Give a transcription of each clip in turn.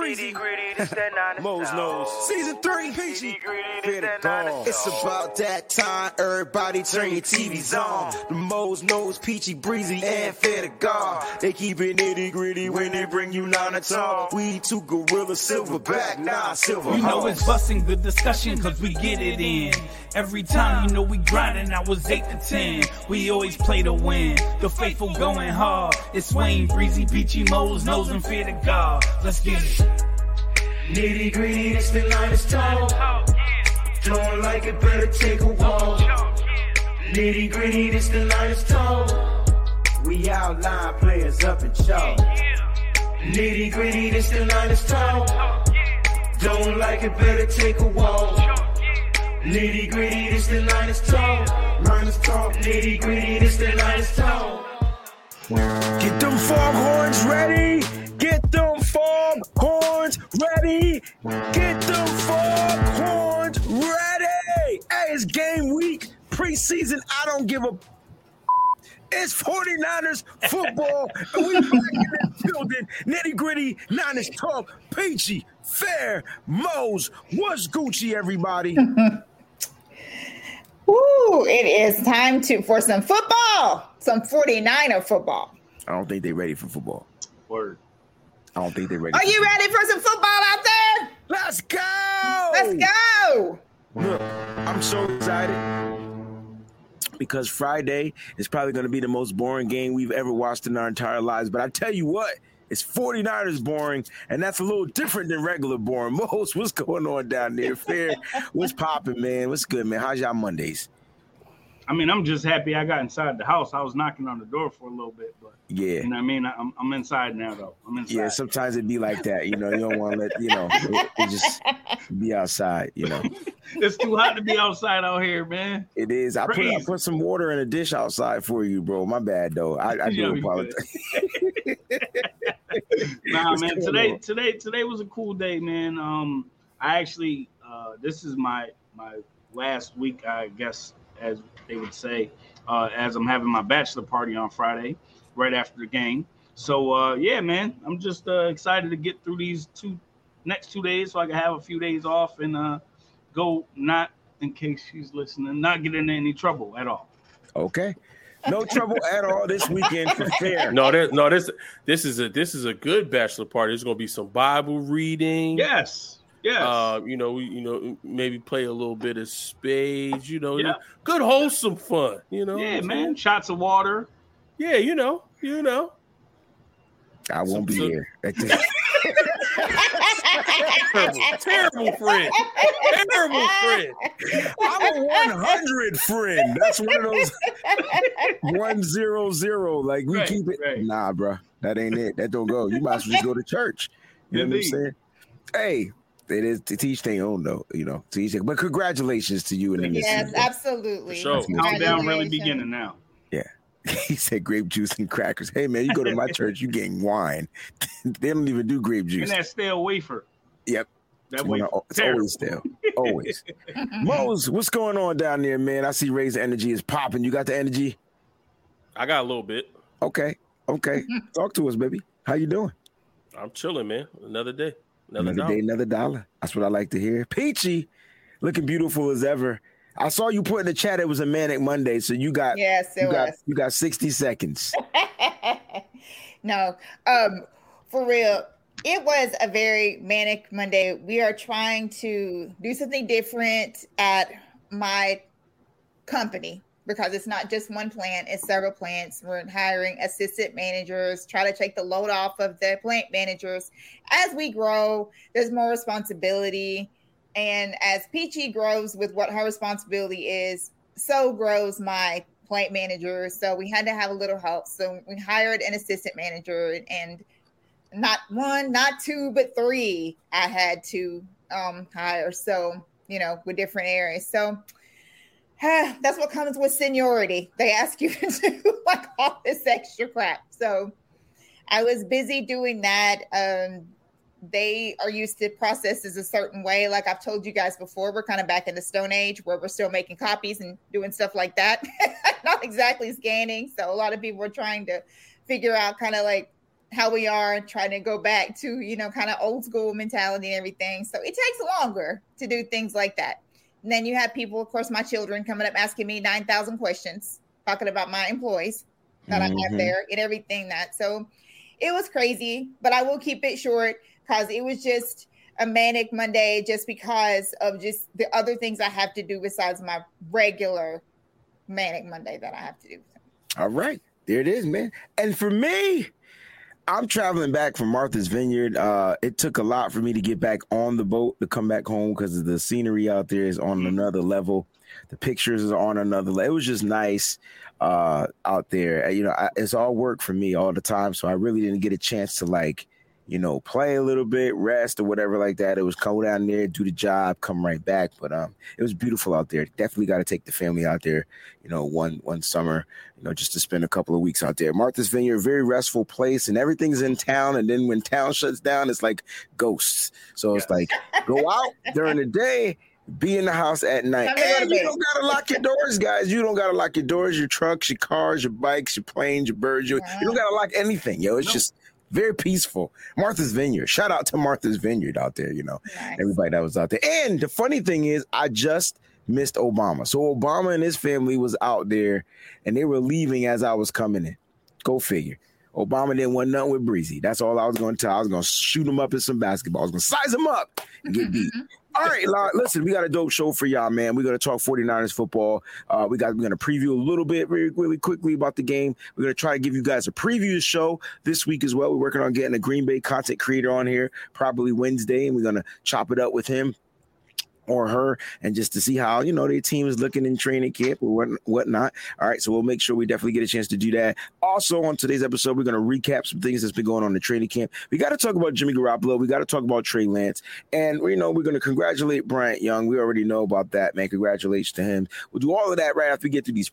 Breezy. Mose knows. Season 3, Peachy. Fair to God. It's about that time. Everybody turn your TVs on. The Mose knows, Peachy, Breezy, and Fair to God. They keep it nitty gritty when they bring you nine to talk. We two gorilla silverback, nah, silver. You know it's busting good discussion, cause we get it in. Every time, you know we grinding, I was 8 to 10. We always play to win. The faithful going hard. It's Wayne Breezy, Peachy, Mose, Nose, and Fair to God. Let's get it. Nitty gritty, that's the line is tall. Don't like it, better take a walk. Nitty gritty, that's the line is tall. We outline players up and chalk. Nitty gritty, that's the line is tall. Don't like it, better take a walk. Nitty gritty, this the line is tall. Line is tall. Nitty gritty, this the line is tall. Get them foghorns ready. Get them foghorns ready. Get them foghorns ready. Hey, it's game week, preseason. I don't give a. It's 49ers football, and we back in that building. Nitty gritty, Niners talk. Peachy, Fair, Mose. What's Gucci, everybody? Ooh, it is time for some football, some 49er football. I don't think they're ready for football. Word. I don't think they're ready. Are you ready for some football out there? Let's go. Let's go. Look, I'm so excited. Because Friday is probably going to be the most boring game we've ever watched in our entire lives. But I tell you what, it's 49ers boring, and that's a little different than regular boring. Mose, what's going on down there? Fair, what's popping, man? What's good, man? How's y'all Mondays? I mean, I'm just happy I got inside the house. I was knocking on the door for a little bit, but yeah, you know what I mean, I'm inside now though. I'm inside. Yeah, sometimes it be like that, you know. You don't want to let, you know, it just be outside, you know. It's too hot to be outside out here, man. It is. I put some water in a dish outside for you, bro. My bad though. I do apologize. Nah, man. Cool, today was a cool day, man. I actually this is my last week, I guess, as they would say, as I'm having my bachelor party on Friday, right after the game. So, yeah, man, I'm just excited to get through these next two days so I can have a few days off and go, not in case she's listening, not get into any trouble at all. Okay. No trouble at all this weekend for Fair. No, this is a good bachelor party. There's going to be some Bible reading. Yes. Yes. You know, maybe play a little bit of spades, you know. Yeah. Good wholesome fun, you know. Yeah, man. Shots of water. Yeah, you know. I won't be here. Terrible friend. I'm a 100 friend. That's one of those 100. Like, we keep it. Right. Nah, bro. That ain't it. That don't go. You might as well just go to church. You know what I'm saying? Hey. It is to teach their own, though, you know. But congratulations to you. And yes, absolutely. Sure. Countdown really beginning now. Yeah. He said grape juice and crackers. Hey, man, you go to my church, you getting wine. They don't even do grape juice. And that stale wafer. Yep. That wafer. It's always stale. Always. Mose, what's going on down there, man? I see Ray's energy is popping. You got the energy? I got a little bit. Okay. Talk to us, baby. How you doing? I'm chilling, man. Another day. Another day, another dollar. That's what I like to hear. Peachy, looking beautiful as ever. I saw you put in the chat it was a manic Monday, so you got, yes, it you was. You got 60 seconds. No, for real, it was a very manic Monday. We are trying to do something different at my company because it's not just one plant, it's several plants. We're hiring assistant managers, try to take the load off of the plant managers. As we grow, there's more responsibility. And as Peachy grows with what her responsibility is, so grows my plant manager. So we had to have a little help. So we hired an assistant manager, and not one, not two, but three I had to hire. So, you know, with different areas. So that's what comes with seniority. They ask you to do like all this extra crap. So I was busy doing that. They are used to processes a certain way. Like I've told you guys before, we're kind of back in the Stone Age where we're still making copies and doing stuff like that. Not exactly scanning. So a lot of people are trying to figure out kind of like how we are trying to go back to, you know, kind of old school mentality and everything. So it takes longer to do things like that. And then you have people, of course, my children coming up asking me 9,000 questions, talking about my employees that I have there and everything that. So it was crazy, but I will keep it short because it was just a manic Monday just because of just the other things I have to do besides my regular manic Monday that I have to do. All right. There it is, man. And for me, I'm traveling back from Martha's Vineyard. It took a lot for me to get back on the boat to come back home because the scenery out there is on another level. The pictures are on another level. It was just nice out there. You know, it's all work for me all the time, so I really didn't get a chance to, like, you know, play a little bit, rest or whatever like that. It was go down there, do the job, come right back. But it was beautiful out there. Definitely got to take the family out there, you know, one summer, you know, just to spend a couple of weeks out there. Martha's Vineyard, very restful place, and everything's in town. And then when town shuts down, it's like ghosts. So it's like go out during the day, be in the house at night. And you don't got to lock your doors, guys. You don't got to lock your doors, your trucks, your cars, your bikes, your planes, your birds. You don't got to lock anything, yo. It's just very peaceful. Martha's Vineyard. Shout out to Martha's Vineyard out there, you know, everybody that was out there. And the funny thing is, I just missed Obama. So Obama and his family was out there, and they were leaving as I was coming in. Go figure. Obama didn't want nothing with Breezy. That's all I was going to tell. I was going to shoot him up in some basketball. I was going to size him up and get beat. All right, listen, we got a dope show for y'all, man. We're going to talk 49ers football. We're going to preview a little bit really quickly about the game. We're going to try to give you guys a preview show this week as well. We're working on getting a Green Bay content creator on here probably Wednesday, and we're going to chop it up with him or her, and just to see how, you know, their team is looking in training camp or whatnot. All right, so we'll make sure we definitely get a chance to do that. Also, on today's episode, we're going to recap some things that's been going on in the training camp. We got to talk about Jimmy Garoppolo. We got to talk about Trey Lance. And, you know, we're going to congratulate Bryant Young. We already know about that, man. Congratulations to him. We'll do all of that right after we get through these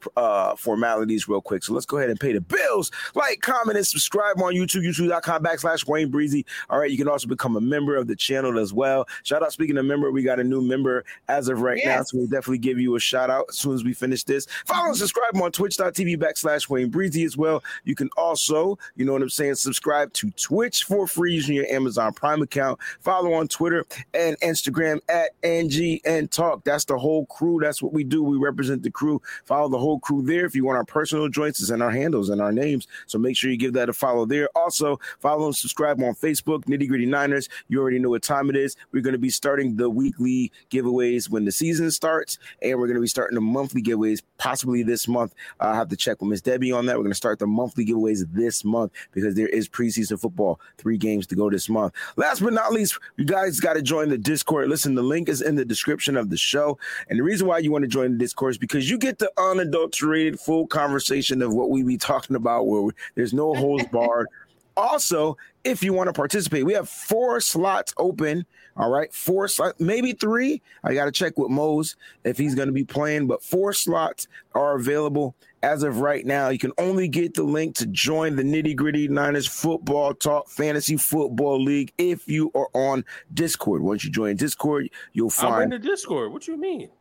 formalities real quick. So let's go ahead and pay the bills. Like, comment, and subscribe on YouTube, youtube.com/WayneBreezy. All right, you can also become a member of the channel as well. Shout out, speaking of member, we got a new member as of right now, so we'll definitely give you a shout out as soon as we finish this. Follow and subscribe on twitch.tv/WayneBreezy as well. You can also, you know what I'm saying, subscribe to Twitch for free using your Amazon Prime account. Follow on Twitter and Instagram at Angie and Talk. That's the whole crew. That's what we do. We represent the crew. Follow the whole crew there. If you want our personal joints, it's in our handles and our names, so make sure you give that a follow there. Also, follow and subscribe on Facebook, Nitty Gritty Niners. You already know what time it is. We're going to be starting the weekly giveaways when the season starts, and we're going to be starting the monthly giveaways possibly this month. I'll have to check with Miss Debbie on that. We're going to start the monthly giveaways this month because there is preseason football, 3 games to go this month. Last but not least, you guys got to join the Discord. Listen, the link is in the description of the show, and the reason why you want to join the Discord is because you get the unadulterated full conversation of what we be talking about, where there's no holds barred. Also, if you want to participate, we have 4 slots open. All right, 4 slots, maybe 3. I got to check with Mose if he's going to be playing, but 4 slots are available as of right now. You can only get the link to join the Nitty Gritty Niners Football Talk Fantasy Football League if you are on Discord. Once you join Discord, you'll find. I'm in the Discord. What you mean?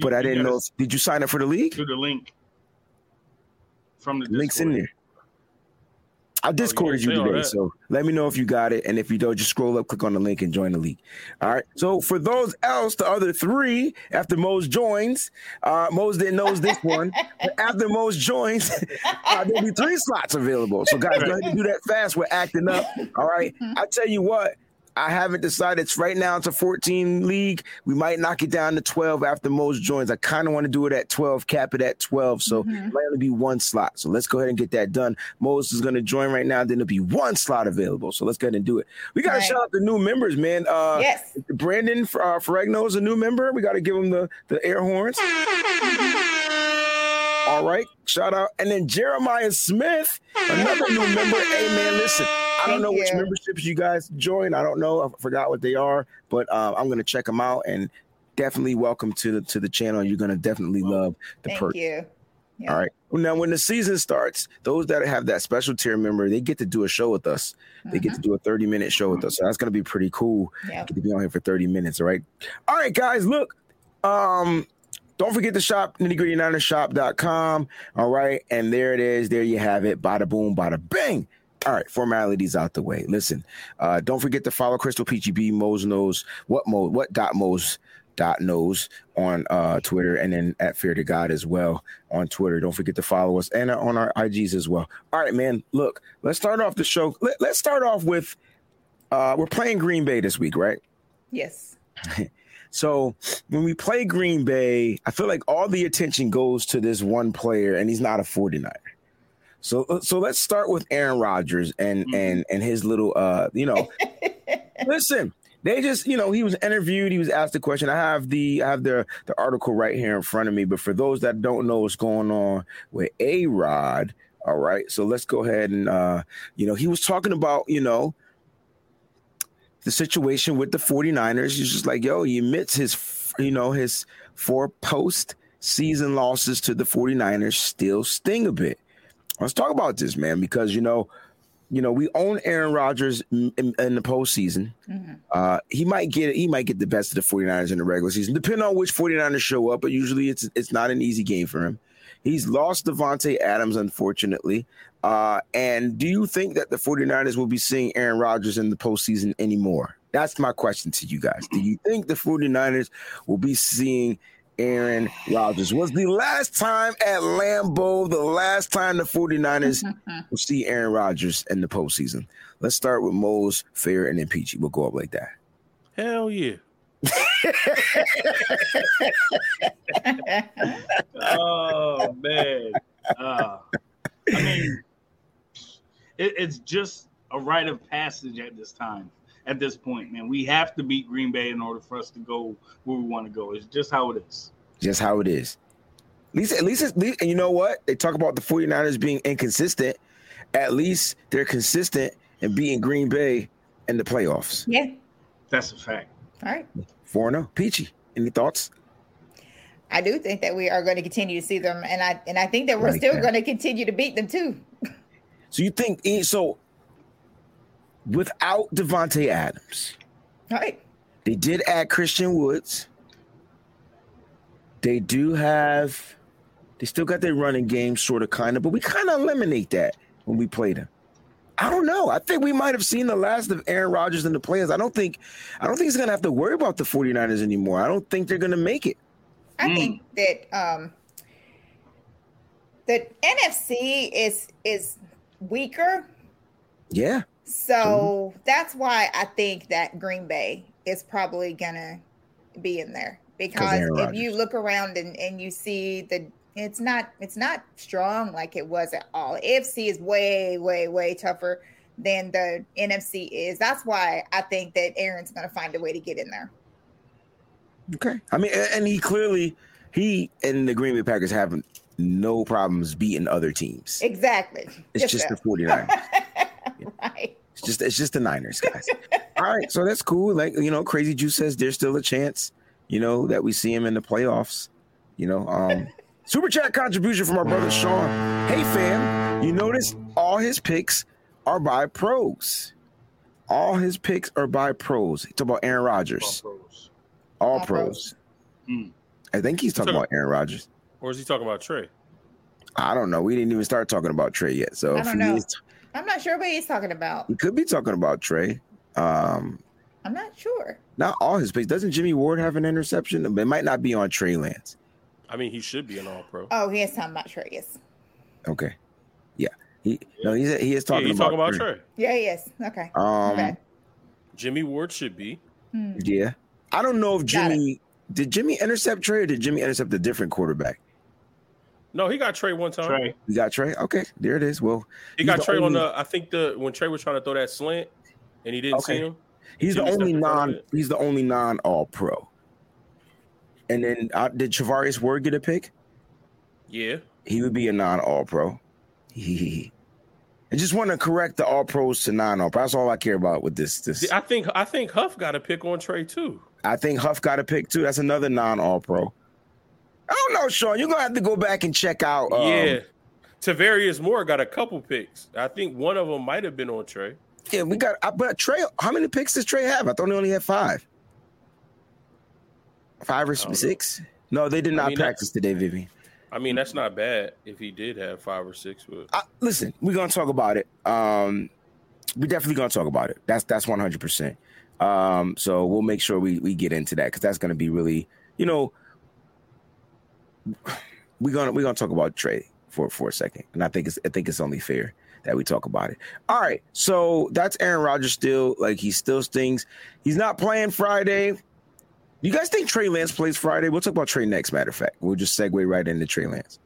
But I didn't know. Did you sign up for the league? Through the link from the Discord. Link's in there. I discorded you today, so let me know if you got it. And if you don't, just scroll up, click on the link, and join the league. All right. So for those else, the other 3, after Mose joins, Mose didn't know this one, but after Mose joins, there'll be 3 slots available. So guys, go ahead and do that fast. We're acting up. All right. I tell you what. I haven't decided. It's right now. It's a 14 league. We might knock it down to 12 after Mose joins. I kind of want to do it at 12, cap it at 12. So it might only be 1 slot. So let's go ahead and get that done. Mose is going to join right now. Then there'll be 1 slot available. So let's go ahead and do it. We got to shout out the new members, man. Yes. Brandon Ferragno is a new member. We got to give him the air horns. All right. Shout out. And then Jeremiah Smith, another new member. Hey, man, listen. I don't know which memberships you guys join. I don't know. I forgot what they are, but I'm going to check them out, and definitely welcome to the channel. You're going to definitely love the perk. Thank you. Yeah. All right. Well, now, when the season starts, those that have that special tier member, they get to do a show with us. They get to do a 30-minute show with us. So that's going to be pretty cool. Yep. Get to be on here for 30 minutes. All right. All right, guys. Look. Don't forget the shop, nittygrittyninershop.com. All right. And there it is. There you have it. Bada boom, bada bing. All right, formalities out the way. Listen, don't forget to follow Crystal PGB, Mose Knows, Mose knows on Twitter, and then at Fair to God as well on Twitter. Don't forget to follow us and on our IGs as well. All right, man, look, let's start off the show. Let's start off with we're playing Green Bay this week, right? Yes. So when we play Green Bay, I feel like all the attention goes to this one player, and he's not a 49er. So let's start with Aaron Rodgers and his little, listen, they just, he was interviewed. He was asked the question. I have the article right here in front of me. But for those that don't know what's going on with A-Rod. All right. So let's go ahead and, he was talking about, the situation with the 49ers. He's just like, he admits his four post-season losses to the 49ers still sting a bit. Let's talk about this, man, because, we own Aaron Rodgers in the postseason. Mm-hmm. He might get the best of the 49ers in the regular season, depending on which 49ers show up. But usually it's not an easy game for him. He's lost Devontae Adams, unfortunately. And do you think that the 49ers will be seeing Aaron Rodgers in the postseason anymore? That's my question to you guys. Do you think the 49ers will be seeing Aaron Rodgers? Was the last time at Lambeau, the last time the 49ers will see Aaron Rodgers in the postseason? Let's start with Mose, Fair, and then Peachy. We'll go up like that. Hell yeah. Oh, man. It's just a rite of passage at this time. At this point, man, we have to beat Green Bay in order for us to go where we want to go. It's just how it is. Just how it is. At least, and you know what? They talk about the 49ers being inconsistent. At least they're consistent in beating Green Bay in the playoffs. Yeah. That's a fact. All right. 4-0. Peachy, any thoughts? I do think that we are going to continue to see them, and I think that we're still going to continue to beat them too. So you think so? Without Devontae Adams, right? They did add Christian Woods. They still got their running game, sort of, kind of, but we kind of eliminate that when we play them. I don't know. I think we might have seen the last of Aaron Rodgers in the playoffs. I don't think he's going to have to worry about the 49ers anymore. I don't think they're going to make it. I think that the NFC is weaker. Yeah. So that's why I think that Green Bay is probably going to be in there, because if you look around and you see it's not strong like it was at all. AFC is way, way, way tougher than the NFC is. That's why I think that Aaron's going to find a way to get in there. Okay. I mean, and he and the Green Bay Packers have no problems beating other teams. Exactly. It's just the 49ers. Right. It's just the Niners, guys. All right, so that's cool. Like, Crazy Juice says there's still a chance, that we see him in the playoffs. Super chat contribution from our brother Sean. Hey fam, you notice all his picks are by pros. All his picks are by pros. He's talking about Aaron Rodgers. All pros. Mm. I think he's talking about Aaron Rodgers. Or is he talking about Trey? I don't know. We didn't even start talking about Trey yet. So I don't know. I'm not sure what he's talking about. He could be talking about Trey. I'm not sure. Not all his picks. Doesn't Jimmy Ward have an interception? It might not be on Trey Lance. I mean, he should be an all-pro. Oh, he is talking about Trey, yes. Okay. Yeah. He's talking about Trey. Yeah, he is. Okay. Jimmy Ward should be. Hmm. Yeah. I don't know if did Jimmy intercept Trey, or did Jimmy intercept a different quarterback? No, he got Trey one time. He got Trey? Okay, there it is. Well, he got Trey when Trey was trying to throw that slant and he didn't see him. He's the only non-all-pro. And then did Charvarius Ward get a pick? Yeah. He would be a non-all-pro. I just want to correct the all-pros to non-all-pro. That's all I care about with this. I think Huff got a pick on Trey too. I think Huff got a pick too. That's another non-all-pro. I don't know, Sean. You're going to have to go back and check out. Yeah. Tavarius Moore got a couple picks. I think one of them might have been on Trey. Yeah, but Trey, how many picks does Trey have? I thought he only had five. Five or six? No, they did not practice today, Vivian. I mean, that's not bad if he did have 5 or 6. But listen, we're going to talk about it. We're definitely going to talk about it. That's 100%. So we'll make sure we get into that because that's going to be really, you know, we're going to talk about Trey for a second. And I think it's only fair that we talk about it. All right. So that's Aaron Rodgers still. Like, he still stings. He's not playing Friday. You guys think Trey Lance plays Friday? We'll talk about Trey next, matter of fact. We'll just segue right into Trey Lance.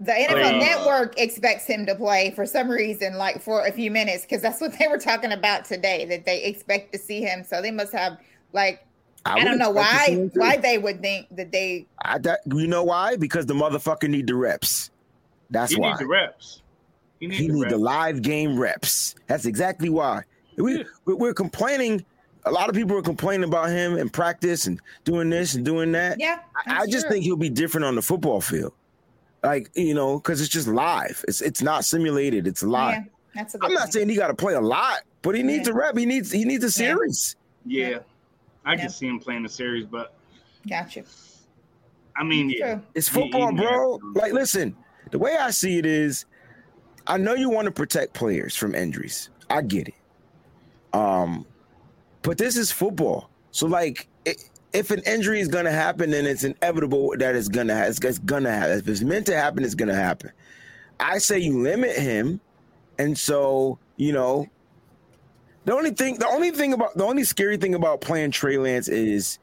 The NFL Network expects him to play for some reason, like for a few minutes, because that's what they were talking about today, that they expect to see him. So they must have, like, I don't know why they would think that they. You know why? Because the motherfucker need the reps. That's why. He needs the reps. He needs the live game reps. That's exactly why. We're complaining. A lot of people are complaining about him in practice and doing this and doing that. Yeah, I just think he'll be different on the football field. Like, you know, because it's just live. It's not simulated. It's live. Yeah, that's a good I'm not saying he got to play a lot, but he needs a rep. He needs a series. Yeah. I can see him playing the series, but. Gotcha. I mean, it's football, bro. Like, listen, the way I see it is, I know you want to protect players from injuries. I get it. But this is football. So, like, if an injury is going to happen, then it's inevitable that it's going to happen. If it's meant to happen, it's going to happen. I say you limit him. And so, you know, the only scary thing about playing Trey Lance is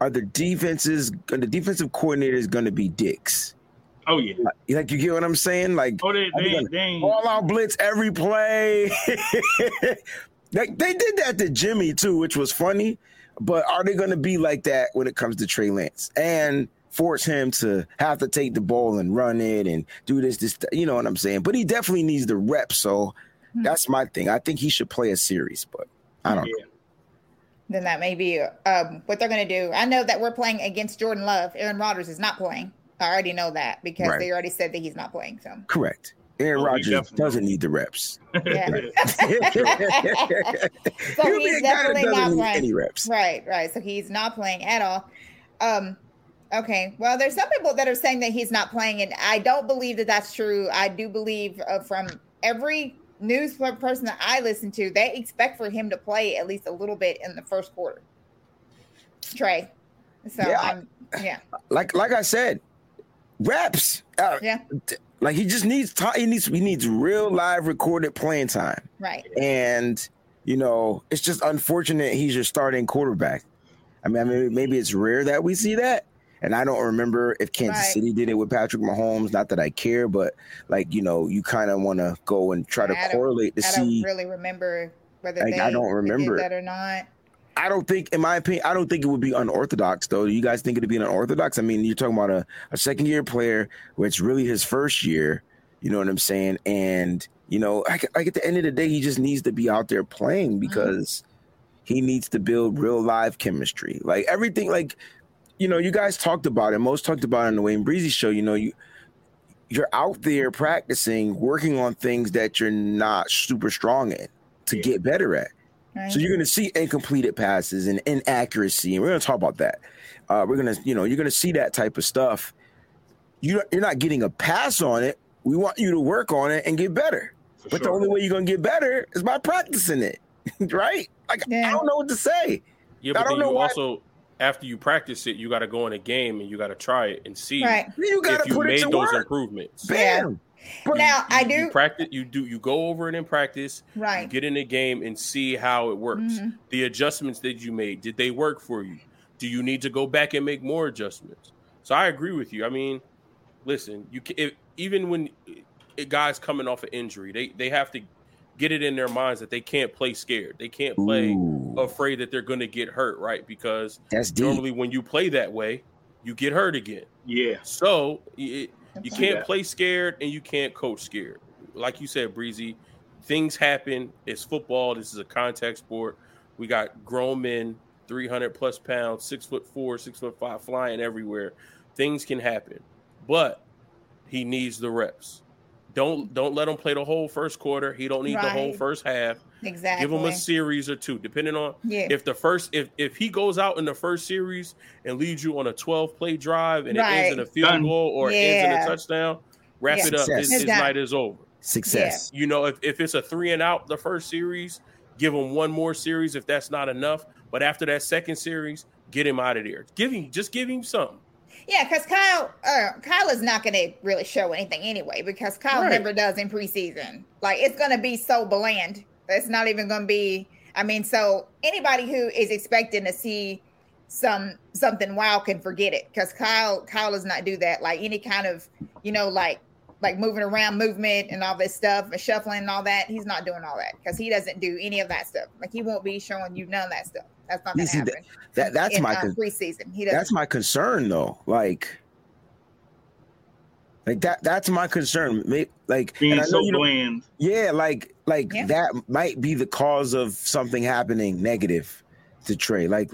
the defensive coordinator is going to be dicks. Oh, yeah. Like, you get what I'm saying? Like, all out blitz every play. Like, they did that to Jimmy, too, which was funny. But are they going to be like that when it comes to Trey Lance and force him to have to take the ball and run it and do this, you know what I'm saying? But he definitely needs the rep. So that's my thing. I think he should play a series, but I don't know. Then that may be what they're going to do. I know that we're playing against Jordan Love. Aaron Rodgers is not playing. I already know that because they already said that he's not playing. So correct. Aaron Rodgers doesn't need the reps. Yeah. So he's definitely not playing. Any reps. Right. So he's not playing at all. Okay. Well, there's some people that are saying that he's not playing, and I don't believe that that's true. I do believe from every news person that I listen to, they expect for him to play at least a little bit in the first quarter. Trey. So, Like I said, reps. Like, he just needs time. He needs real live recorded playing time. Right. And, you know, it's just unfortunate he's your starting quarterback. I mean, maybe it's rare that we see that. And I don't remember if Kansas City did it with Patrick Mahomes. Not that I care, but, like, you know, you kind of want to go and try to correlate to see. I don't really remember whether they did that or not. I don't think, in my opinion, it would be unorthodox, though. Do you guys think it would be unorthodox? I mean, you're talking about a second-year player where it's really his first year, you know what I'm saying? And, you know, like at the end of the day, he just needs to be out there playing because he needs to build real live chemistry. Like, everything, like, you know, you guys talked about it. Most talked about it on the Wayne Breezy show. You know, you're out there practicing, working on things that you're not super strong in to get better at. So you're going to see incompleted passes and inaccuracy, and we're going to talk about that. You're going to see that type of stuff. You're not getting a pass on it. We want you to work on it and get better. But the only way you're going to get better is by practicing it, right? Like, I don't know what to say. Yeah, but then you also, after you practice it, you got to go in a game and you got to try it and see if you made those improvements. Bam. You go over it in practice, right? You get in the game and see how it works. The adjustments that you made, did they work for you? Do you need to go back and make more adjustments? So I agree with you. I mean, listen, even when guys coming off an injury, they have to get it in their minds that they can't play scared. They can't play afraid that they're going to get hurt, right? Because normally when you play that way, you get hurt again. Yeah. So you can't play scared and you can't coach scared. Like you said, Breezy, things happen. It's football. This is a contact sport. We got grown men, 300-plus pounds, 6'4", 6'5", flying everywhere. Things can happen. But he needs the reps. Don't let him play the whole first quarter. He don't need the whole first half. Exactly. Give him a series or two, depending on if he goes out in the first series and leads you on a 12-play drive and it ends in a field goal or ends in a touchdown, wrap it up. His night is over. Success. Yeah. You know, if it's a 3-and-out the first series, give him one more series if that's not enough. But after that second series, get him out of there. Give him something. Yeah, because Kyle is not going to really show anything anyway, because Kyle never does in preseason. Like, it's going to be so bland. It's not even going to be – I mean, so anybody who is expecting to see something wild can forget it, because Kyle does not do that. Like, any kind of, you know, like moving around, movement and all this stuff and shuffling and all that, he's not doing all that, because he doesn't do any of that stuff. Like, he won't be showing you none of that stuff. That's not going to happen. Preseason. That's my concern, though. Like that's my concern. Like, being so bland. Yeah, like that might be the cause of something happening negative to Trey. Like,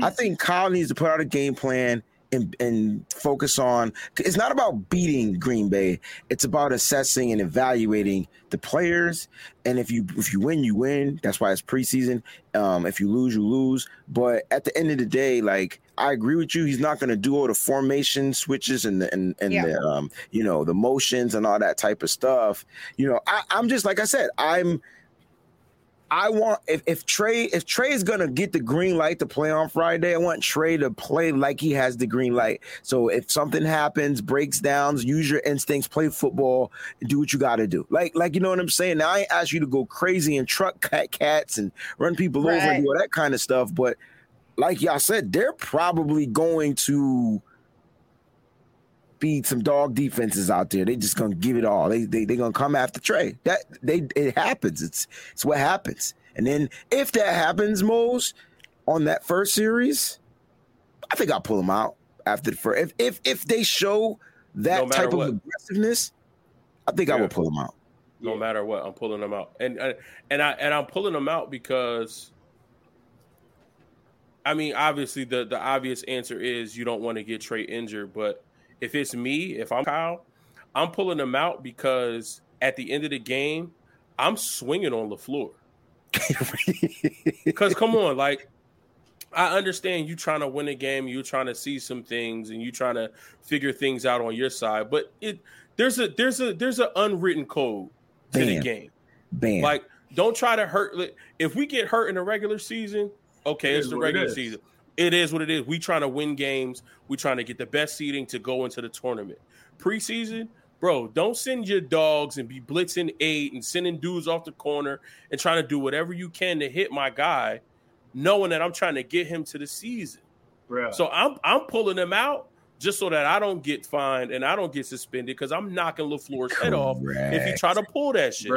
I think Kyle needs to put out a game plan and focus on. It's not about beating Green Bay. It's about assessing and evaluating the players. And if you win, you win. That's why it's preseason. If you lose, you lose. But at the end of the day, like, I agree with you. He's not going to do all the formation switches and the you know, the motions and all that type of stuff. You know, I'm just, like I said, if Trey is gonna get the green light to play on Friday, I want Trey to play like he has the green light. So if something happens, breaks down, use your instincts, play football, do what you gotta do. Like you know what I'm saying? Now, I ain't ask you to go crazy and truck cats and run people over and do all that kind of stuff, but like y'all said, they're probably going to beat some dog defenses out there. They just gonna give it all. They gonna come after Trey. It happens. It's what happens. And then if that happens, Mose, on that first series, I think I'll pull him out after the first. If they show that type of aggressiveness, I think I will pull him out. No matter what, I'm pulling him out, and I'm pulling him out because, I mean, obviously the obvious answer is you don't want to get Trey injured, but if it's me, if I'm Kyle, I'm pulling him out because at the end of the game, I'm swinging on LaFleur. Because come on, like, I understand you trying to win a game, you're trying to see some things, and you trying to figure things out on your side. But there's an unwritten code to the game. Bam. Like, don't try to hurt. Like, if we get hurt in the regular season, okay, it's the regular season. It is what it is. We trying to win games. We trying to get the best seeding to go into the tournament. Preseason, bro, don't send your dogs and be blitzing 8 and sending dudes off the corner and trying to do whatever you can to hit my guy, knowing that I'm trying to get him to the season. Bro. So I'm pulling him out just so that I don't get fined and I don't get suspended, because I'm knocking LaFleur's head off if he try to pull that shit.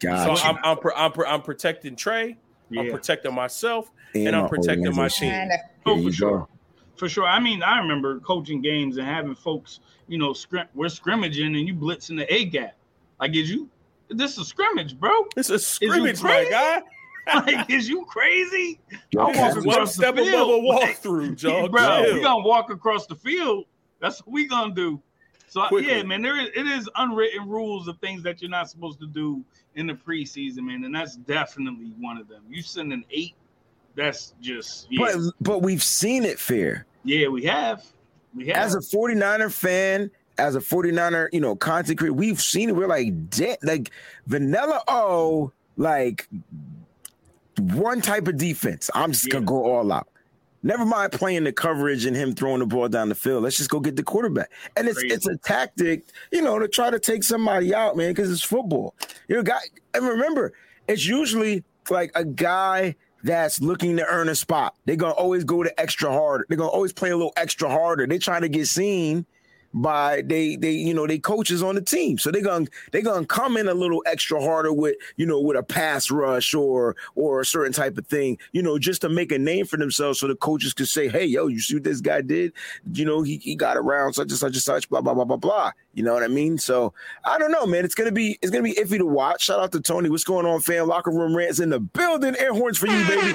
Gotcha. So I'm protecting Trey. Yeah. I'm protecting myself, and I'm protecting my team. Oh, for sure. For sure. I mean, I remember coaching games and having folks, you know, we're scrimmaging and you blitzing the A-gap. Like, this is a scrimmage, bro. This is a scrimmage, my guy. Like, is you crazy? I'm walking across the field. Above a walkthrough, Joe. Bro, we're going to walk across the field. That's what we're going to do. So, yeah, man, it is unwritten rules of things that you're not supposed to do in the preseason, man, and that's definitely one of them. You send an 8, that's just But we've seen it, Fair. Yeah, we have. As a 49er fan, as a 49er, you know, content creator, we've seen it. We're like, Vanilla O, like, one type of defense. I'm just going to go all out. Never mind playing the coverage and him throwing the ball down the field. Let's just go get the quarterback. And it's a tactic, you know, to try to take somebody out, man, because it's football. You know, and remember, it's usually like a guy that's looking to earn a spot. They're going to always go the extra harder. They're going to always play a little extra harder. They're trying to get seen by they coaches on the team, so they're gonna come in a little extra harder with, you know, with a pass rush or a certain type of thing, you know, just to make a name for themselves, so the coaches could say, hey, yo, you see what this guy did? You know, he got around such and such and such, blah blah blah blah blah. You know what I mean? So I don't know, man. It's gonna be iffy to watch. Shout out to Tony. What's going on, fam? Locker Room Rants in the building. Air horns for you, baby.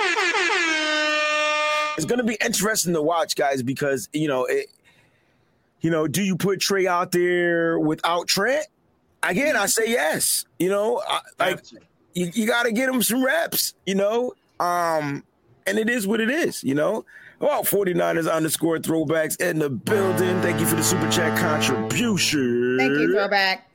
It's gonna be interesting to watch, guys, because you know it. You know, do you put Trey out there without Trent? Again, I say yes. You know, I, like you got to get him some reps, you know. And it is what it is, you know. Well, 49ers underscore throwbacks in the building. Thank you for the super chat contribution. Thank you, throwback.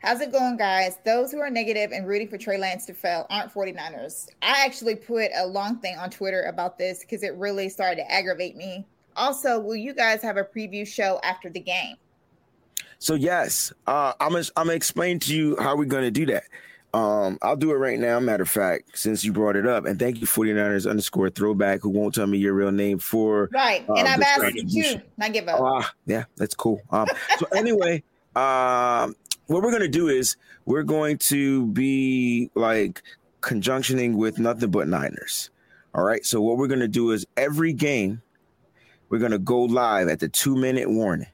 How's it going, guys? Those who are negative and rooting for Trey Lance to fail aren't 49ers. I actually put a long thing on Twitter about this because it really started to aggravate me. Also, will you guys have a preview show after the game? So, yes, I'm going to explain to you how we're going to do that. I'll do it right now, matter of fact, since you brought it up. And thank you, 49ers underscore throwback, who won't tell me your real name for. Right. And I've asked you too. Not give up. Yeah, that's cool. So anyway, what we're going to do is we're going to be like conjunctioning with Nothing But Niners. All right. So what we're going to do is every game, we're going to go live at the 2-minute warning.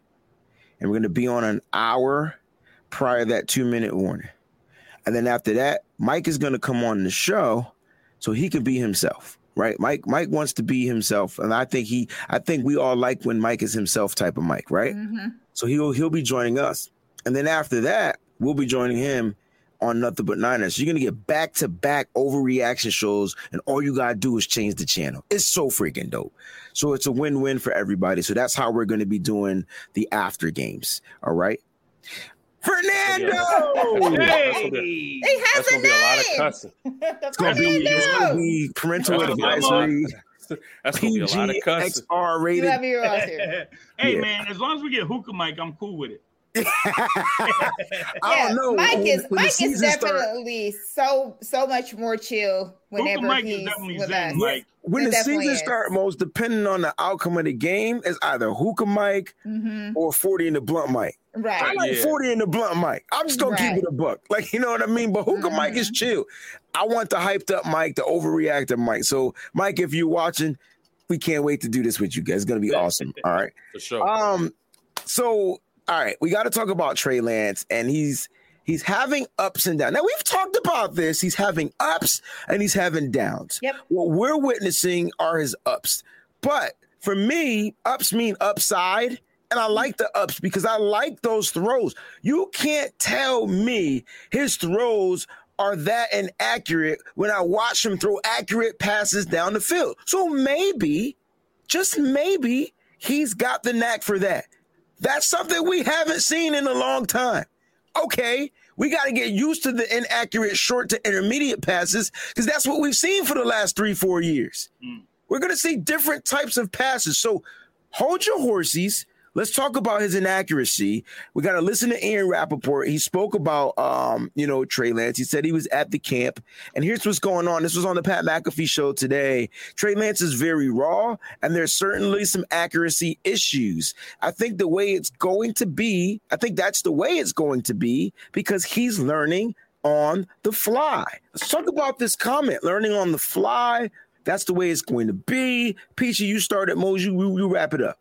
And we're going to be on an hour prior to that 2-minute warning. And then after that, Mike is going to come on the show so he can be himself, right? Mike wants to be himself. And I think we all like when Mike is himself type of Mike, right? Mm-hmm. So he'll be joining us. And then after that, we'll be joining him on Nothing But Niners. So you're going to get back-to-back overreaction shows, and all you got to do is change the channel. It's so freaking dope. So it's a win-win for everybody. So that's how we're going to be doing the after games, all right? Fernando! Hey! He has a name! It's going to be parental advisory. That's going to be a lot of cussing. PG-XR-rated. Hey, man, as long as we get hookah Mike, I'm cool with it. I don't know. Mike is definitely so much more chill whenever Mike he's with us. Mike. When the season starts, most depending on the outcome of the game, is either hookah Mike or 40 in the blunt Mike. Right. I like 40 in the blunt Mike. I'm just gonna keep it a buck, like, you know what I mean. But hookah Mike is chill. I want the hyped up Mike, the overreactor Mike. So Mike, if you're watching, we can't wait to do this with you guys. It's gonna be awesome. All right, for sure. So. All right, we got to talk about Trey Lance, and he's having ups and downs. Now, we've talked about this. He's having ups, and he's having downs. Yep. What we're witnessing are his ups. But for me, ups mean upside, and I like the ups because I like those throws. You can't tell me his throws are that inaccurate when I watch him throw accurate passes down the field. So maybe, just maybe, he's got the knack for that. That's something we haven't seen in a long time. Okay, we got to get used to the inaccurate short to intermediate passes because that's what we've seen for the last 3-4 years. We're going to see different types of passes. So hold your horses. Let's talk about his inaccuracy. We got to listen to Ian Rappaport. He spoke about, Trey Lance. He said he was at the camp, and here's what's going on. This was on the Pat McAfee show today. Trey Lance is very raw, and there's certainly some accuracy issues. I think that's the way it's going to be because he's learning on the fly. Let's talk about this comment, learning on the fly. That's the way it's going to be. Peachy, you start at Mose. You wrap it up.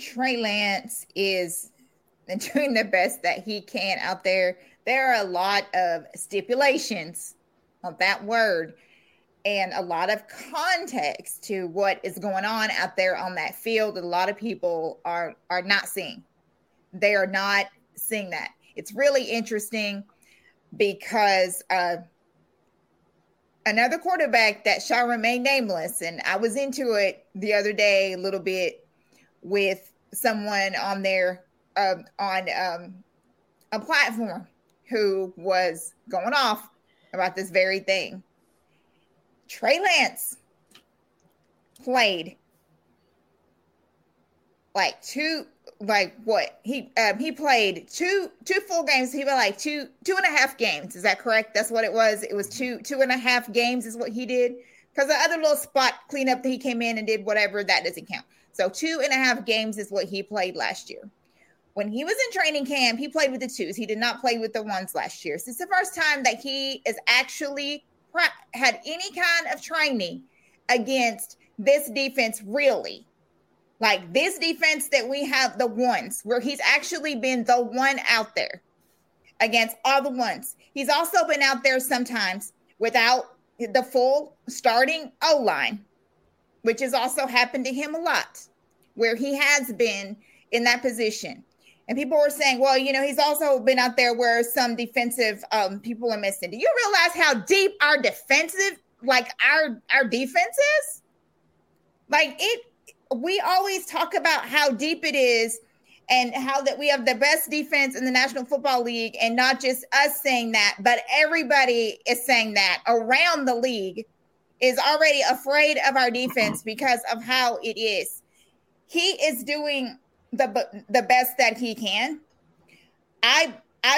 Trey Lance is doing the best that he can out there. There are a lot of stipulations on that word and a lot of context to what is going on out there on that field. A lot of people are not seeing. They are not seeing that. It's really interesting because another quarterback that shall remain nameless, and I was into it the other day a little bit, with someone on there on a platform who was going off about this very thing. Trey Lance played he played two full games. He was like two and a half games. Is that correct? That's what it was. It was two and a half games is what he did. Because the other little spot cleanup that he came in and did whatever, that doesn't count. So 2.5 games is what he played last year. When he was in training camp, he played with the twos. He did not play with the ones last year. So it's the first time that he is actually had any kind of training against this defense, really. Like this defense that we have, the ones, where he's actually been the one out there against all the ones. He's also been out there sometimes without the full starting O-line, which has also happened to him a lot, where he has been in that position. And people were saying, well, you know, he's also been out there where some defensive people are missing. Do you realize how deep our defensive, like our defense is? Like it, we always talk about how deep it is and how that we have the best defense in the National Football League, and not just us saying that, but everybody is saying that around the league is already afraid of our defense because of how it is. He is doing the best that he can. I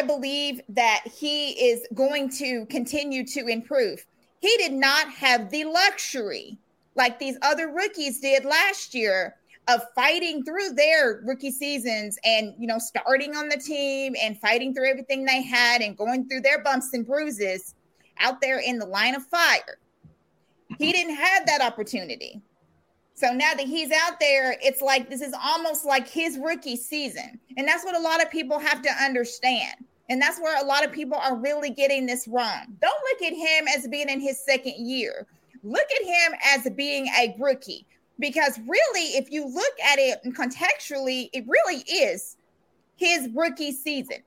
believe that he is going to continue to improve. He did not have the luxury like these other rookies did last year of fighting through their rookie seasons and, you know, starting on the team and fighting through everything they had and going through their bumps and bruises out there in the line of fire. He didn't have that opportunity. So now that he's out there, it's like this is almost like his rookie season. And that's what a lot of people have to understand. And that's where a lot of people are really getting this wrong. Don't look at him as being in his second year. Look at him as being a rookie. Because really, if you look at it contextually, it really is his rookie season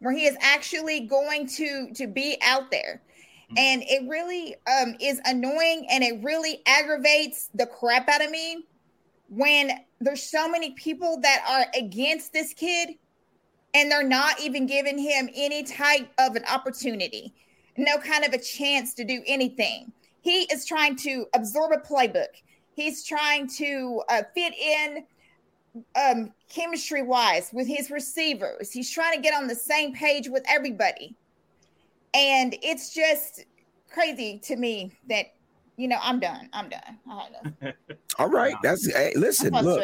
where he is actually going to be out there. And it really is annoying, and it really aggravates the crap out of me when there's so many people that are against this kid and they're not even giving him any type of an opportunity, no kind of a chance to do anything. He is trying to absorb a playbook. He's trying to fit in chemistry-wise with his receivers. He's trying to get on the same page with everybody. And it's just crazy to me that, you know, I'm done. All right. That's hey, listen, look,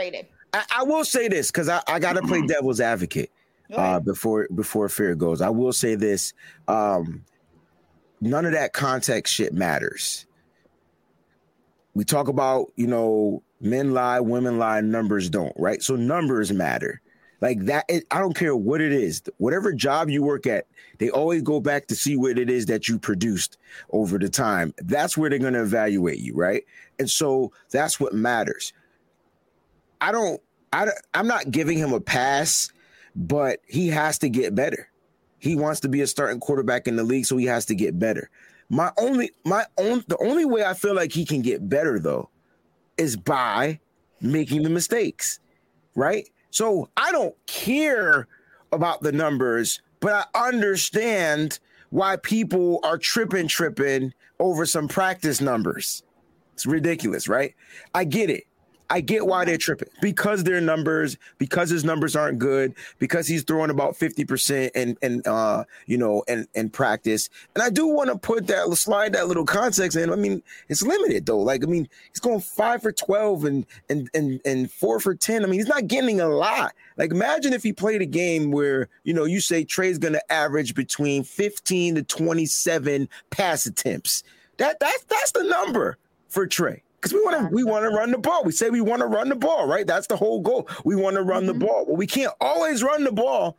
I will say this because I got to play devil's advocate before Fear goes. I will say this. None of that context shit matters. We talk about, you know, men lie, women lie, numbers don't. Right. So numbers matter. Like that, I don't care what it is. Whatever job you work at, they always go back to see what it is that you produced over the time. That's where they're going to evaluate you, right? And so that's what matters. I'm not giving him a pass, but he has to get better. He wants to be a starting quarterback in the league, so he has to get better. The only way I feel like he can get better though is by making the mistakes, right? So I don't care about the numbers, but I understand why people are tripping over some practice numbers. It's ridiculous, right? I get it. I get why they're tripping because his numbers aren't good, because he's throwing about 50% in practice. And I do want to slide that little context in. I mean, it's limited though. Like, I mean, he's going 5 for 12 and 4 for 10. I mean, he's not getting a lot. Like, imagine if he played a game where, you know, you say Trey's going to average between 15 to 27 pass attempts. That's the number for Trey. Because we want to run the ball. We say we want to run the ball, right? That's the whole goal. We want to run the ball. Well, we can't always run the ball,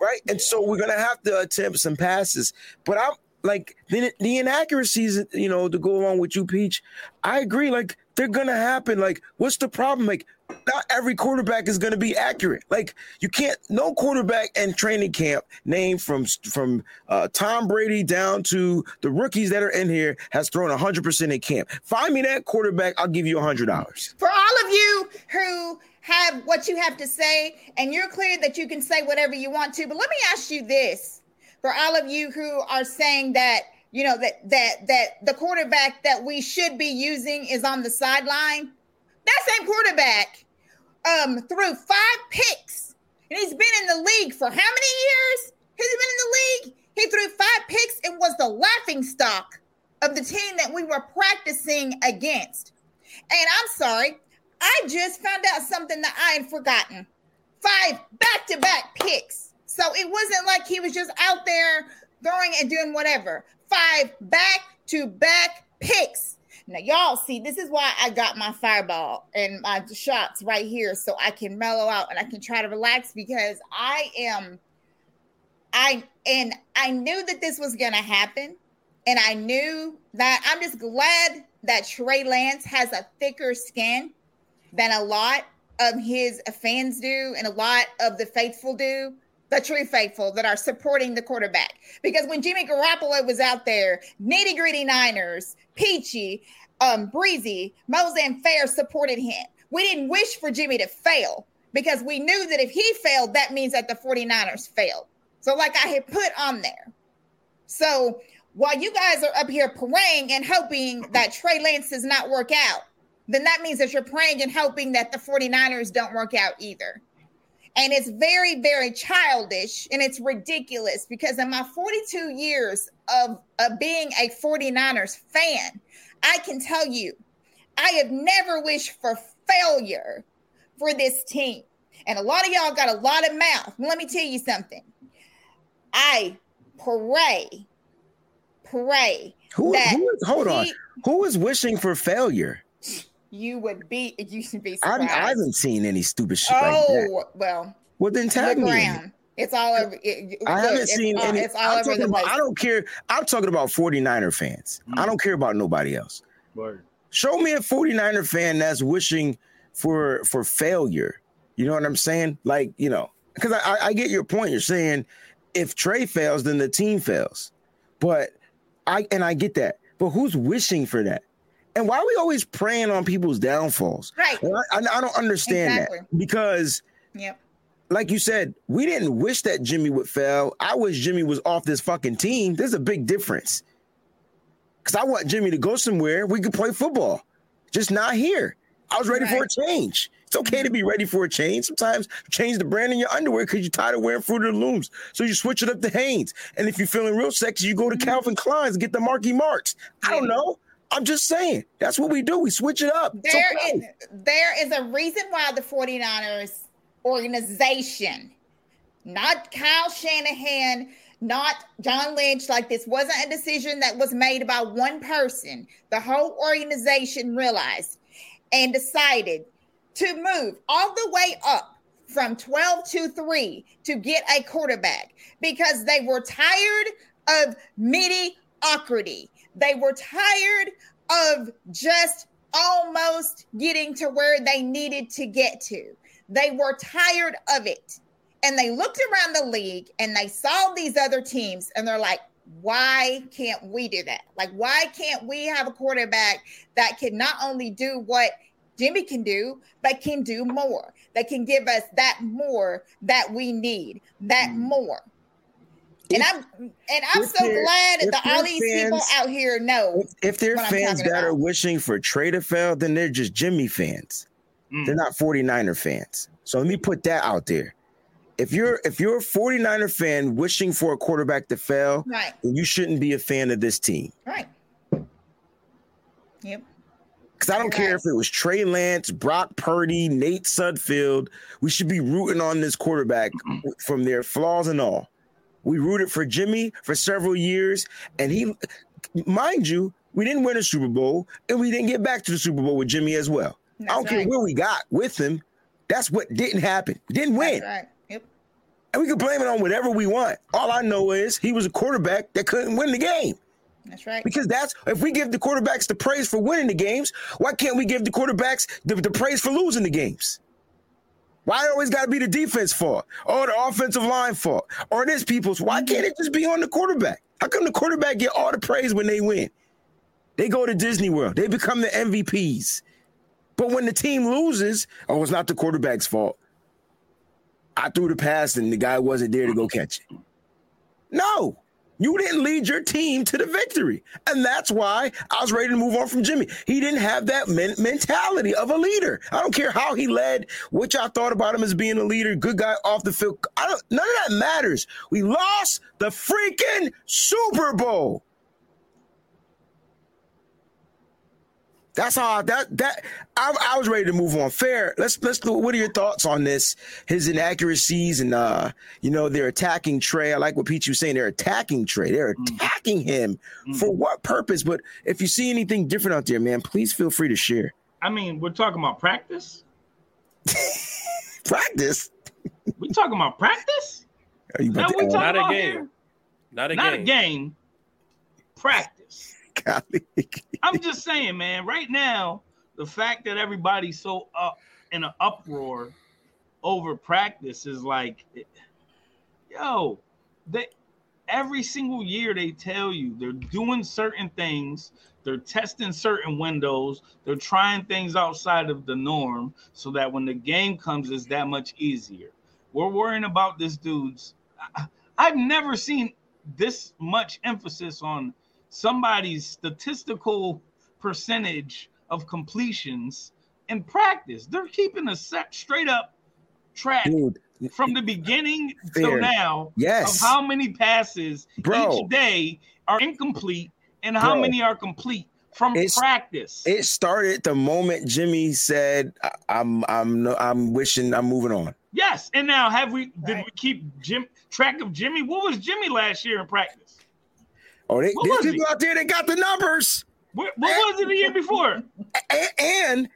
right? And so we're going to have to attempt some passes. But I'm like, the inaccuracies, you know, to go along with you, Peach, I agree. Like, they're going to happen. Like, what's the problem? Like, not every quarterback is going to be accurate. Like, you can't – no quarterback in training camp named from Tom Brady down to the rookies that are in here has thrown 100% in camp. Find me that quarterback. I'll give you $100. For all of you who have what you have to say, and you're clear that you can say whatever you want to, but let me ask you this. For all of you who are saying that, you know, that the quarterback that we should be using is on the sideline, that same quarterback threw 5 picks, and he's been in the league for how many years? Has he been in the league? He threw 5 picks and was the laughingstock of the team that we were practicing against. And I'm sorry, I just found out something that I had forgotten. 5 back-to-back picks. So it wasn't like he was just out there throwing and doing whatever. 5 back-to-back picks. Now, y'all see, this is why I got my fireball and my shots right here so I can mellow out and I can try to relax, because I knew that this was going to happen, and I knew that I'm just glad that Trey Lance has a thicker skin than a lot of his fans do and a lot of the faithful do, the true faithful that are supporting the quarterback. Because when Jimmy Garoppolo was out there, Nitty Gritty Niners, Peachy, Breezy, Mose, and Fair supported him. We didn't wish for Jimmy to fail because we knew that if he failed, that means that the 49ers failed. So like I had put on there. So while you guys are up here praying and hoping that Trey Lance does not work out, then that means that you're praying and hoping that the 49ers don't work out either. And it's very, very childish, and it's ridiculous because in my 42 years of being a 49ers fan, I can tell you I have never wished for failure for this team. And a lot of y'all got a lot of mouth. Let me tell you something. I pray. Who is wishing for failure? You should be surprised. I haven't seen any stupid shit like that. Oh, well then tag me. It's all over. I haven't seen any. It's all over the place. I don't care. I'm talking about 49er fans. Mm. I don't care about nobody else. Right. Show me a 49er fan that's wishing for failure. You know what I'm saying? Like, you know, because I get your point. You're saying if Trey fails, then the team fails. But I get that. But who's wishing for that? And why are we always preying on people's downfalls? Right. I don't understand that because, like you said, we didn't wish that Jimmy would fail. I wish Jimmy was off this fucking team. There's a big difference because I want Jimmy to go somewhere we could play football, just not here. I was ready for a change. It's okay to be ready for a change. Sometimes change the brand in your underwear because you're tired of wearing Fruit of the Looms. So you switch it up to Hanes. And if you're feeling real sexy, you go to Calvin Klein's and get the Marky Marks. I don't know. I'm just saying, that's what we do. We switch it up. There is a reason why the 49ers organization, not Kyle Shanahan, not John Lynch, like this wasn't a decision that was made by one person. The whole organization realized and decided to move all the way up from 12 to 3 to get a quarterback because they were tired of mediocrity. They were tired of just almost getting to where they needed to get to. They were tired of it. And they looked around the league and they saw these other teams and they're like, why can't we do that? Like, why can't we have a quarterback that can not only do what Jimmy can do, but can do more? That can give us that more that we need, that more. And I'm so glad that all these people out here know. If they're fans that are wishing for Trey to fail, then they're just Jimmy fans. Mm. They're not 49er fans. So let me put that out there. If you're a 49er fan wishing for a quarterback to fail, then you shouldn't be a fan of this team. Right. Yep. Because I don't care if it was Trey Lance, Brock Purdy, Nate Sudfeld. We should be rooting on this quarterback from their flaws and all. We rooted for Jimmy for several years, and he, mind you, we didn't win a Super Bowl, and we didn't get back to the Super Bowl with Jimmy as well. That's I don't care where we got with him. That's what didn't happen. We didn't win. That's right. Yep. And we can blame it on whatever we want. All I know is he was a quarterback that couldn't win the game. That's right. Because if we give the quarterbacks the praise for winning the games, why can't we give the quarterbacks the praise for losing the games? Why it always got to be the defense fault or the offensive line fault or this people's? Why can't it just be on the quarterback? How come the quarterback get all the praise when they win? They go to Disney World. They become the MVPs. But when the team loses, oh, it's not the quarterback's fault. I threw the pass and the guy wasn't there to go catch it. No, you didn't lead your team to the victory. And that's why I was ready to move on from Jimmy. He didn't have that mentality of a leader. I don't care how he led, what y'all thought about him as being a leader, good guy off the field. None of that matters. We lost the freaking Super Bowl. That's how I was ready to move on. Fair. Let's do. What are your thoughts on this? His inaccuracies and they're attacking Trey. I like what Peachy was saying. They're attacking Trey. They're attacking him for what purpose? But if you see anything different out there, man, please feel free to share. I mean, we're talking about practice. Practice. We talking about practice? Are you about to not a game. Here? Not a game. Practice. I'm just saying, man, right now, the fact that everybody's so up in an uproar over practice is like, yo, they every single year they tell you they're doing certain things, they're testing certain windows, they're trying things outside of the norm so that when the game comes, it's that much easier. We're worrying about this dude's – I've never seen this much emphasis on somebody's statistical percentage of completions in practice. They're keeping a set straight up track. Dude. From the beginning till now, yes. Of how many passes each day are incomplete and how many are complete from practice. It started the moment Jimmy said, "I'm moving on." Yes, and now did we keep track of Jimmy? What was Jimmy last year in practice? Oh, there's people out there that got the numbers. What was it the year before? And.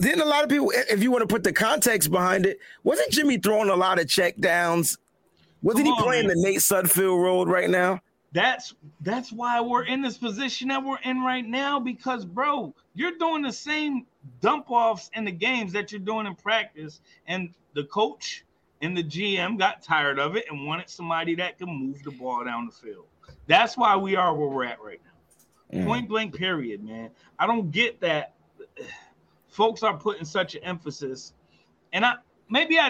Then a lot of people, if you want to put the context behind it, wasn't Jimmy throwing a lot of checkdowns? Wasn't he playing the Nate Sudfeld role right now? That's why we're in this position that we're in right now, because, bro, you're doing the same dump-offs in the games that you're doing in practice, and the coach and the GM got tired of it and wanted somebody that can move the ball down the field. That's why we are where we're at right now. Mm. Point blank period, man. I don't get that. Folks are putting such an emphasis, and I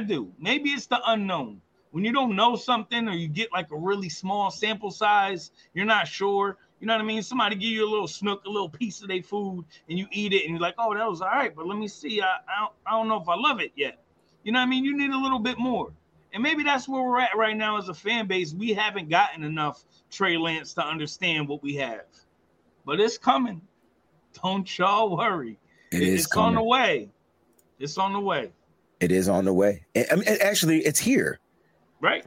do. Maybe it's the unknown. When you don't know something or you get like a really small sample size, you're not sure. You know what I mean? Somebody give you a little snook, a little piece of their food, and you eat it, and you're like, oh, that was all right, but let me see. I don't know if I love it yet. You know what I mean? You need a little bit more. And maybe that's where we're at right now as a fan base. We haven't gotten enough Trey Lance to understand what we have. But it's coming. Don't y'all worry. It's on the way. It's on the way. It is on the way. I mean, actually, it's here. Right.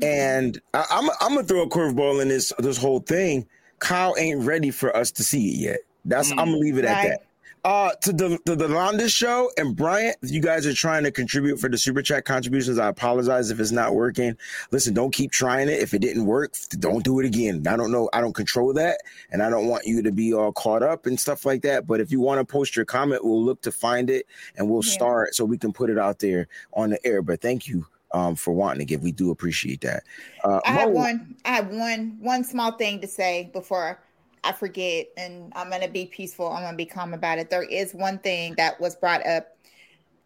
And I'm gonna throw a curveball in this whole thing. Kyle ain't ready for us to see it yet. That's I'm gonna leave it at that. To the Londa show and Bryant, you guys are trying to contribute for the super chat contributions. I apologize if it's not working. Listen, don't keep trying it. If it didn't work, don't do it again. I don't know. I don't control that, and I don't want you to be all caught up and stuff like that. But if you want to post your comment, we'll look to find it and we'll star it so we can put it out there on the air. But thank you for wanting to give. We do appreciate that. I have one small thing to say before I forget, and I'm going to be peaceful. I'm going to be calm about it. There is one thing that was brought up.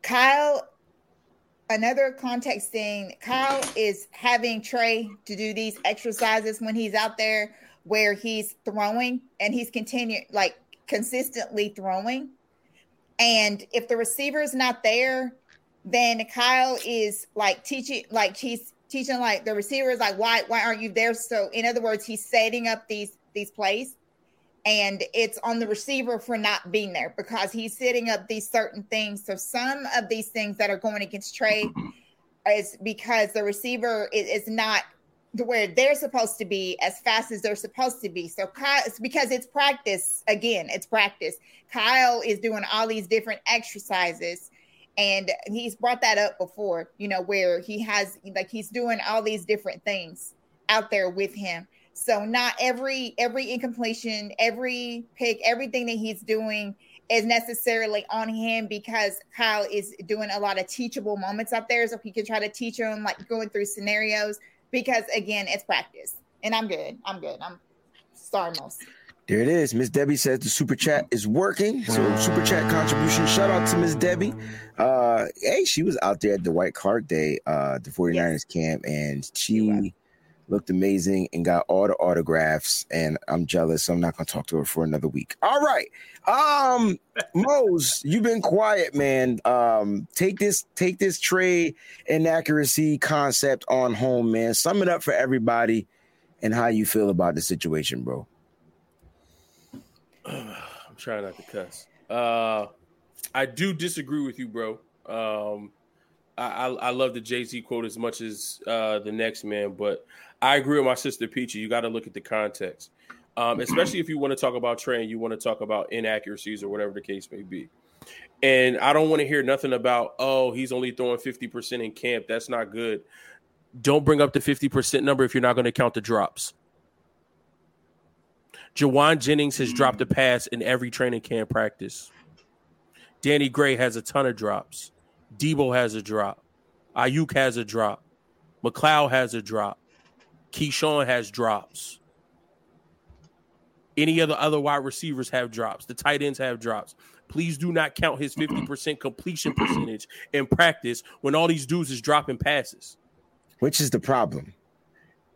Kyle, another context thing, Kyle is having Trey to do these exercises when he's out there where he's throwing, and he's consistently throwing. And if the receiver's not there, then Kyle is teaching like the receiver is like, why aren't you there? So in other words, he's setting up these plays, and it's on the receiver for not being there because he's setting up these certain things. So some of these things that are going against Trey is because the receiver is not where they're supposed to be as fast as they're supposed to be. So Kyle, it's because it's practice. Again, it's practice. Kyle is doing all these different exercises, and he's brought that up before, you know, where he has like, he's doing all these different things out there with him. So not every incompletion, every pick, everything that he's doing is necessarily on him because Kyle is doing a lot of teachable moments out there. So he can try to teach him, like going through scenarios, because again, it's practice. And I'm good. I'm sorry, Mose. There it is. Miss Debbie says the super chat is working. So super chat contribution. Shout out to Miss Debbie. Hey, she was out there at the White Clark Day, the 49ers camp, and she looked amazing and got all the autographs, and I'm jealous, so I'm not going to talk to her for another week. All right. Mose, you've been quiet, man. Take this trade inaccuracy concept on home, man. Sum it up for everybody and how you feel about the situation, bro. I'm trying not to cuss. I do disagree with you, bro. I love the Jay-Z quote as much as the next man, but I agree with my sister Peachy. You got to look at the context, especially if you want to talk about Trey and you want to talk about inaccuracies or whatever the case may be. And I don't want to hear nothing about, oh, he's only throwing 50% in camp. That's not good. Don't bring up the 50% number if you're not going to count the drops. Jauan Jennings has dropped a pass in every training camp practice. Danny Gray has a ton of drops. Debo has a drop. Ayuk has a drop. McCloud has a drop. Keyshawn has drops. Any of the other wide receivers have drops. The tight ends have drops. Please do not count his 50% completion percentage in practice when all these dudes is dropping passes. Which is the problem.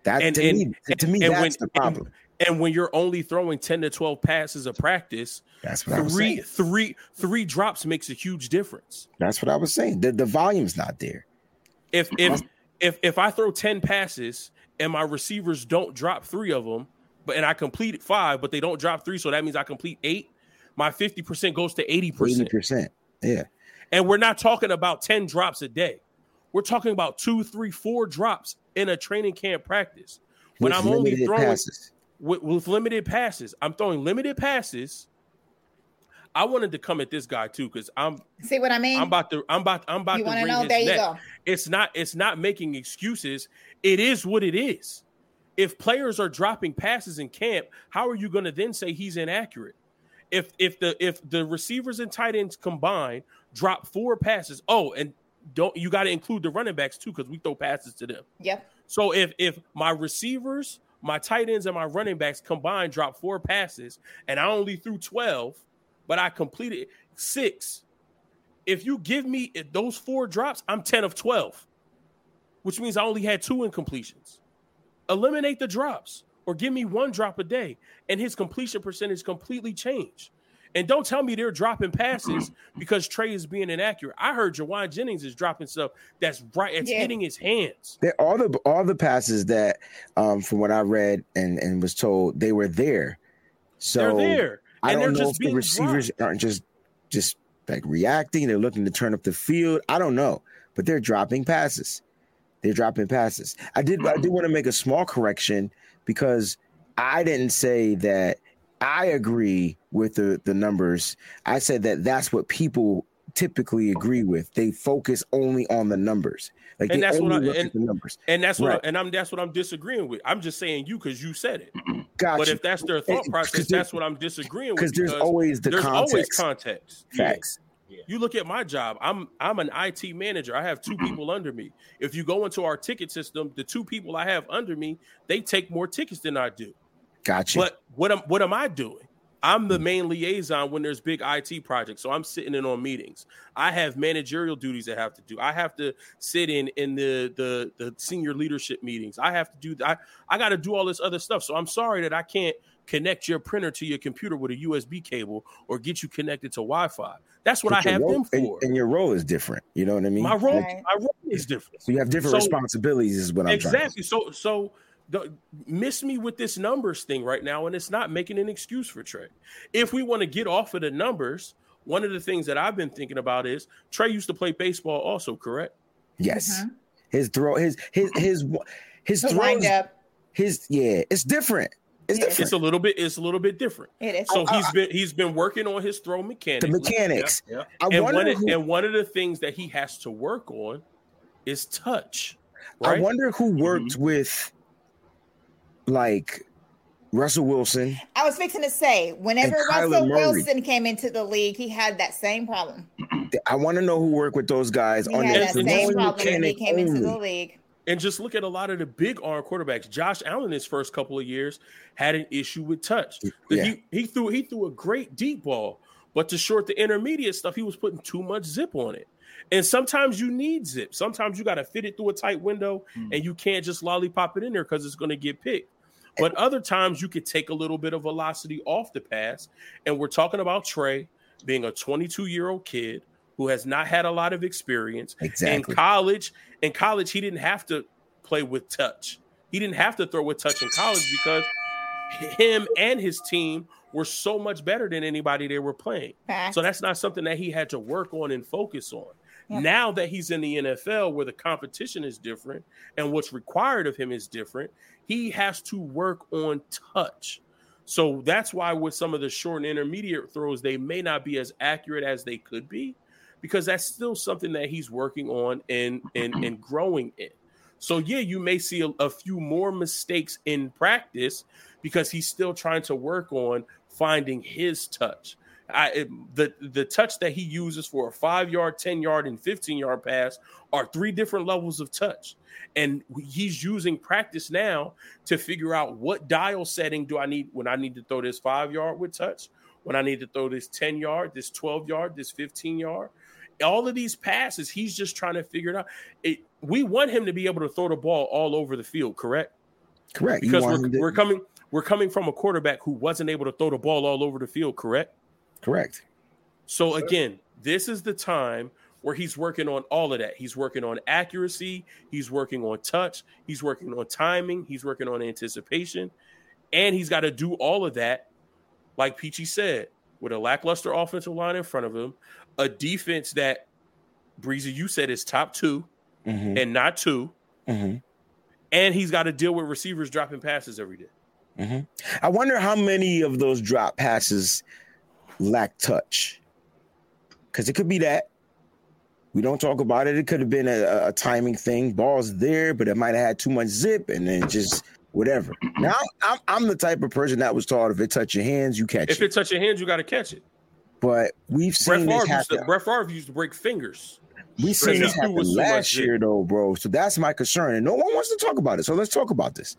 That's the problem. And when you're only throwing 10 to 12 passes a practice, that's what three drops makes a huge difference. That's what I was saying. The volume's not there. If I throw 10 passes and my receivers don't drop three of them, and I completed five, but they don't drop three, so that means I complete eight. My 50% goes to 80%. 80%, yeah. And we're not talking about 10 drops a day. We're talking about 2, 3, 4 drops in a training camp practice. When I'm only throwing passes. With limited passes, I'm throwing limited passes. I wanted to come at this guy too because I'm see what I mean. I'm about you to ring know? His there neck. You go. It's not making excuses. It is what it is. If players are dropping passes in camp, how are you going to then say he's inaccurate? If the receivers and tight ends combined drop 4 passes, and don't you got to include the running backs too because we throw passes to them. Yep. So if my receivers, my tight ends, and my running backs combined drop 4 passes, and I only threw 12. But I completed 6. If you give me those 4 drops, I'm 10 of 12, which means I only had 2 incompletions. Eliminate the drops or give me 1 drop a day, and his completion percentage completely changed. And don't tell me they're dropping passes because Trey is being inaccurate. I heard Jauan Jennings is dropping stuff that's right. It's hitting his hands. They're all the passes that, from what I read and was told, they were there. So they're there. I don't know if the receivers aren't just like reacting. They're looking to turn up the field. I don't know, but they're dropping passes. I did want to make a small correction because I didn't say that I agree with the numbers. I said that that's what people typically agree with. They focus only on the numbers. Like and that's what I and the numbers. And that's what right. I, and I'm that's what I'm disagreeing with. I'm just saying you because you said it. Gotcha. But if that's their thought process, that's what I'm disagreeing with. Because there's always context. Facts. Yeah. You look at my job. I'm an IT manager. I have 2 people under me. If you go into our ticket system, the 2 people I have under me, they take more tickets than I do. Gotcha. But what am I doing? I'm the main liaison when there's big IT projects. So I'm sitting in on meetings. I have managerial duties I have to do. I have to sit in the senior leadership meetings. I have to do that. I got to do all this other stuff. So I'm sorry that I can't connect your printer to your computer with a USB cable or get you connected to Wi-Fi. That's what I have them for. And your role is different. You know what I mean? My role is different. So you have different responsibilities is what I'm exactly. trying to say. So miss me with this numbers thing right now, and it's not making an excuse for Trey. If we want to get off of the numbers, one of the things that I've been thinking about is Trey used to play baseball also, correct? Yes. Mm-hmm. His throw, his throws, it's different. It's different. It's a little bit different. It is. So he's been working on his throw mechanics. The mechanics. Yeah. And one of the things that he has to work on is touch. Right? I wonder who worked with like Russell Wilson. I was fixing to say, whenever Russell Wilson came into the league, he had that same problem. I want to know who worked with those guys. He had that same problem when he came into the league. And just look at a lot of the big arm quarterbacks. Josh Allen, his first couple of years, had an issue with touch. Yeah. He threw a great deep ball, but to short the intermediate stuff, he was putting too much zip on it. And sometimes you need zip. Sometimes you got to fit it through a tight window, and you can't just lollipop it in there because it's going to get picked. But other times you could take a little bit of velocity off the pass. And we're talking about Trey being a 22-year-old kid who has not had a lot of experience. Exactly. In college, he didn't have to play with touch. He didn't have to throw with touch in college because him and his team were so much better than anybody they were playing. So that's not something that he had to work on and focus on. Yep. Now that he's in the NFL where the competition is different and what's required of him is different, he has to work on touch. So that's why with some of the short and intermediate throws, they may not be as accurate as they could be because that's still something that he's working on and growing in. So, yeah, you may see a few more mistakes in practice because he's still trying to work on finding his touch. The touch that he uses for a 5-yard, 10-yard, and 15-yard pass are three different levels of touch. And he's using practice now to figure out what dial setting do I need when I need to throw this 5-yard with touch, when I need to throw this 10-yard, this 12-yard, this 15-yard. All of these passes, he's just trying to figure it out. We want him to be able to throw the ball all over the field, correct? Correct. Because we're coming from a quarterback who wasn't able to throw the ball all over the field, correct? Correct. So, again, this is the time where he's working on all of that. He's working on accuracy. He's working on touch. He's working on timing. He's working on anticipation. And he's got to do all of that, like Peachy said, with a lackluster offensive line in front of him, a defense that, Breezy, you said is top two and not two. Mm-hmm. And he's got to deal with receivers dropping passes every day. Mm-hmm. I wonder how many of those drop passes lack touch, because it could be that we don't talk about it. It could have been a timing thing. Ball's there, but it might have had too much zip and then just whatever. Now, I'm the type of person that was taught if it touch your hands, you catch it. If it touch your hands, you got to catch it. But we've seen this happen. Brett Favre used to break fingers. We've seen this happen last year, though, bro. So that's my concern. And no one wants to talk about it. So let's talk about this.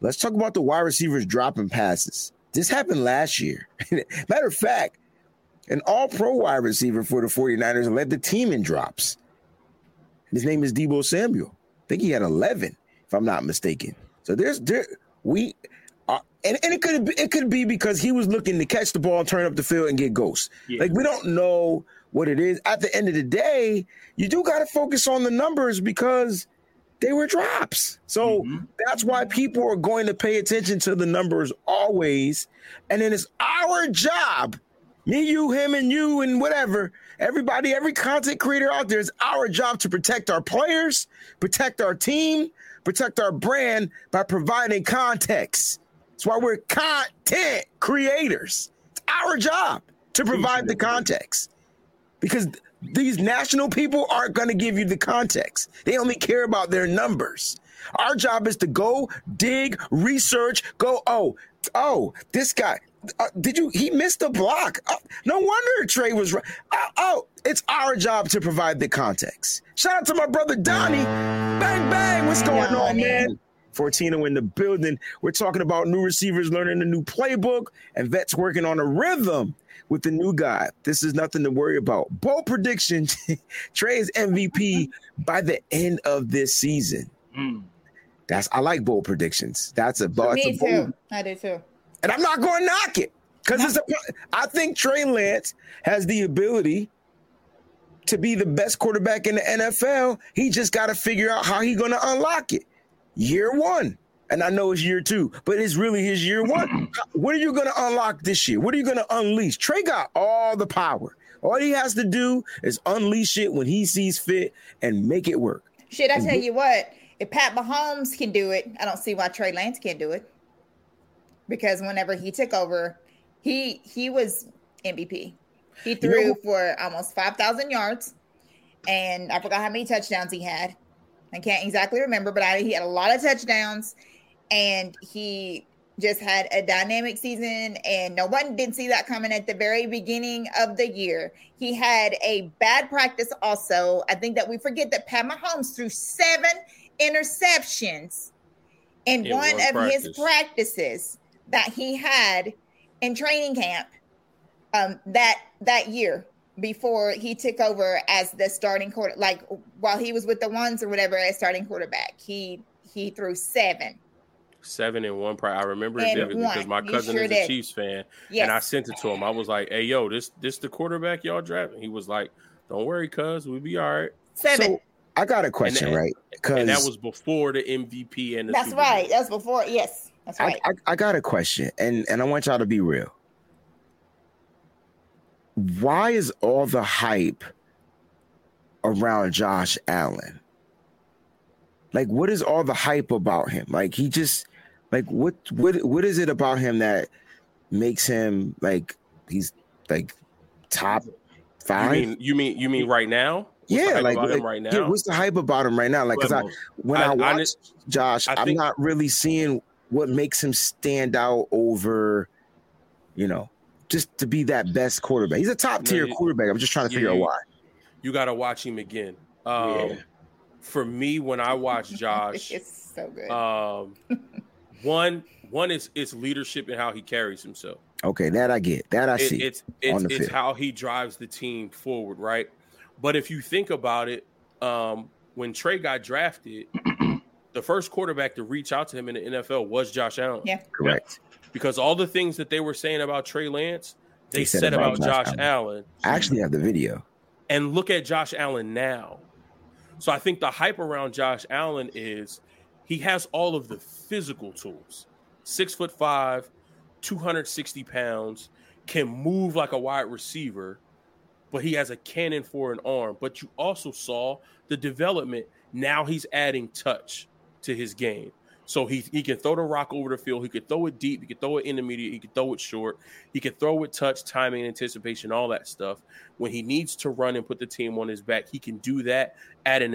Let's talk about the wide receivers dropping passes. This happened last year. Matter of fact, an all-pro wide receiver for the 49ers led the team in drops. His name is Debo Samuel. I think he had 11, if I'm not mistaken. So it could be because he was looking to catch the ball, turn up the field, and get ghosts. Yeah. Like, we don't know what it is. At the end of the day, you do got to focus on the numbers because they were drops. So that's why people are going to pay attention to the numbers always. And then it's our job, me, you, him, and you, and whatever, everybody, every content creator out there, it's our job to protect our players, protect our team, protect our brand by providing context. That's why we're content creators. It's our job to provide the context because these national people aren't going to give you the context. They only care about their numbers. Our job is to go dig, research, go, oh, this guy, he missed a block. Oh, no wonder Trey was right. Oh, it's our job to provide the context. Shout out to my brother Donnie. Bang, bang, what's going on, man? Fortino in the building. We're talking about new receivers learning a new playbook and vets working on a rhythm with the new guy. This is nothing to worry about. Bold prediction, Trey is MVP by the end of this season. I like bold predictions. That's a bold. I do too. And I'm not going to knock it because I think Trey Lance has the ability to be the best quarterback in the NFL. He just got to figure out how he's going to unlock it. Year one, and I know it's year two, but it's really his year one. What are you going to unlock this year? What are you going to unleash? Trey got all the power. All he has to do is unleash it when he sees fit and make it work. Shit, I tell you what, if Pat Mahomes can do it, I don't see why Trey Lance can't do it. Because whenever he took over, he was MVP. He threw for almost 5,000 yards, and I forgot how many touchdowns he had. I can't exactly remember, but he had a lot of touchdowns, and he just had a dynamic season, and no one didn't see that coming at the very beginning of the year. He had a bad practice also. I think that we forget that Pat Mahomes threw 7 interceptions in one of his practices that he had in training camp that year. Before he took over as the starting quarterback, like while he was with the ones or whatever as starting quarterback, he threw 7. 7 in one prior. I remember it vividly because my cousin is a Chiefs fan, and I sent it to him. I was like, "Hey, yo, this the quarterback y'all drafting?" He was like, "Don't worry, cuz we'll be all right." 7. So I got a question, right? And that was before the MVP and the Super Bowl. Right. That's before. Yes, that's right. I got a question, and I want y'all to be real. Why is all the hype around Josh Allen? Like, what is all the hype about him? Like, he just, like, what is it about him that makes him like he's like top 5? You mean right now? What's the hype about him right now? Like, because when I watch Josh, I'm not really seeing what makes him stand out over, just to be that best quarterback. He's a top tier quarterback. I'm just trying to figure out why. You got to watch him again. For me, when I watch Josh, it's so good. One is it's leadership and how he carries himself. Okay, that I get. That I see. It's how he drives the team forward, right? But if you think about it, when Trey got drafted, the first quarterback to reach out to him in the NFL was Josh Allen. Yeah, correct. Because all the things that they were saying about Trey Lance, they said about Josh Allen. I actually have the video. And look at Josh Allen now. So I think the hype around Josh Allen is he has all of the physical tools. 6'5", 260 pounds, can move like a wide receiver, but he has a cannon for an arm. But you also saw the development. Now he's adding touch to his game. So he can throw the rock over the field. He could throw it deep. He could throw it intermediate. He could throw it short. He could throw it touch, timing, anticipation, all that stuff. When he needs to run and put the team on his back, he can do that at an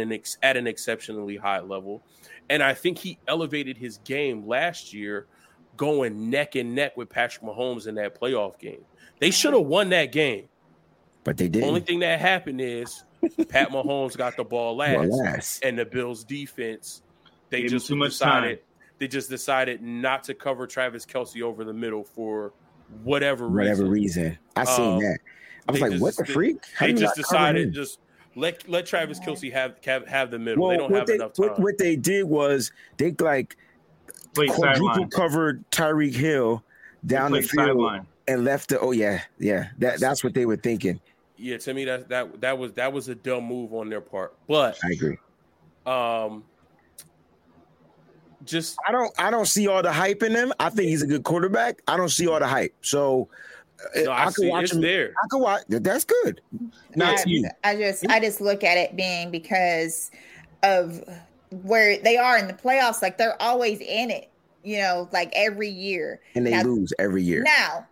exceptionally high level. And I think he elevated his game last year going neck and neck with Patrick Mahomes in that playoff game. They should have won that game. But they didn't. The only thing that happened is Pat Mahomes got the ball last. And the Bills' defense – They just decided not to cover Travis Kelce over the middle for whatever reason. I seen that. I was like, "What the freak?" They just decided just let Travis Kelce have the middle. Well, they don't have enough time. What they did was they quadruple covered Tyreek Hill down the field and left the. Oh yeah. That's what they were thinking. Yeah, to me that was a dumb move on their part. But I agree. I don't see all the hype in him. I think he's a good quarterback. I don't see all the hype. So I can watch. That's good. I just look at it being because of where they are in the playoffs. Like they're always in it, every year. And they lose every year.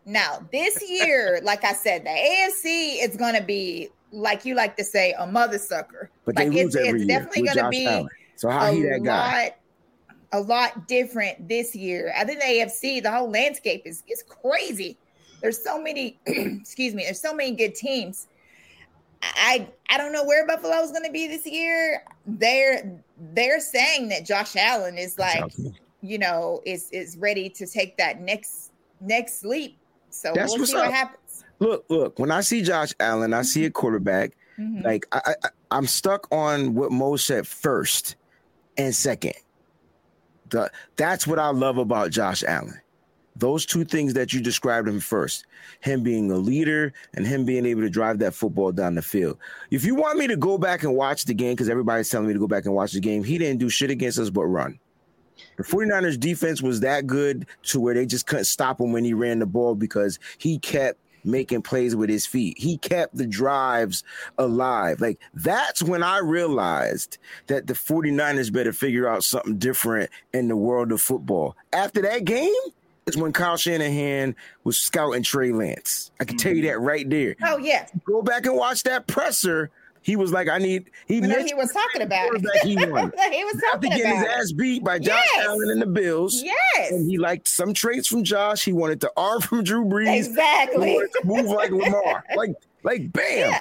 Now this year, like I said, the AFC is going to be like you like to say a mother sucker. But like they lose every year. It's definitely going to be Allen. So how he that guy. A lot different this year. I think the AFC, the whole landscape is crazy. There's so many, there's so many good teams. I don't know where Buffalo is going to be this year. They're saying that Josh Allen is is ready to take that next leap. So we'll see what happens. Look, when I see Josh Allen, I see a quarterback. Mm-hmm. I'm stuck on what Mose said first and second. That's what I love about Josh Allen. Those two things that you described him first, him being a leader and him being able to drive that football down the field. If you want me to go back and watch the game, because everybody's telling me to go back and watch the game, he didn't do shit against us but run. The 49ers defense was that good to where they just couldn't stop him when he ran the ball because he kept making plays with his feet. He kept the drives alive. That's when I realized that the 49ers better figure out something different in the world of football. After that game is when Kyle Shanahan was scouting Trey Lance. I can tell you that right there. Oh, yeah. Go back and watch that presser. He was like, he was talking about it. He wanted. He was talking about his ass beat by Josh Allen and the Bills. Yes. And he liked some traits from Josh. He wanted the arm from Drew Brees. Exactly. He wanted to move like Lamar. Bam. Yeah.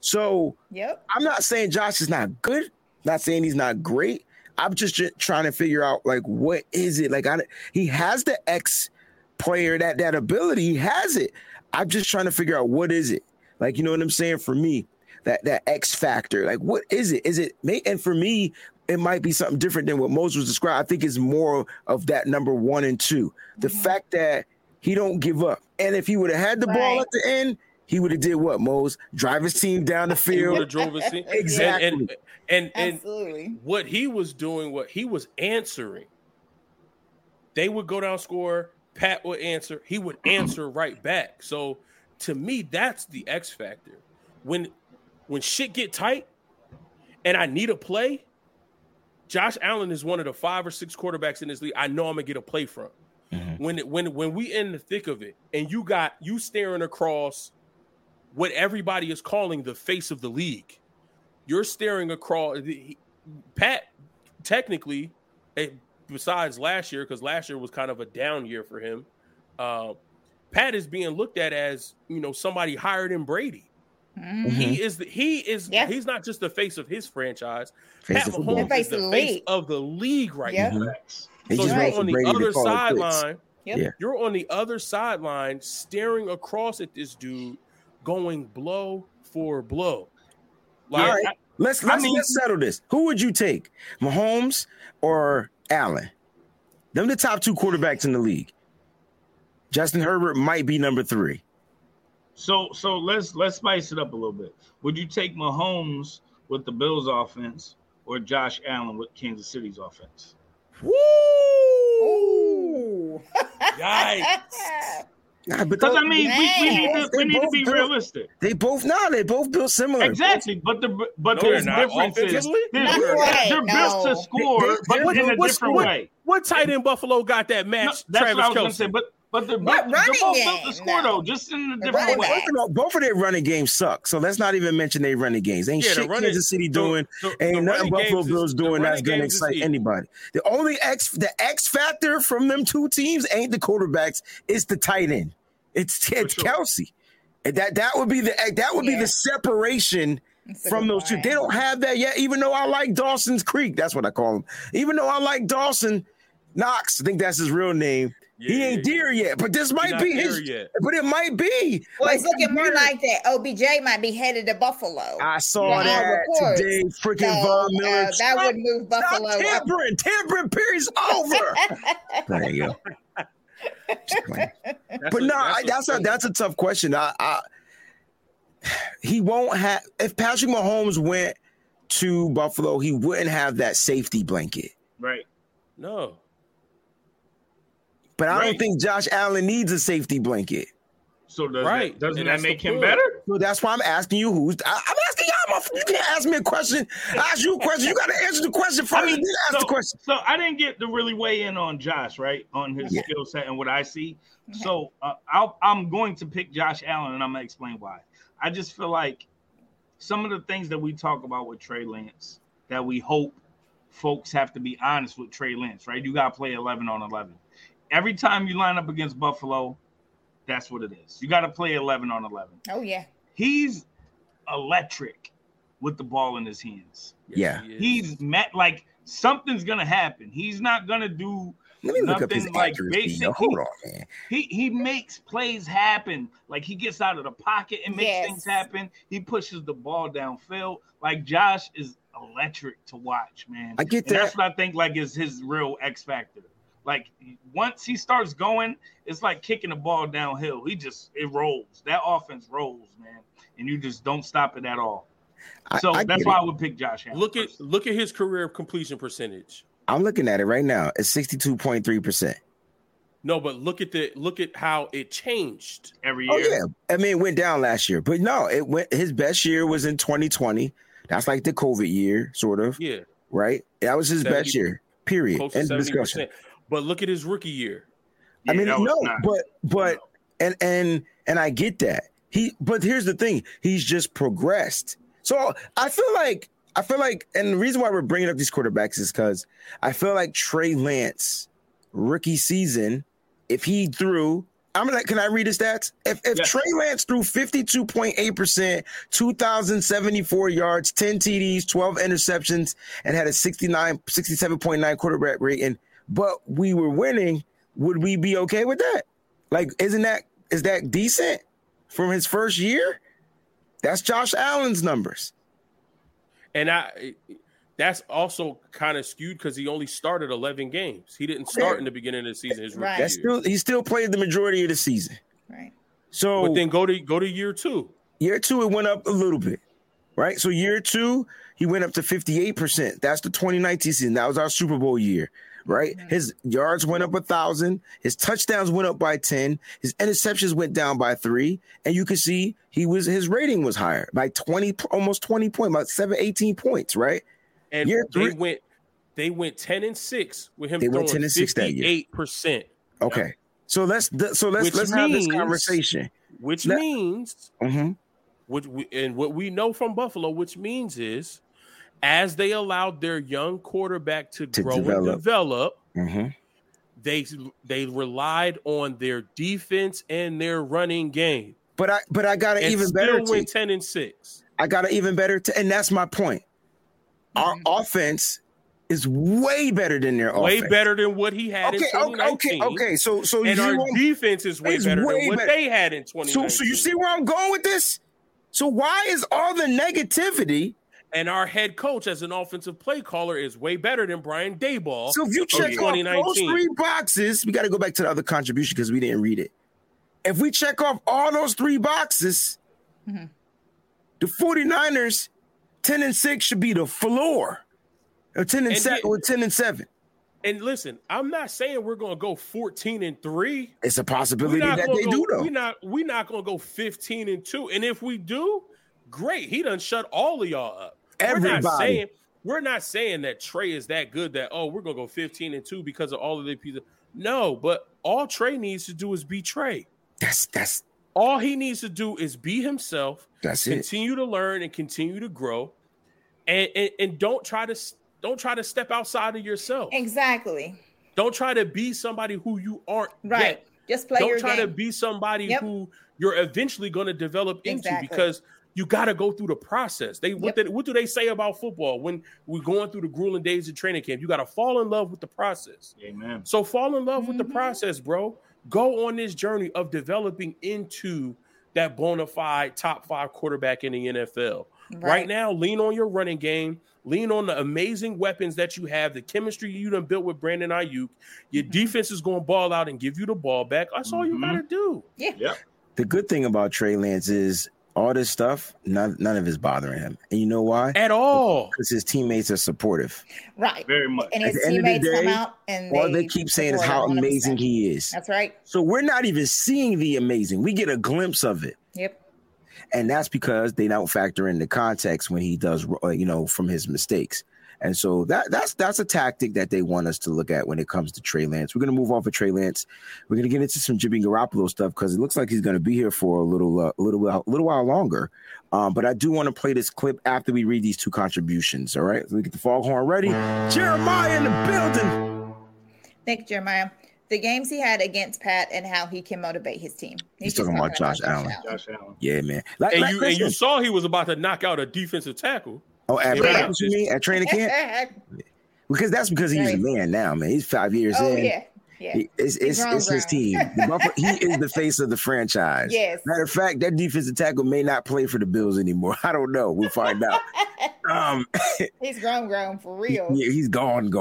So I'm not saying Josh is not good. Not saying he's not great. I'm just trying to figure out, what is it? He has the X player, that ability. He has it. I'm just trying to figure out what is it? You know what I'm saying? For me, That X factor, what is it? Is it me? And for me, it might be something different than what Mose was described. I think it's more of that number 1 and 2, the fact that he don't give up. And if he would have had the ball at the end, he would have did what, Mose? Drive his team down the field. He would have drove his team. Exactly. And what he was doing, what he was answering, they would go down, score. Pat would answer. He would answer right back. So to me, that's the X factor. When shit get tight and I need a play, Josh Allen is one of the 5 or 6 quarterbacks in this league I know I'm going to get a play from. Mm-hmm. When we in the thick of it and you staring across what everybody is calling the face of the league, you're staring across – Pat, technically, besides last year, because last year was kind of a down year for him, Pat is being looked at as, you know, somebody higher than Brady. Mm-hmm. He is. Yeah. He's not just the face of his franchise. Pat Mahomes is the face of the league right now. Mm-hmm. So you're on the other sideline. Yep. You're on the other sideline, staring across at this dude, going blow for blow. Like, all right, let's settle this. Who would you take, Mahomes or Allen? Them the top two quarterbacks in the league. Justin Herbert might be number three. So let's spice it up a little bit. Would you take Mahomes with the Bills offense or Josh Allen with Kansas City's offense? Woo! Ooh. Yikes. Nah, because I mean, we need to be realistic. They both built similar. Exactly, but there's differences. They're built to score, but in a different way. What tight end Buffalo got that match? No, that's Travis what I was going to say. But they're both built to score though, just in a different way. Both of their running games suck. So let's not even mention their running games. Ain't shit Kansas City doing. Ain't nothing Buffalo Bills doing that's going to excite anybody. The only X factor from them two teams ain't the quarterbacks. It's the tight end. It's Kelsey. That would be the separation from those two. They don't have that yet. Even though I like Dawson's Creek, that's what I call him. Even though I like Dawson Knox, I think that's his real name. Yeah, he ain't there yet, but this might be his. But it might be. Well, it's looking more like that. OBJ might be headed to Buffalo. I saw that today. Freaking Von Miller. That would move Buffalo. Stop tampering. Tampering period's over. There you go. But no, that's a tough question. He won't have. If Patrick Mahomes went to Buffalo, he wouldn't have that safety blanket. Right. No. But I don't think Josh Allen needs a safety blanket. So doesn't that make him better? So that's why I'm asking you who's. I'm asking y'all. You can't ask me a question. I ask you a question. You got to answer the question first. The question. So I didn't get to really weigh in on Josh, right, on his skill set and what I see. Okay. So I'm going to pick Josh Allen, and I'm going to explain why. I just feel like some of the things that we talk about with Trey Lance that we hope folks have to be honest with Trey Lance, right? You got to play 11 on 11. Every time you line up against Buffalo, that's what it is. You got to play 11 on 11. Oh, yeah. He's electric with the ball in his hands. Yeah. He's met like something's going to happen. He's not going to do nothing like basic. Hold on, man. He makes plays happen. Like he gets out of the pocket and makes things happen. He pushes the ball downfield. Like Josh is electric to watch, man. I get that. And that's what I think like is his real X factor. Like once he starts going, it's like kicking the ball downhill. It rolls. That offense rolls, man, and you just don't stop it at all. So that's why I would pick Josh Allen. Look at his career completion percentage. I'm looking at it right now. It's 62.3%. No, but look at how it changed every year. Oh yeah, I mean it went down last year, but no, it went. His best year was in 2020. That's like the COVID year, sort of. Yeah. Right. That was his best year. Period. End of discussion. But look at his rookie year. Yeah, I mean, and I get that. But here's the thing: he's just progressed. So I feel like, and the reason why we're bringing up these quarterbacks is because I feel like Trey Lance rookie season, if he threw, I'm like, can I read his stats? If Trey Lance threw 52.8%, 2,074 yards, 10 TDs, 12 interceptions, and had a 67.9 quarterback rating. But we were winning, would we be okay with that? Like, is that decent from his first year? That's Josh Allen's numbers. And that's also kind of skewed because he only started 11 games. He didn't start in the beginning of the season. His rookie year. He still played the majority of the season. Right. So but then go to year two. Year two, it went up a little bit. Right. So year two, he went up to 58%. That's the 2019 season. That was our Super Bowl year. Right. His yards went up 1,000. His touchdowns went up by 10. His interceptions went down by 3. And you can see his rating was higher by 20, almost 20 points, about 18 points. Right. And they went 10-6 with him. They went 10-6 that year. 8%. Okay. So let's have this conversation. Which means what we know from Buffalo, which means is, as they allowed their young quarterback to grow and develop, they relied on their defense and their running game. But I got an even better team. Still went 10-6. I got an even better team, and that's my point. Our offense is way better than their offense. Way better than what he had in 2019. Okay. So and our defense is way better than what they had in 2019. So you see where I'm going with this? So why is all the negativity? And our head coach as an offensive play caller is way better than Brian Daboll. So if you check off those three boxes, we got to go back to the other contribution because we didn't read it. If we check off all those three boxes, the 49ers 10-6 should be the floor. Or 10-7. And listen, I'm not saying we're going to go 14-3. It's a possibility that they do, though. We're not going to go 15-2. And if we do, great. He done shut all of y'all up. Everybody. We're not saying that Trey is that good that, we're going to go 15-2 because of all of the pieces. No, but all Trey needs to do is be Trey. That's all he needs to do is be himself. That's it. Continue to learn and continue to grow. And don't try to step outside of yourself. Exactly. Don't try to be somebody who you aren't. Right. Yet. Just play your game. Don't try to be somebody who you're eventually going to develop into, because you got to go through the process. What do they say about football when we're going through the grueling days of training camp? You got to fall in love with the process. Amen. So fall in love with the process, bro. Go on this journey of developing into that bona fide top 5 quarterback in the NFL. Right now, lean on your running game. Lean on the amazing weapons that you have, the chemistry you done built with Brandon Ayuk. Your defense is going to ball out and give you the ball back. That's all you got to do. Yeah. Yep. The good thing about Trey Lance is all this stuff, none of it's bothering him. And you know why? At all. Because his teammates are supportive. Right. Very much. And his teammates come out and all they keep saying is how amazing he is. That's right. So we're not even seeing the amazing. We get a glimpse of it. Yep. And that's because they don't factor in the context when he does, from his mistakes. And so that's a tactic that they want us to look at when it comes to Trey Lance. We're going to move off of Trey Lance. We're going to get into some Jimmy Garoppolo stuff because it looks like he's going to be here for a little while longer. But I do want to play this clip after we read these two contributions. All right, so we get the foghorn ready. Jeremiah in the building. Thank you, Jeremiah. The games he had against Pat and how he can motivate his team. He's talking about Josh Allen. Yeah, man. You saw he was about to knock out a defensive tackle. Oh, at practice, you mean? At training camp? because he's a man now, man. He's 5 years in. Yeah. Yeah. It's his team. He is the face of the franchise. Yes. Matter of fact, that defensive tackle may not play for the Bills anymore. I don't know. We'll find out. He's grown for real. Yeah, he's gone.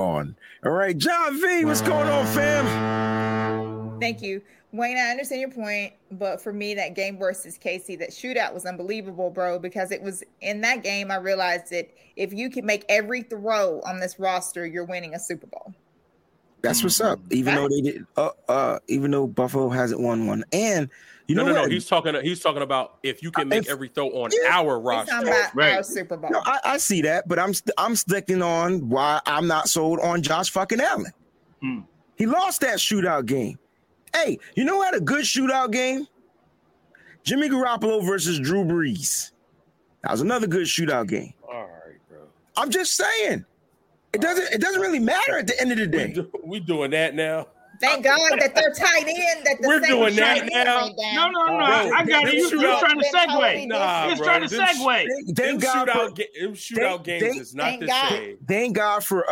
All right, John V, what's going on, fam? Thank you, Wayne. I understand your point, but for me, that game versus KC, that shootout was unbelievable, bro. Because it was in that game I realized that if you can make every throw on this roster, you're winning a Super Bowl. That's what's up. Even though Buffalo hasn't won one, and you know what? He's talking about if you can make every throw on our roster, our Super Bowl. No, I see that, but I'm sticking on why I'm not sold on Josh fucking Allen. He lost that shootout game. Hey, you know who had a good shootout game? Jimmy Garoppolo versus Drew Brees. That was another good shootout game. All right, bro. I'm just saying. It doesn't really matter at the end of the day. We're doing that now. Thank God that they're tight end. We're doing that now. No. I got it. You're trying to segue. He's trying to segue. Them shootout games is not the same. Thank God for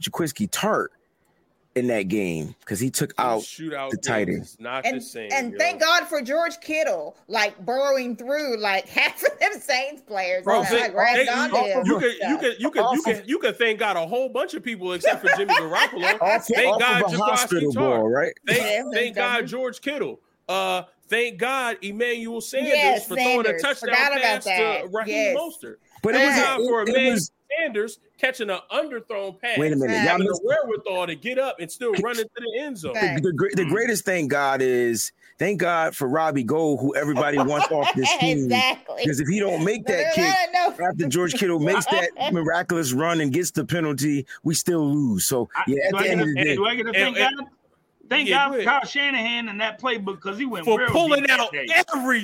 Jaquiski Tartt in that game because he took out the tight end. Not the same. And thank God for George Kittle, burrowing through half of them Saints players. Bro, you can thank God a whole bunch of people except for Jimmy Garoppolo. Thank God Jaquiski Tartt, right? Thank God George Kittle. Thank God Emmanuel Sanders for throwing a touchdown pass to Raheem Mostert. But it was Sanders catching an underthrown pass. Wait a minute. Y'all missed the wherewithal to get up and still run into the end zone. The greatest thing, God, is thank God for Robbie Gould, who everybody wants off this team. Exactly. Because if he don't make that kick, after George Kittle makes that miraculous run and gets the penalty, we still lose. So, at the end of the day. Do I get to thank God? Thank God for Kyle Shanahan and that playbook because he went real deep.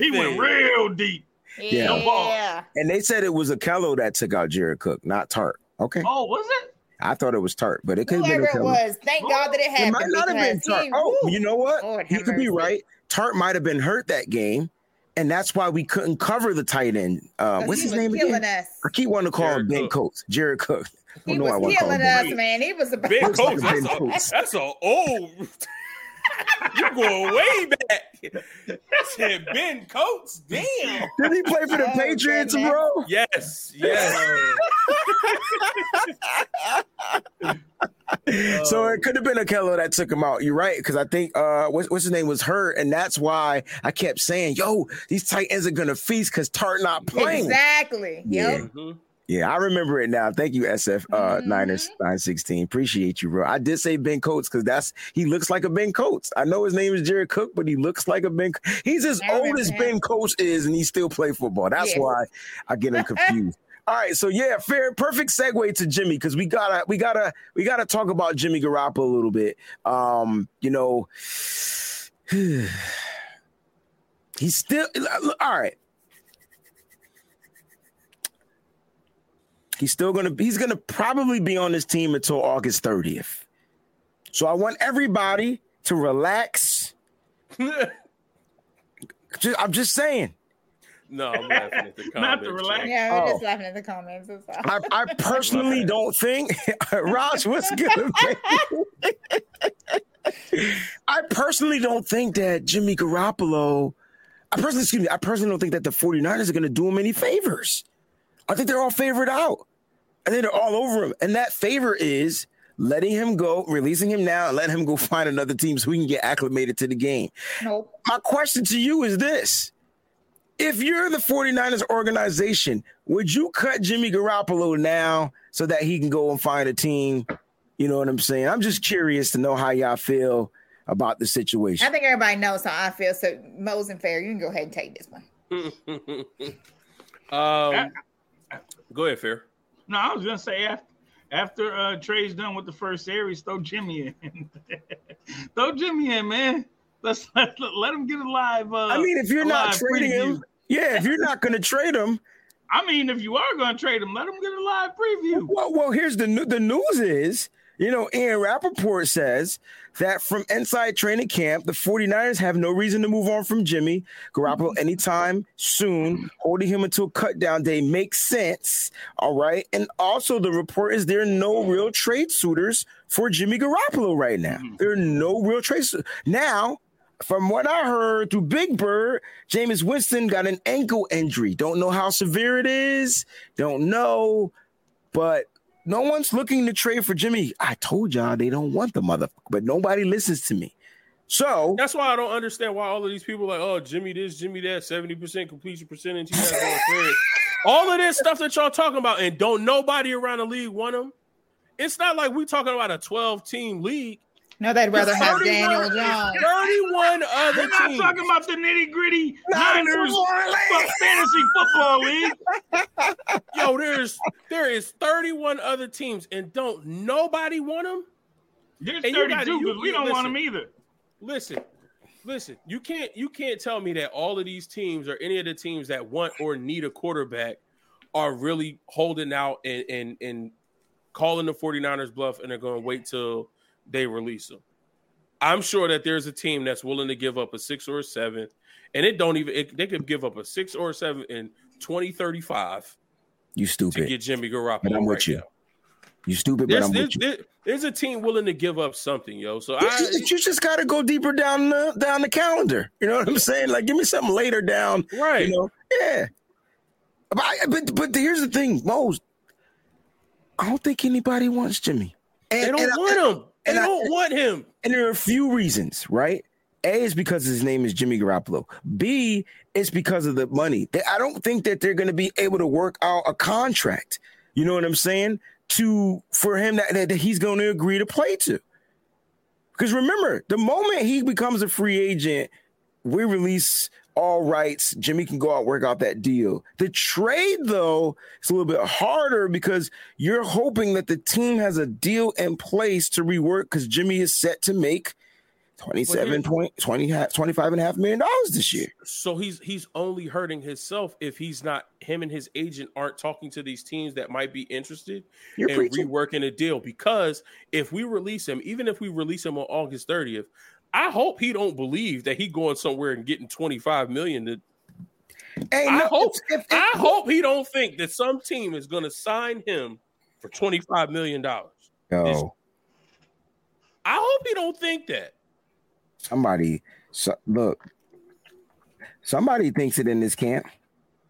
He went real deep. Yeah. No ball. And they said it was Akello that took out Jared Cook, not Tartt. Okay. Oh, was it? I thought it was Tartt, but it could have been Whoever it was. Thank God that it happened. It might not have been Tartt. Oh, you know what? Lord, you could be right. Tartt might have been hurt that game, and that's why we couldn't cover the tight end. What's his name again? Us. I keep wanting to call him Ben Coates. Jared Cook. He was killing us, man. He was about Ben Coates. That's an old. You're going way back. That said Ben Coates. Damn. Did he play for the Patriots, bro? Yes. So it could have been Okello that took him out. You're right, because I think what's his name was hurt, and that's why I kept saying, "Yo, these tight ends are gonna feast because Tartt not playing." Exactly. Yeah. Mm-hmm. Yeah, I remember it now. Thank you, SF Niners 916. Appreciate you, bro. I did say Ben Coates because he looks like a Ben Coates. I know his name is Jared Cook, but he looks like a Ben. He's as old as Ben Coates is, and he still plays football. That's why I get him confused. All right, so perfect segue to Jimmy because we gotta talk about Jimmy Garoppolo a little bit. He's still all right. He's gonna probably be on this team until August 30th. So I want everybody to relax. I'm just saying. No, I'm laughing at the comments. Not to relax. Yeah, we're just laughing at the comments. I personally don't think Raj, what's good? I personally don't think that Jimmy Garoppolo. I personally don't think that the 49ers are gonna do him any favors. I think they're all favored out. I think they're all over him. And that favor is letting him go, releasing him now, and letting him go find another team so he can get acclimated to the game. Nope. My question to you is this. If you're the 49ers organization, would you cut Jimmy Garoppolo now so that he can go and find a team? You know what I'm saying? I'm just curious to know how y'all feel about the situation. I think everybody knows how I feel. So, Mose and Fair, you can go ahead and take this one. Go ahead, Fair. No, I was gonna say after Trey's done with the first series, throw Jimmy in. Throw Jimmy in, man. Let him get alive. I mean, if you're not trading him, if you're not gonna trade him, I mean, if you are gonna trade him, let him get a live preview. Well, here's the news is, Ian Rappaport says that from inside training camp, the 49ers have no reason to move on from Jimmy Garoppolo anytime soon. Holding him until cut down day makes sense. All right. And also the report is there are no real trade suitors for Jimmy Garoppolo right now. There are no real trade suitors. Now, from what I heard through Big Bird, Jameis Winston got an ankle injury. Don't know how severe it is. Don't know. But no one's looking to trade for Jimmy. I told y'all they don't want the motherfucker, but nobody listens to me. So that's why I don't understand why all of these people are like, oh, Jimmy this, Jimmy that, 70% completion percentage. All of this stuff that y'all talking about, and don't nobody around the league want him. It's not like we're talking about a 12-team league. No, they'd rather have Daniel Jones. 31 other teams. We're not talking about the nitty-gritty Niners fantasy football league. Yo, there is 31 other teams, and don't nobody want them? There's 32, but we don't want them either. Listen. You can't tell me that all of these teams or any of the teams that want or need a quarterback are really holding out and calling the 49ers bluff, and they're going to wait till they release him. I'm sure that there's a team that's willing to give up a 6th or a 7th, and they could give up a 6th or a 7th in 2035. You stupid to get Jimmy Garoppolo. But I'm with you. Now. You stupid, but I'm with you. There's a team willing to give up something, yo. So you just gotta go deeper down the calendar. You know what I'm saying? Like, give me something later down. Right. Yeah. But here's the thing, Mose. I don't think anybody wants Jimmy. They don't want him. They don't want him. And there are a few reasons, right? A is because his name is Jimmy Garoppolo. B is because of the money. I don't think that they're going to be able to work out a contract, you know what I'm saying, for him that he's going to agree to play to. Because remember, the moment he becomes a free agent, we release all rights. Jimmy can go out, work out that deal. The trade, though, is a little bit harder because you're hoping that the team has a deal in place to rework because Jimmy is set to make $25.5 million this year. So he's only hurting himself if he's not, him and his agent aren't talking to these teams that might be interested and reworking a deal. Because if we release him, even if we release him on August 30th, I hope he don't believe that he going somewhere and getting $25 million. I hope he don't think that some team is going to sign him for $25 million. No, I hope he don't think that. Somebody thinks it in this camp.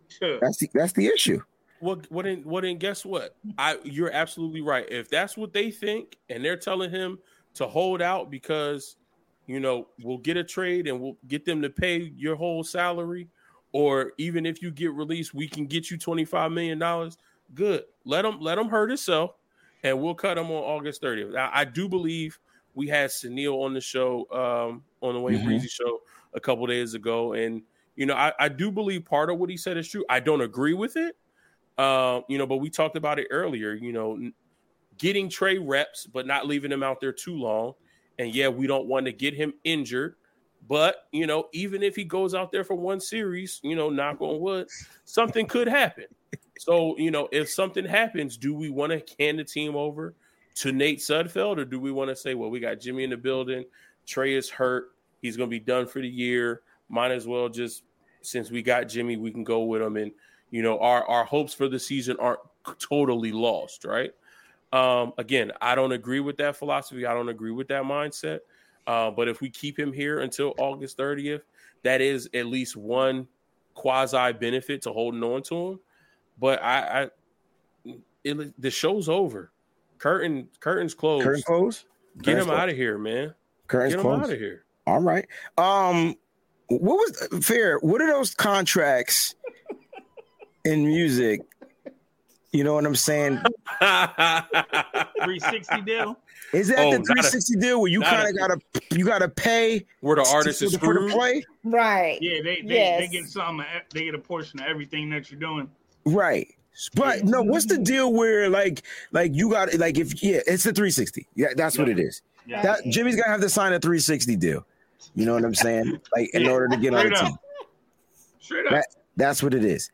Sure. That's the issue. Well, then guess what? You're absolutely right. If that's what they think and they're telling him to hold out because, you know, we'll get a trade and we'll get them to pay your whole salary, or even if you get released, we can get you $25 million. Good. Let him hurt himself, and we'll cut him on August 30th. I do believe we had Sunil on the show, on the Wayne Breezy show a couple days ago. And, you know, I do believe part of what he said is true. I don't agree with it, you know, but we talked about it earlier, you know, getting Trey reps, but not leaving him out there too long. And, yeah, we don't want to get him injured. But, you know, even if he goes out there for one series, you know, knock on wood, something could happen. So, you know, if something happens, do we want to hand the team over to Nate Sudfeld, or do we want to say, well, we got Jimmy in the building, Trey is hurt, he's going to be done for the year, might as well just, since we got Jimmy, we can go with him, and, you know, our hopes for the season aren't totally lost, right? Again, I don't agree with that philosophy. I don't agree with that mindset. But if we keep him here until August 30th, that is at least one quasi-benefit to holding on to him. But the show's over. Curtain's closed. Curtain's closed. Get him out of here, man. Curtain's closed. Get him out of here. All right. What was fair? What are those contracts in music? You know what I'm saying? 360 deal. Is that the 360 deal where you kind of gotta pay where the artist is for the play? Right. Yeah, they get something. They get a portion of everything that you're doing. Right. But no, what's the deal where like you got it, like if it's the 360. Yeah, that's what it is. Yeah. That Jimmy's gotta have to sign a 360 deal. You know what I'm saying? Like in order to get on the team. Straight up. That's what it is.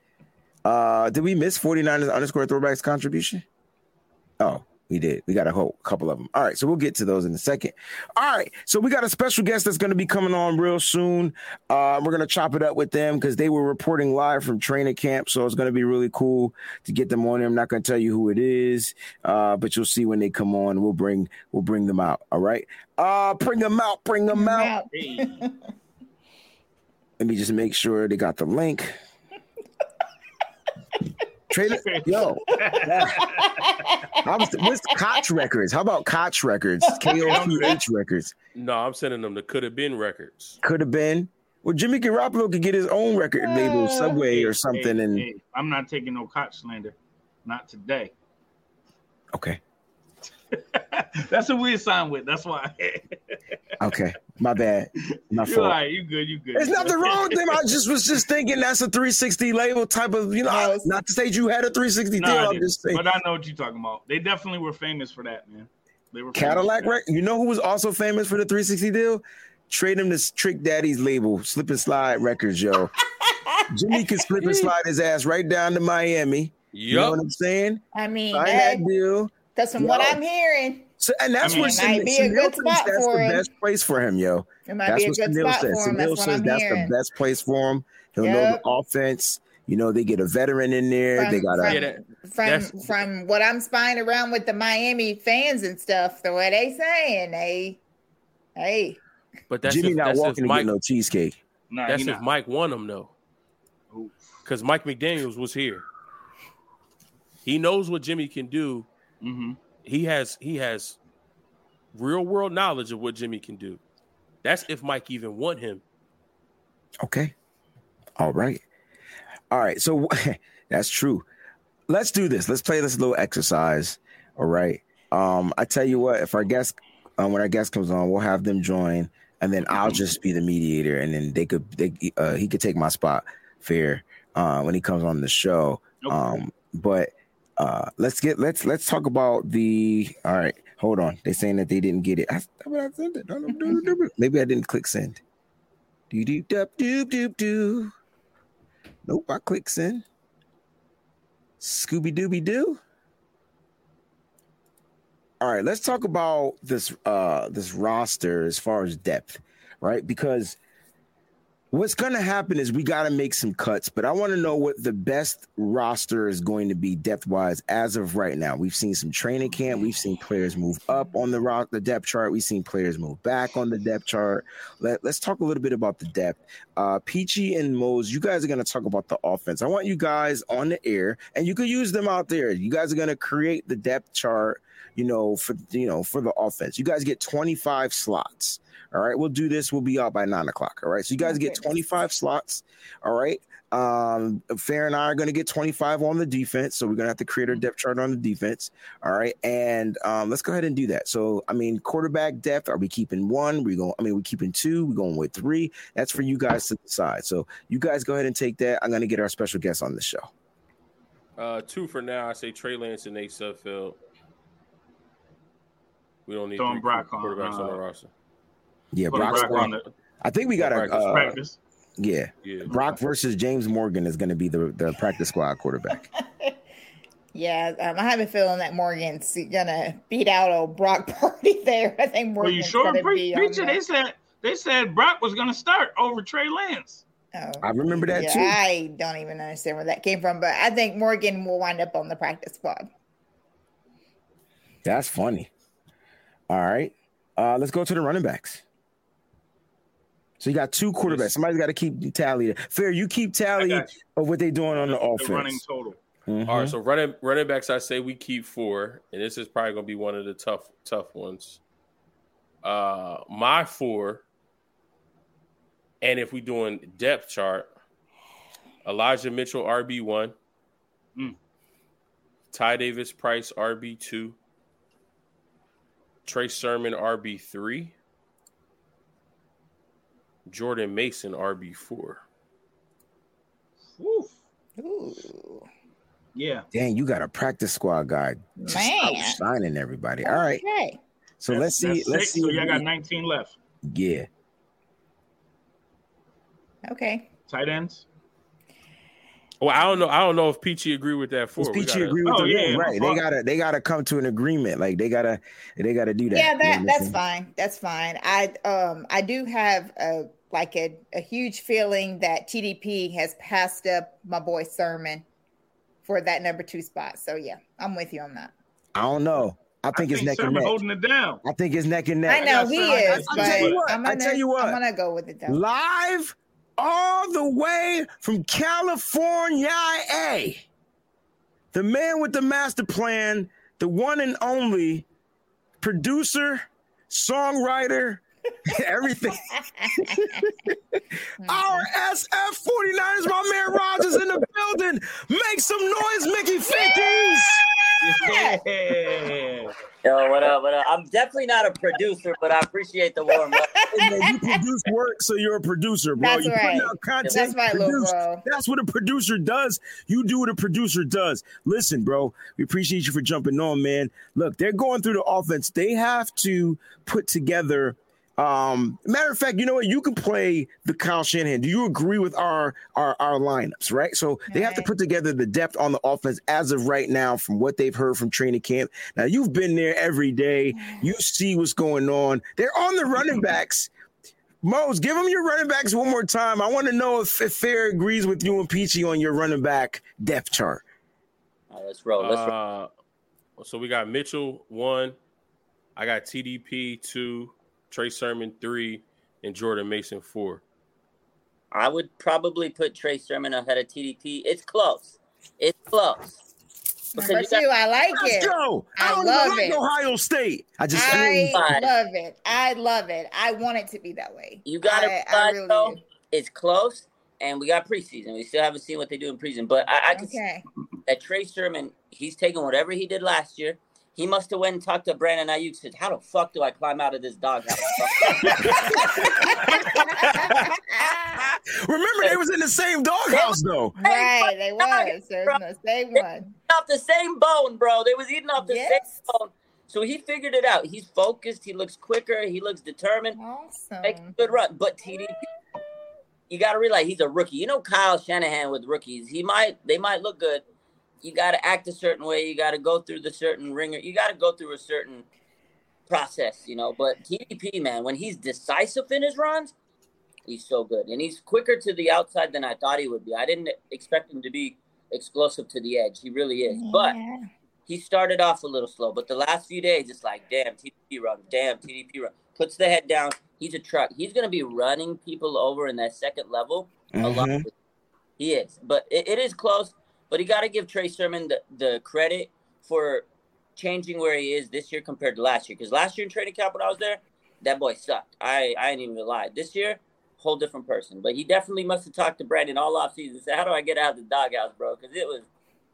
Did we miss 49ers _ throwbacks contribution? Oh, we did. We got a whole couple of them. All right, so we'll get to those in a second. All right, so we got a special guest that's going to be coming on real soon. We're going to chop it up with them because they were reporting live from training camp, so it's going to be really cool to get them on. I'm not going to tell you who it is, but you'll see when they come on. We'll bring them out, all right? Bring them out. Let me just make sure they got the link. What's Koch Records? How about Koch Records? KOCH Records. No, I'm sending them to Could Have Been Records. Could Have Been. Well, Jimmy Garoppolo could get his own record label, Subway or something. Hey, I'm not taking no Koch slander. Not today. Okay. That's who we signed with. That's why. Okay. My bad. My fault. You're all right. You good. There's nothing wrong with them. I was just thinking that's a 360 label type of, you know, not to say you had a 360 deal. I'm just saying. But I know what you're talking about. They definitely were famous for that, man. They were Cadillac, right? You know who was also famous for the 360 deal? Trade him to Trick Daddy's label, Slip and Slide Records, yo. Jimmy could slip and slide his ass right down to Miami. Yep. You know what I'm saying? I mean, I had deal. That's from what I'm hearing. So, and that's what Sunil says. That's the best place for him, yo. That's what Sunil says. Sunil says that's the best place for him. He'll know the offense. You know, they get a veteran in there. From what I'm spying around with the Miami fans and stuff, the way they saying, hey. But that's Jimmy not walking to get no cheesecake. That's if Mike won him, though. Because Mike McDaniels was here. He knows what Jimmy can do. Mm-hmm. He has real world knowledge of what Jimmy can do. That's if Mike even want him. Okay. All right. So that's true. Let's do this. Let's play this little exercise. All right. I tell you what, if our guest, when our guest comes on, we'll have them join, and then I'll just be the mediator, and then he could take my spot fair when he comes on the show. Okay. Let's talk about the all right. Hold on. They're saying that they didn't get it. I sent it. Maybe I didn't click send. Nope, I click send. Scooby-dooby-doo. All right, let's talk about this this roster as far as depth, right? Because what's going to happen is we got to make some cuts, but I want to know what the best roster is going to be depth-wise as of right now. We've seen some training camp. We've seen players move up on the depth chart. We've seen players move back on the depth chart. Let's talk a little bit about the depth. Peachy and Mose, you guys are going to talk about the offense. I want you guys on the air, and you can use them out there. You guys are going to create the depth chart, for the offense. You guys get 25 slots. All right, we'll do this. We'll be out by 9 o'clock. All right, so you guys get 25 slots. All right, Fair and I are going to get 25 on the defense, so we're going to have to create our depth chart on the defense. All right, and let's go ahead and do that. So, quarterback depth, are we keeping one? We're keeping two. We're going with three. That's for you guys to decide. So, you guys go ahead and take that. I'm going to get our special guest on the show. Two for now. I say Trey Lance and Nate Sudfeld. We don't need three quarterbacks on the roster. Yeah, I think we got a practice. Yeah, Brock versus James Morgan is going to be the practice squad quarterback. Yeah, I have a feeling that Morgan's going to beat out old Brock Purdy there. I think Morgan's going to be on that. They said Brock was going to start over Trey Lance. Oh, I remember that too. I don't even understand where that came from, but I think Morgan will wind up on the practice squad. That's funny. All right, let's go to the running backs. So you got two quarterbacks. Somebody's got to keep tally. Fair, you keep tally of what they're doing on the offense. The running total. Mm-hmm. All right, so running backs, I say we keep four, and this is probably going to be one of the tough ones. My four, and if we're doing depth chart, Elijah Mitchell, RB1. Mm. Ty Davis-Price, RB2. Trey Sermon, RB3. Jordan Mason, RB4. Ooh. Yeah. Dang, you got a practice squad guy. Man. Signing everybody. All right. Okay. So let's see. Let's see. So y'all got 19 left. Yeah. Okay. Tight ends. Well, I don't know if Peachy agree with that. For Peachy agree with that, right? They gotta come to an agreement. Like they gotta do that. Yeah, that's fine. That's fine. I do have a huge feeling that TDP has passed up my boy Sermon for that number 2 spot. So yeah, I'm with you on that. I don't know. I think it's neck and neck. Holding it down. I think it's neck and neck. I know he is. I tell you what. I'm gonna go with it though. Live. All the way from California, the man with the master plan, the one and only producer, songwriter, everything. Our SF 49ers, my man Rodgers in the building. Make some noise, Mickey 50s. Yeah. Yo, what up? I'm definitely not a producer, but I appreciate the warm up. You produce work, so you're a producer, bro. That's right. You put out content, that's right, little bro. That's what a producer does. You do what a producer does. Listen, bro, we appreciate you for jumping on, man. Look, they're going through the offense. They have to put together. Matter of fact, you know what? You can play the Kyle Shanahan. Do you agree with our lineups, right? So they have to put together the depth on the offense as of right now from what they've heard from training camp. Now, you've been there every day. You see what's going on. They're on the running backs. Mose, give them your running backs one more time. I want to know if Fair agrees with you and Peachy on your running back depth chart. All right, let's roll. So we got Mitchell, 1. I got TDP, 2. Trey Sermon, 3, and Jordan Mason, 4. I would probably put Trey Sermon ahead of TDP. It's close. Number 2, I like it. Let's go. I love it. Ohio State. I love it. I love it. I want it to be that way. You got to really though. Do. It's close, and we got preseason. We still haven't seen what they do in preseason. But I can see that Trey Sermon, he's taking whatever he did last year. He must have went and talked to Brandon Ayuk. Said, "How the fuck do I climb out of this doghouse?" Remember, they was in the same doghouse, though. Right, they was. They was in the same one. Off the same bone, bro. They was eating off the same bone. So he figured it out. He's focused. He looks quicker. He looks determined. Awesome. Makes a good run. But TD, you got to realize he's a rookie. You know Kyle Shanahan with rookies. They might look good. You got to act a certain way. You got to go through the certain ringer. You got to go through a certain process, you know. But TDP, man, when he's decisive in his runs, he's so good. And he's quicker to the outside than I thought he would be. I didn't expect him to be explosive to the edge. He really is. Yeah. But he started off a little slow. But the last few days, it's like, damn, TDP run. Damn, TDP run. Puts the head down. He's a truck. He's going to be running people over in that second level a lot. He is. But it is close. But you got to give Trey Sermon the credit for changing where he is this year compared to last year. Because last year in training camp when I was there, that boy sucked. I ain't even gonna lie. This year, whole different person. But he definitely must have talked to Brandon all offseason and said, how do I get out of the doghouse, bro? Because it was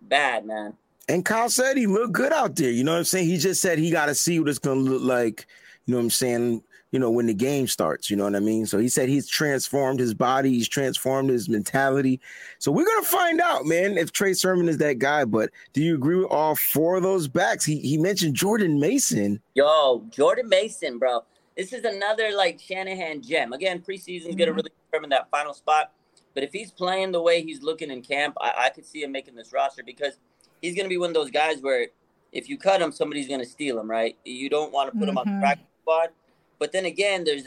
bad, man. And Kyle said he looked good out there. You know what I'm saying? He just said he got to see what it's going to look like, you know what I'm saying, you know, when the game starts, you know what I mean? So he said he's transformed his body. He's transformed his mentality. So we're going to find out, man, if Trey Sermon is that guy. But do you agree with all four of those backs? He mentioned Jordan Mason. Yo, Jordan Mason, bro. This is another, like, Shanahan gem. Again, preseason's going to really determine that final spot. But if he's playing the way he's looking in camp, I could see him making this roster because he's going to be one of those guys where if you cut him, somebody's going to steal him, right? You don't want to put him on the practice squad. But then again, there's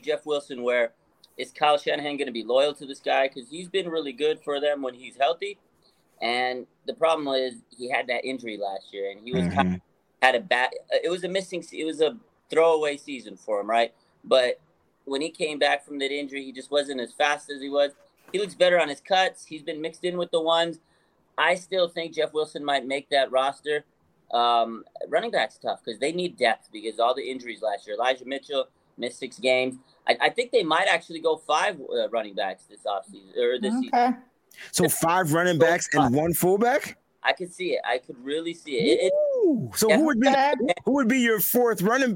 Jeff Wilson where is Kyle Shanahan going to be loyal to this guy because he's been really good for them when he's healthy. And the problem is he had that injury last year and he was kind of had a bad – it was a throwaway season for him, right? But when he came back from that injury, he just wasn't as fast as he was. He looks better on his cuts. He's been mixed in with the ones. I still think Jeff Wilson might make that roster. Running back's tough because they need depth because all the injuries last year. Elijah Mitchell missed 6 games. I think they might actually go 5 running backs this offseason or this season. So 5 running backs and 1 fullback? I could see it. I could really see it. So who would be your fifth running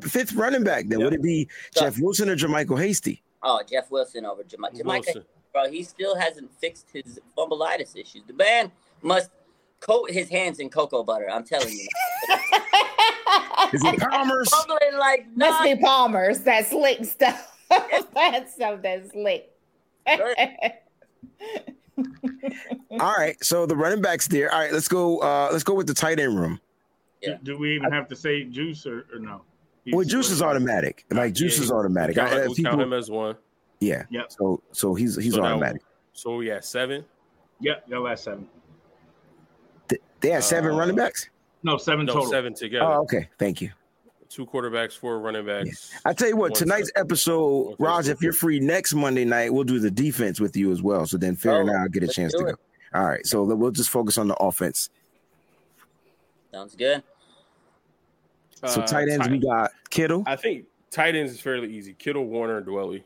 back then? Yep. Would it be Jeff Wilson or Jermichael Hasty? Oh, Jeff Wilson over Jermichael. Bro, he still hasn't fixed his fumbleitis issues. The man must coat his hands in cocoa butter. I'm telling you. Is it Palmer's? Like, nah. Must be Palmer's. That slick stuff. That's something slick. Sure. All right. So the running back's there. All right. Let's go with the tight end room. Yeah. Do we even have to say Juice or no? Well, Juice is automatic. Like Juice is automatic. We count him as one. Yeah. Yep. So he's so automatic. So we at 7. Yep. Y'all at 7. They had 7 running backs. No, 7 total. 7 together. Oh, okay. Thank you. 2 quarterbacks, 4 running backs. Yeah. I tell you what, tonight's episode, Raj, if you're free next Monday night, we'll do the defense with you as well. So then, Fair and I'll get a chance to go. All right. So we'll just focus on the offense. Sounds good. So tight ends, we got Kittle. I think tight ends is fairly easy. Kittle, Warner, and Dwelly.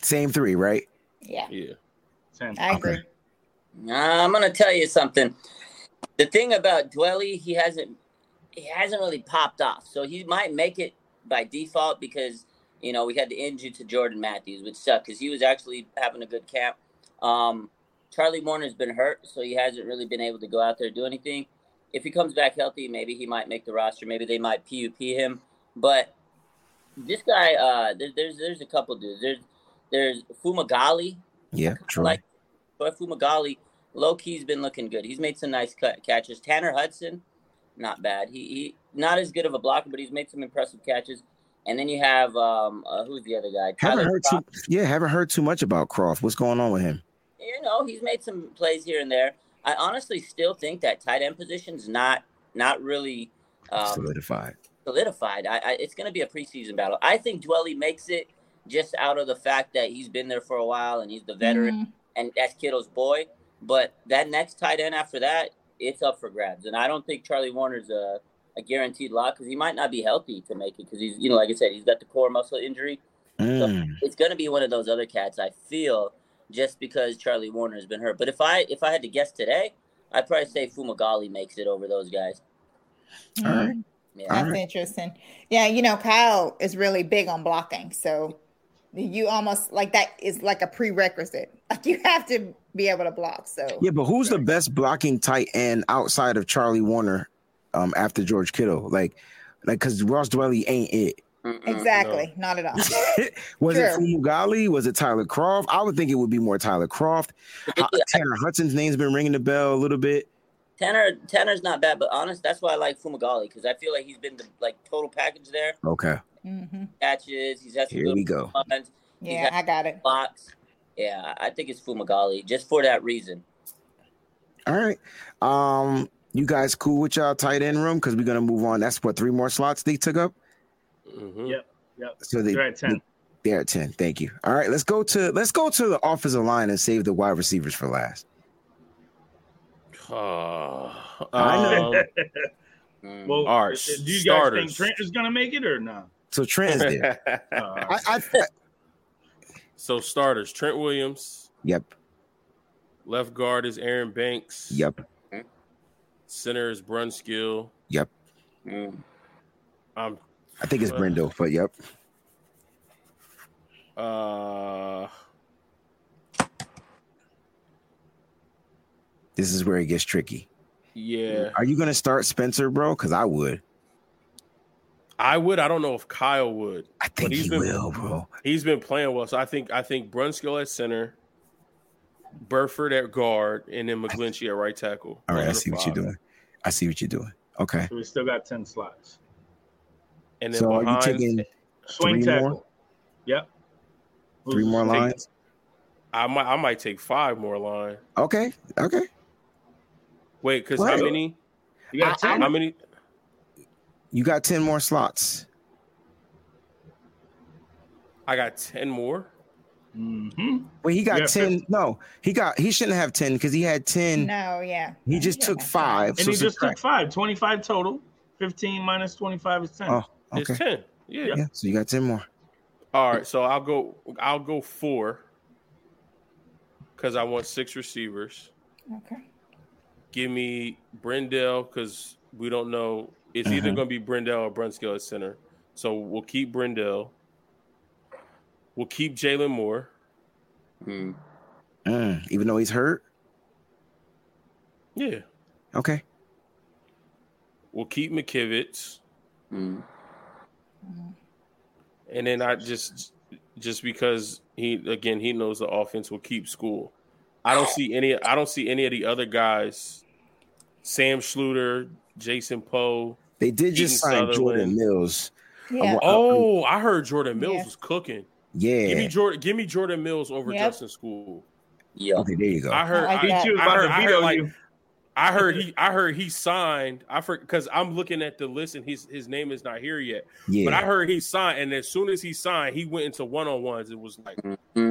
Same 3, right? Yeah. I agree. I'm gonna tell you something. The thing about Dwelly, he hasn't really popped off. So he might make it by default because you know we had the injury to Jordan Matthews, which sucked because he was actually having a good camp. Charlie Warner's been hurt, so he hasn't really been able to go out there and do anything. If he comes back healthy, maybe he might make the roster. Maybe they might PUP him. But this guy, there's a couple dudes. There's Fumagalli. Yeah, true. Like, but Fumagalli, low-key's been looking good. He's made some nice catches. Tanner Hudson, not bad. He not as good of a blocker, but he's made some impressive catches. And then you have who's the other guy? Haven't heard too much about Croft. What's going on with him? You know, he's made some plays here and there. I honestly still think that tight end position's not really solidified. It's going to be a preseason battle. I think Dwelly makes it just out of the fact that he's been there for a while and he's the veteran and that's Kittle's boy. But that next tight end after that, it's up for grabs. And I don't think Charlie Warner's a guaranteed lock because he might not be healthy to make it because he's, you know, like I said, he's got the core muscle injury. So it's going to be one of those other cats, I feel, just because Charlie Warner has been hurt. But if I had to guess today, I'd probably say Fumagalli makes it over those guys. All right. Yeah. That's interesting. Yeah, you know, Kyle is really big on blocking. So you almost like that is like a prerequisite. Like you have to be able to block. So yeah, but who's the best blocking tight end outside of Charlie Warner after George Kittle? Like Like, because Ross Dwelly ain't it. Exactly. No. Not at all. Was True. It Fumagalli? Was it Tyler Croft? I would think it would be more Tyler Croft. Tanner Hudson's name's been ringing the bell a little bit. Tanner's not bad, but honest, that's why I like Fumagalli, because I feel like he's been the like total package there. Okay. Mm-hmm. Catches. He's had some Here we go. Runs. Yeah, I got it. Box. Yeah, I think it's Fumagalli just for that reason. All right. You guys cool with y'all tight end room? Because we're going to move on. That's what, 3 more slots they took up? Mm-hmm. Yep. So they're at 10. They're at 10. Thank you. All right, let's go to the offensive line and save the wide receivers for last. I know. Well, all right, do you starters. Guys think Trent is going to make it or no? Nah? So Trent is there. So starters, Trent Williams. Yep. Left guard is Aaron Banks. Yep. Center is Brunskill. Yep. I think it's Brendel, but yep. This is where it gets tricky. Yeah. Are you going to start Spencer, bro? Because I would. I don't know if Kyle would. I think he will, bro. He's been playing well, so I think Brunskill at center, Burford at guard, and then McGlinchey at right tackle. All right, I see what you're doing. Okay. So we still got 10 slots. And then so are you taking swing tackle? More? Yep. 3 more lines? I might take 5 more lines. Okay. Wait, because how many? You got 10? How many? You got 10 more slots. I got 10 more? Mm-hmm. Well, he got 10. 50. No, he shouldn't have 10 because he had 10. No, yeah. He just took 5. And so he just took 5. 25 total. 15 minus 25 is 10. Oh, okay. It's 10. Yeah. So you got 10 more. All right. So I'll go 4 because I want 6 receivers. Okay. Give me Brendel because we don't know. It's either going to be Brendel or Brunskill at center. So we'll keep Brendel. We'll keep Jalen Moore. Even though he's hurt? Yeah. Okay. We'll keep McKivitz. And then I just because he knows the offense, will keep Skule. I don't see any of the other guys, Sam Schluter, Jason Poe. They did just sign Sutherland. Jordan Mills. Yeah. Oh, I heard Jordan Mills was cooking. Yeah. Give me Jordan Mills over Justin Skule. Yeah. Okay, there you go. I heard he signed. I forgot because I'm looking at the list and his name is not here yet. Yeah. But I heard he signed, and as soon as he signed, he went into one-on-ones and was like,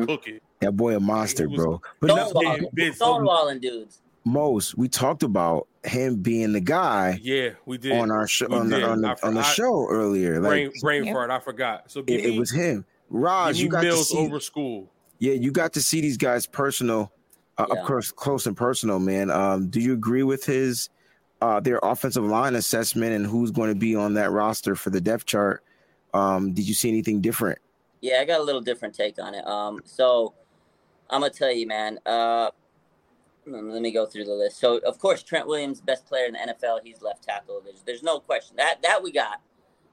cook it. That boy a monster, bro. Stonewalling dudes. Mose, we talked about him being the guy. Yeah, we did on our show on the show earlier. Like, brain fart, I forgot. So it was him. Raj, you got Mills to see over Skule. Yeah, you got to see these guys personal. Of course, close and personal, man. Do you agree with his their offensive line assessment and who's going to be on that roster for the depth chart? Did you see anything different? Yeah, I got a little different take on it. So I'm going to tell you, man. Let me go through the list. So, of course, Trent Williams, best player in the NFL. He's left tackle. There's no question. That we got.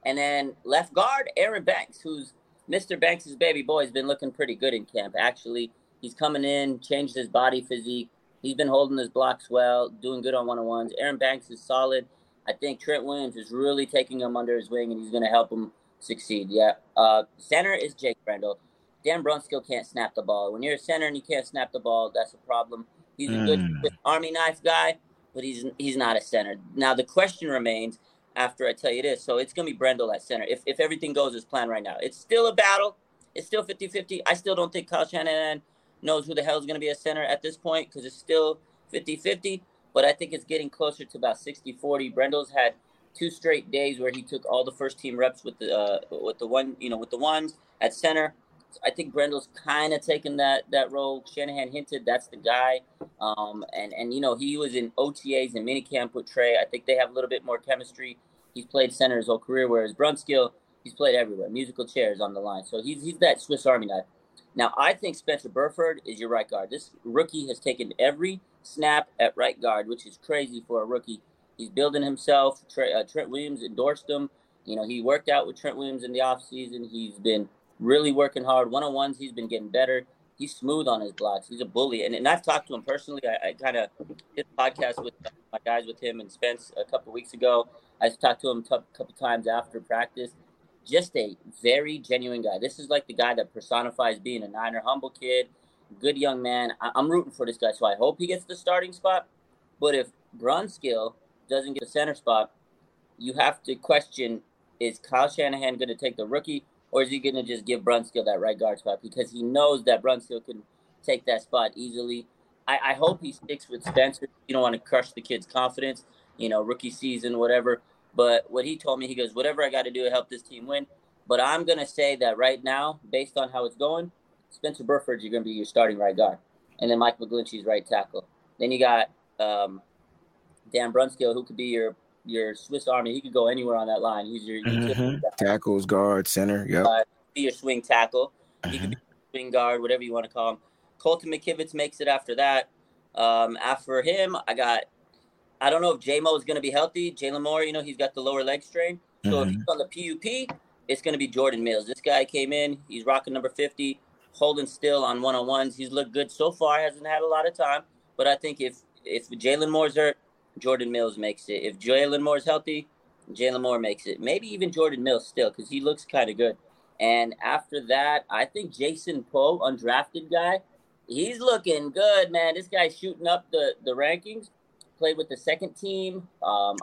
And then left guard, Aaron Banks, who's Mr. Banks' baby boy, has been looking pretty good in camp, actually. He's coming in, changed his body physique. He's been holding his blocks well, doing good on one-on-ones. Aaron Banks is solid. I think Trent Williams is really taking him under his wing, and he's going to help him succeed. Yeah. Center is Jake Brendel. Dan Brunskill can't snap the ball. When you're a center and you can't snap the ball, that's a problem. He's a good army knife guy, but he's not a center. Now, the question remains after I tell you this. So it's going to be Brendel at center if everything goes as planned right now. It's still a battle. It's still 50-50. I still don't think Kyle Shanahan knows who the hell is going to be a center at this point because it's still 50-50, but I think it's getting closer to about 60-40. Brendel's had 2 straight days where he took all the first team reps with the ones at center. So I think Brendel's kind of taking that role. Shanahan hinted that's the guy, and you know he was in OTAs and minicamp with Trey. I think they have a little bit more chemistry. He's played center his whole career, whereas Brunskill he's played everywhere, musical chairs on the line. So he's that Swiss Army knife. Now, I think Spencer Burford is your right guard. This rookie has taken every snap at right guard, which is crazy for a rookie. He's building himself. Trent Williams endorsed him. You know, he worked out with Trent Williams in the offseason. He's been really working hard. One-on-ones, he's been getting better. He's smooth on his blocks. He's a bully. And I've talked to him personally. I kind of did a podcast with my guys with him and Spence a couple of weeks ago. I talked to him a couple times after practice. Just a very genuine guy. This is like the guy that personifies being a Niner, humble kid, good young man. I'm rooting for this guy, so I hope he gets the starting spot. But if Brunskill doesn't get the center spot, you have to question, is Kyle Shanahan going to take the rookie, or is he going to just give Brunskill that right guard spot? Because he knows that Brunskill can take that spot easily. I hope he sticks with Spencer. You don't want to crush the kid's confidence, you know, rookie season, whatever. But what he told me, he goes, whatever I got to do to help this team win. But I'm going to say that right now, based on how it's going, Spencer Burford, you're going to be your starting right guard. And then Mike McGlinchey's right tackle. Then you got Dan Brunskill, who could be your Swiss Army. He could go anywhere on that line. He's your tackles, guard, center. Yeah, be your swing tackle. He could be your swing guard, whatever you want to call him. Colton McKivitz makes it after that. After him, I don't know if J-Mo is going to be healthy. Jalen Moore, you know, he's got the lower leg strain. So if he's on the PUP, it's going to be Jordan Mills. This guy came in. He's rocking number 50, holding still on one-on-ones. He's looked good so far. Hasn't had a lot of time. But I think if Jalen Moore's hurt, Jordan Mills makes it. If Jalen Moore's healthy, Jalen Moore makes it. Maybe even Jordan Mills still, because he looks kind of good. And after that, I think Jason Poe, undrafted guy, he's looking good, man. This guy's shooting up the rankings. Played with the second team.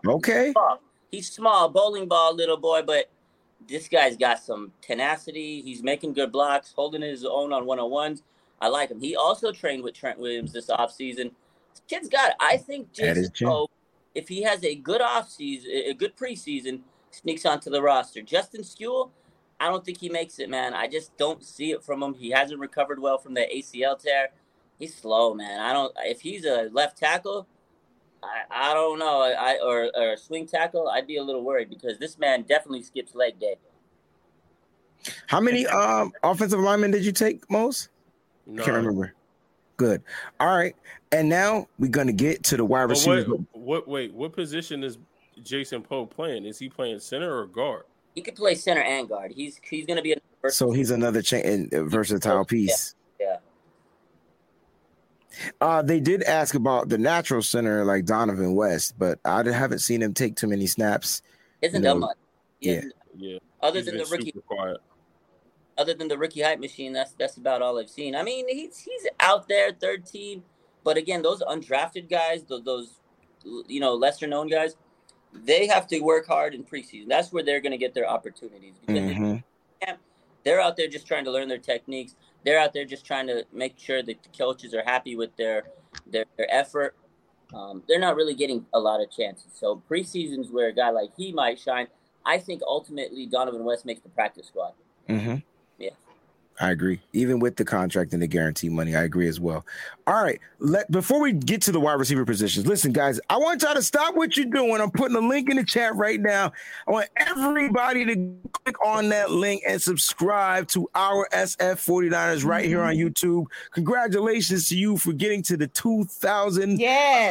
Okay. He's small, bowling ball, little boy, but this guy's got some tenacity. He's making good blocks, holding his own on one-on-ones. I like him. He also trained with Trent Williams this offseason. This kid's got it. I think Jason Poe, if he has a good offseason, a good preseason, sneaks onto the roster. Justin Skule, I don't think he makes it, man. I just don't see it from him. He hasn't recovered well from the ACL tear. He's slow, man. If he's a left tackle, I don't know. Or swing tackle, I'd be a little worried because this man definitely skips leg day. How many offensive linemen did you take, Mose? No. I can't remember. Good. All right. And now we're going to get to the wide receivers. What position is Jason Poe playing? Is he playing center or guard? He could play center and guard. He's going to be a so he's another versatile piece. Yeah. They did ask about the natural center like Donovan West, but I haven't seen him take too many snaps. Isn't that much? Yeah. Other than the rookie hype machine, that's about all I've seen. I mean, he's out there, third team, but again, those undrafted guys, those you know lesser known guys, they have to work hard in preseason. That's where they're going to get their opportunities because they're out there just trying to learn their techniques. They're out there just trying to make sure that the coaches are happy with their effort. They're not really getting a lot of chances. So preseason's where a guy like he might shine. I think ultimately Donovan West makes the practice squad. Mm-hmm. Yeah. I agree. Even with the contract and the guarantee money, I agree as well. All right. Before we get to the wide receiver positions, listen, guys, I want y'all to stop what you're doing. I'm putting a link in the chat right now. I want everybody to click on that link and subscribe to our SF 49ers right here on YouTube. Congratulations to you for getting to the 2,000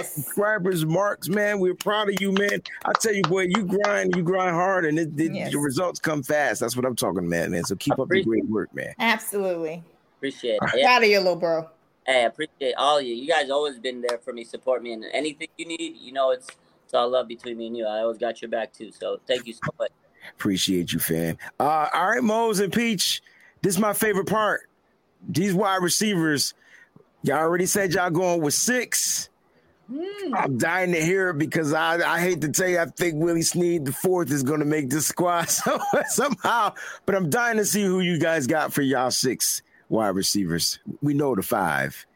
subscribers marks, man. We're proud of you, man. I tell you, boy, you grind hard, and the results come fast. That's what I'm talking about, man. So keep up the great work, man. Absolutely. Appreciate it. Yeah. Proud of you, little bro. Hey, I appreciate all of you. You guys always been there for me, support me, and anything you need, you know, it's all love between me and you. I always got your back, too. So thank you so much. Appreciate you, fam. All right, Mose and Peach, this is my favorite part. These wide receivers, y'all already said y'all going with 6. I'm dying to hear it because I hate to tell you, I think Willie Snead IV is going to make this squad somehow. But I'm dying to see who you guys got for y'all 6 wide receivers. We know the 5.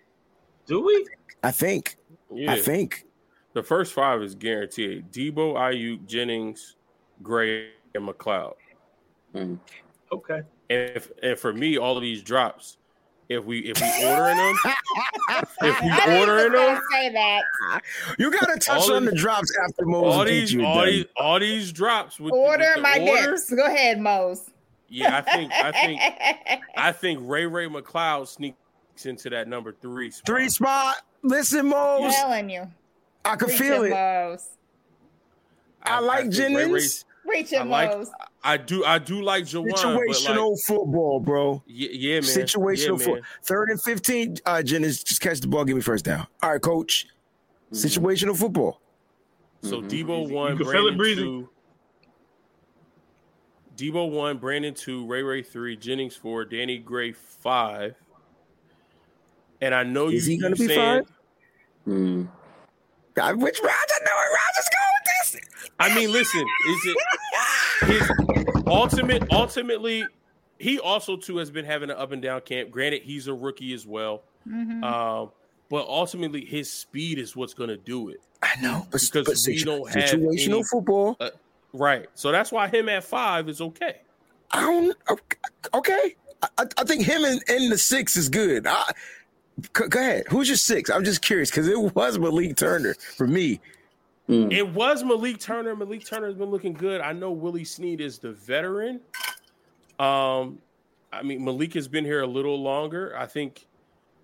Do we? I think. Yeah. I think. The first 5 is guaranteed. Debo, Ayuk, Jennings, Gray, and McCloud. Mm. Okay. And for me, all of these drops – If we ordering them, say that. You gotta touch on the drops after Mose. All these drops with order with my dips. Go ahead, Mose. Yeah, I think Ray-Ray McCloud sneaks into that number 3 spot. 3 spot. Listen, Mose. I'm telling you, I can feel it. Mose. I like Jennings. Rachel Mose. I do like Jauan. Situational football, bro. Yeah, man. Situational football. 3rd and 15. Jennings, just catch the ball. Give me first down. All right, coach. Mm-hmm. Situational football. So Debo 1, Brandon 2. Debo 1, Brandon 2, Ray-Ray 3, Jennings 4, Danny Gray 5. And I know is you going to be saying, 5? Mm. God, which round? I know where Rodgers going with this. I mean, listen, ultimately, he also, too, has been having an up-and-down camp. Granted, he's a rookie as well. Mm-hmm. But ultimately, his speed is what's going to do it. I know. Because we don't have situational football. Right. So that's why him at 5 is okay. Okay. I think him in the 6 is good. Go ahead. Who's your 6? I'm just curious because it was Malik Turner for me. Mm. It was Malik Turner. Malik Turner has been looking good. I know Willie Snead is the veteran. I mean, Malik has been here a little longer. I think,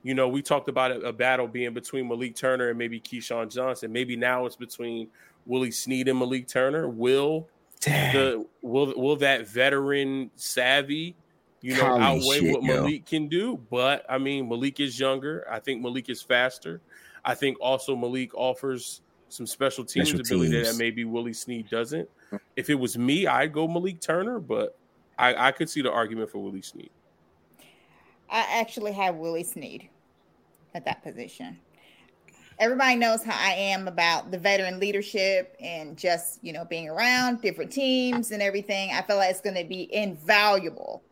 you know, we talked about a battle being between Malik Turner and maybe Keyshawn Johnson. Maybe now it's between Willie Snead and Malik Turner. Will that veteran savvy, you know, outweigh what Malik can do? But I mean, Malik is younger. I think Malik is faster. I think also Malik offers some special teams ability that maybe Willie Snead doesn't. If it was me, I'd go Malik Turner, but I could see the argument for Willie Snead. I actually have Willie Snead at that position. Everybody knows how I am about the veteran leadership and just, you know, being around different teams and everything. I feel like it's going to be invaluable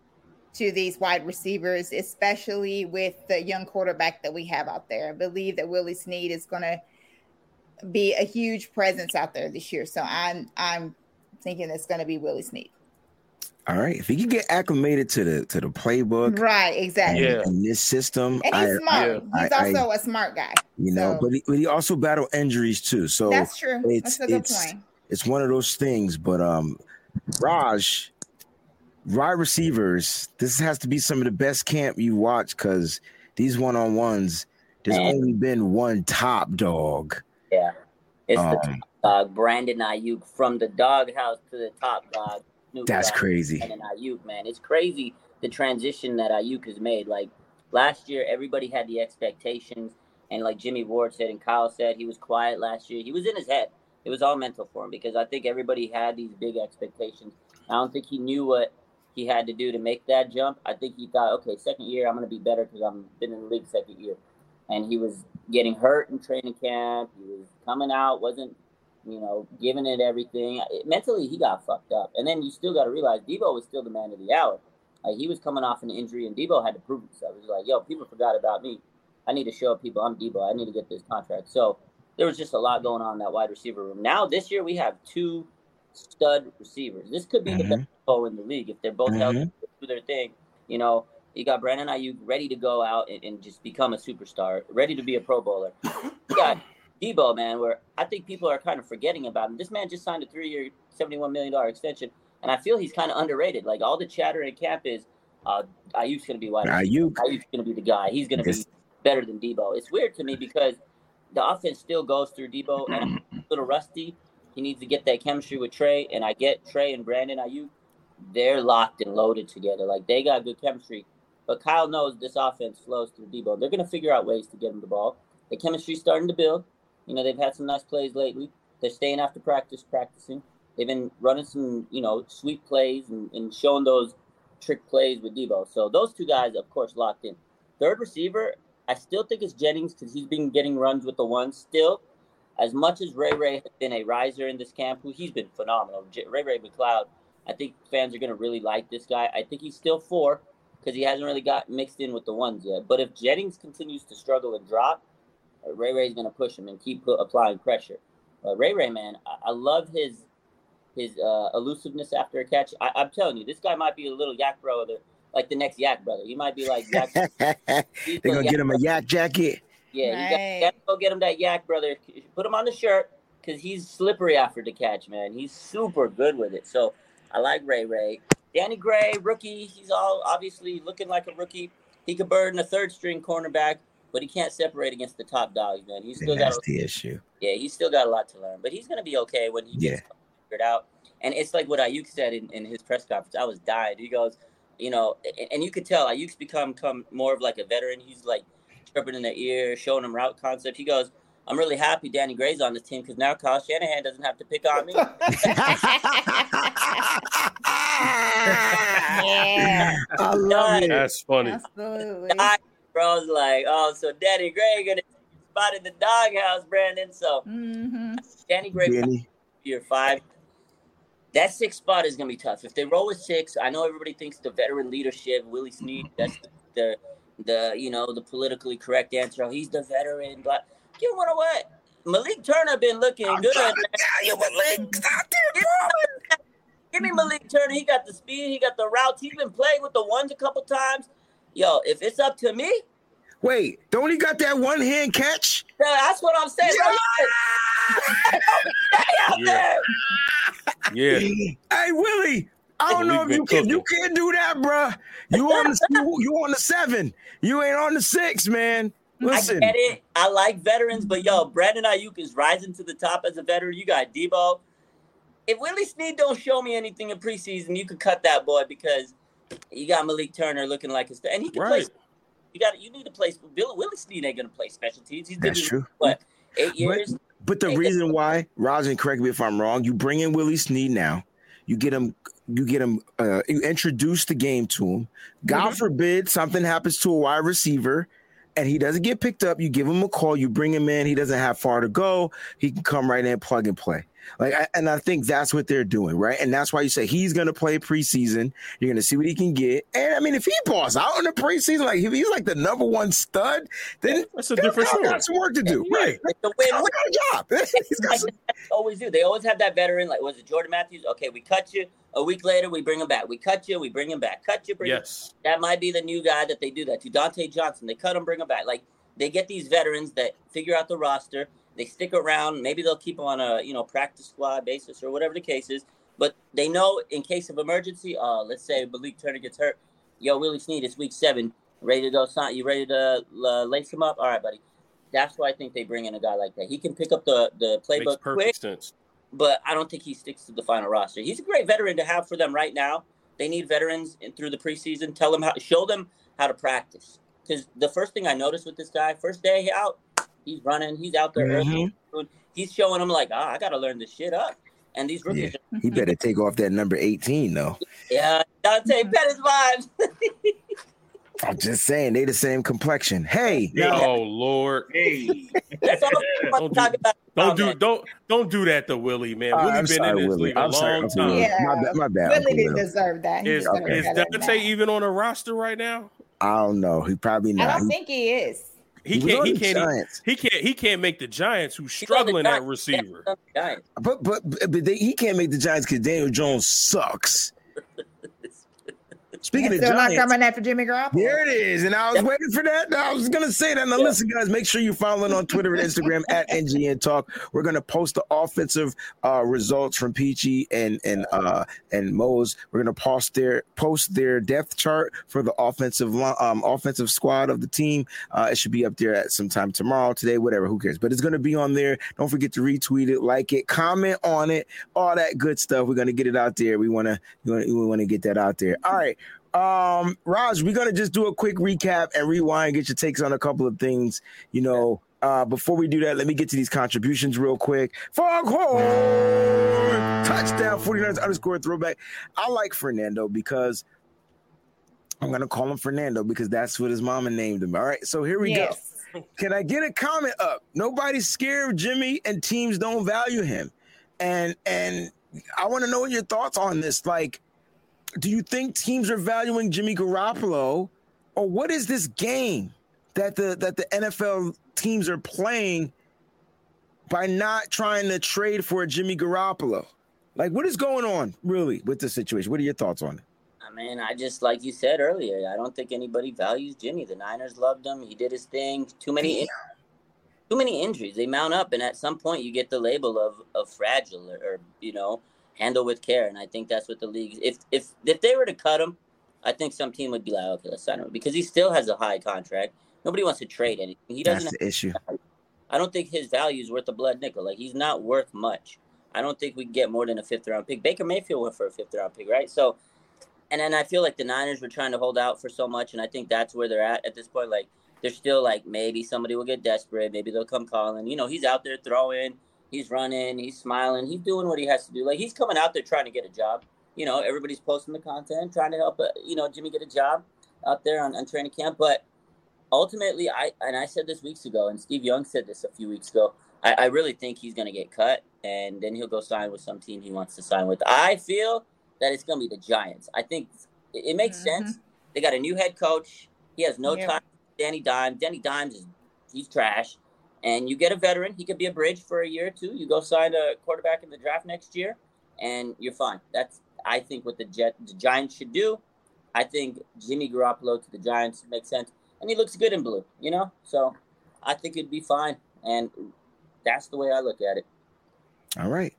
to these wide receivers, especially with the young quarterback that we have out there. I believe that Willie Snead is going to be a huge presence out there this year. So I'm thinking it's going to be Willie Snead. All right, if he can get acclimated to the playbook, right? Exactly. And this system, and he's smart. He's also a smart guy, you know. So. But he also battled injuries too. So that's true. That's a good point. It's one of those things. But wide receivers, this has to be some of the best camp you watch because these one-on-ones, there's only been one top dog. Yeah, it's the top dog, Brandon Ayuk, from the doghouse to the top dog. That's crazy. And Ayuk, man, it's crazy the transition that Ayuk has made. Like last year, everybody had the expectations, and like Jimmy Ward said and Kyle said, he was quiet last year. He was in his head. It was all mental for him because I think everybody had these big expectations. I don't think he knew what he had to do to make that jump. I think he thought, okay, second year I'm going to be better because I've been in the league second year, and he was getting hurt in training camp. He was coming out, wasn't. You know, giving it everything. Mentally, he got fucked up. And then you still got to realize Debo was still the man of the hour. Like, he was coming off an injury, and Debo had to prove himself. He was like, yo, people forgot about me. I need to show people I'm Debo. I need to get this contract. So there was just a lot going on in that wide receiver room. Now, this year, we have 2 stud receivers. This could be the best duo in the league. If they're both healthy, do their thing. You know, you got Brandon Ayuk ready to go out and just become a superstar, ready to be a Pro Bowler. You got Debo, man, where I think people are kind of forgetting about him. This man just signed a 3-year, $71 million extension, and I feel he's kind of underrated. Like, all the chatter in camp is, Ayuk's going to be wide receiver. Ayuk's going to be the guy. He's going to be better than Debo. It's weird to me because the offense still goes through Debo, and I'm a little rusty. He needs to get that chemistry with Trey, and I get Trey and Brandon Ayuk. They're locked and loaded together. Like, they got good chemistry. But Kyle knows this offense flows through Debo. They're going to figure out ways to get him the ball. The chemistry's starting to build. You know, they've had some nice plays lately. They're staying after practice, practicing. They've been running some, you know, sweet plays and showing those trick plays with Debo. So those two guys, of course, locked in. Third receiver, I still think it's Jennings because he's been getting runs with the ones still. As much as Ray-Ray has been a riser in this camp, he's been phenomenal. Ray-Ray McCloud, I think fans are going to really like this guy. I think he's still 4 because he hasn't really got mixed in with the ones yet. But if Jennings continues to struggle and drop, Ray-Ray's going to push him and keep applying pressure. Ray-Ray, man, I love his elusiveness after a catch. I'm telling you, this guy might be a little yak brother, like the next yak brother. He might be like yak. They're going to get him a yak jacket. Yeah, right. You got to go get him that yak brother. Put him on the shirt because he's slippery after the catch, man. He's super good with it. So I like Ray-Ray. Danny Gray, rookie. He's all obviously looking like a rookie. He could burden a third-string cornerback. But he can't separate against the top dogs, man. He's still got the issue. Yeah, he's still got a lot to learn. But he's going to be okay when he gets figured out. And it's like what Ayuk said in his press conference. I was dying. He goes, you know, and you could tell Ayuk's become more of like a veteran. He's like chirping in their ear, showing them route concept. He goes, I'm really happy Danny Gray's on this team because now Kyle Shanahan doesn't have to pick on me. Yeah. I love it. That's funny. Absolutely. Bro's like, oh, so Danny Gray gonna spotted the doghouse, Brandon. So Danny Gray, year 5. That 6 spot is gonna be tough. If they roll with 6, I know everybody thinks the veteran leadership, Willie Snead, that's the you know, the politically correct answer. Oh, he's the veteran, but you know what? Malik Turner been looking good. I'm trying to tell you, Malik's out there, bro. Give me Malik Turner. He got the speed. He got the routes. He's been playing with the ones a couple times. Yo, if it's up to me. Wait, don't he got that one-hand catch? Yeah, that's what I'm saying. Yeah. Out there. Yeah. Hey, Willie. I don't know if you can. You can't do that, bruh. You on the 7. You ain't on the 6, man. Listen. I get it. I like veterans, but yo, Brandon Ayuk is rising to the top as a veteran. You got Debo. If Willie Snead don't show me anything in preseason, you could cut that boy because you got Malik Turner looking like his and he can play. You need to play. Willie Snead ain't gonna play special teams. He's been doing what 8 years. But the reason why, Roz, and correct me if I'm wrong, you bring in Willie Snead now. You get him, you introduce the game to him. God forbid something happens to a wide receiver and he doesn't get picked up, you give him a call, you bring him in, he doesn't have far to go, he can come right in, plug and play. And I think that's what they're doing, right? And that's why you say he's going to play preseason, you're going to see what he can get. And, I mean, if he balls out in the preseason, like if he's like the number one stud, then that's a different story. He's got some work to do, right? He's got a job. Always do. They always have that veteran, like was it Jordan Matthews? Okay, we cut you. A week later, we bring him back. We cut you. We bring him back. Cut you. Bring him. That might be the new guy that they do that to. Dante Johnson. They cut him, bring him back. Like they get these veterans that figure out the roster. They stick around. Maybe they'll keep him on a practice squad basis or whatever the case is. But they know in case of emergency. Let's say Malik Turner gets hurt. Yo, Willie Snead, it's week 7. Ready to go? You ready to lace him up? All right, buddy. That's why I think they bring in a guy like that. He can pick up the playbook. Makes perfect sense. But I don't think he sticks to the final roster. He's a great veteran to have for them right now. They need veterans through the preseason. Tell them show them how to practice. Because the first thing I noticed with this guy, first day out, he's running. He's out there early. He's showing them like, I got to learn this shit up. And these rookies. Yeah. He better take off that number 18, though. Yeah, Dante Pettis vibes. I'm just saying, they the same complexion. Hey, oh Lord, hey, that's all I'm talking about. Don't do that to Willie, man. Willie's been in this league a long time. Yeah. My bad. Willie didn't deserve that. Is Dante even on a roster right now? I don't know. He probably not. I don't think he is. He can't make the Giants, who's struggling at receiver. But he can't make the Giants because Daniel Jones sucks. Speaking of Giants, not coming after Jimmy Garoppolo. Here it is, and I was waiting for that. I was going to say that. Now, listen, guys, make sure you're following on Twitter and Instagram at NGN Talk. We're going to post the offensive results from Peachy and Mose. We're going to post their depth chart for the offensive squad of the team. It should be up there at sometime tomorrow, today, whatever. Who cares? But it's going to be on there. Don't forget to retweet it, like it, comment on it, all that good stuff. We're going to get it out there. We want to get that out there. All right. Raj, we're going to just do a quick recap and rewind, get your takes on a couple of things. Before we do that, let me get to these contributions real quick. Foghorn! Touchdown 49ers _ throwback. I like Fernando because I'm going to call him Fernando because that's what his mama named him. All right, so here we go. Can I get a comment up? Nobody's scared of Jimmy and teams don't value him. And I want to know your thoughts on this. Like, do you think teams are valuing Jimmy Garoppolo, or what is this game that the NFL teams are playing by not trying to trade for a Jimmy Garoppolo? Like, what is going on really with the situation? What are your thoughts on it? I mean, I just, like you said earlier, I don't think anybody values Jimmy. The Niners loved him. He did his thing. Too many injuries. They mount up, and at some point you get the label of fragile or handle with care, and I think that's what the league. If they were to cut him, I think some team would be like, okay, let's sign him because he still has a high contract. Nobody wants to trade anything. He doesn't. That's the issue. I don't think his value is worth a blood nickel. Like he's not worth much. I don't think we can get more than a fifth-round pick. Baker Mayfield went for a fifth-round pick, right? So, and then I feel like the Niners were trying to hold out for so much, and I think that's where they're at this point. Like, they're still like, maybe somebody will get desperate. Maybe they'll come calling. You know, he's out there throwing. He's running. He's smiling. He's doing what he has to do. Like, he's coming out there trying to get a job. You know, everybody's posting the content, trying to help, you know, Jimmy get a job out there on training camp. But ultimately, I said this weeks ago, and Steve Young said this a few weeks ago, I really think he's going to get cut, and then he'll go sign with some team he wants to sign with. I feel that it's going to be the Giants. I think it makes sense. They got a new head coach. He has no time for Danny Dimes. Danny Dimes he's trash. And you get a veteran. He could be a bridge for a year or two. You go sign a quarterback in the draft next year, and you're fine. That's, I think, what the Giants should do. I think Jimmy Garoppolo to the Giants makes sense. And he looks good in blue, you know? So I think it'd be fine. And that's the way I look at it. All right.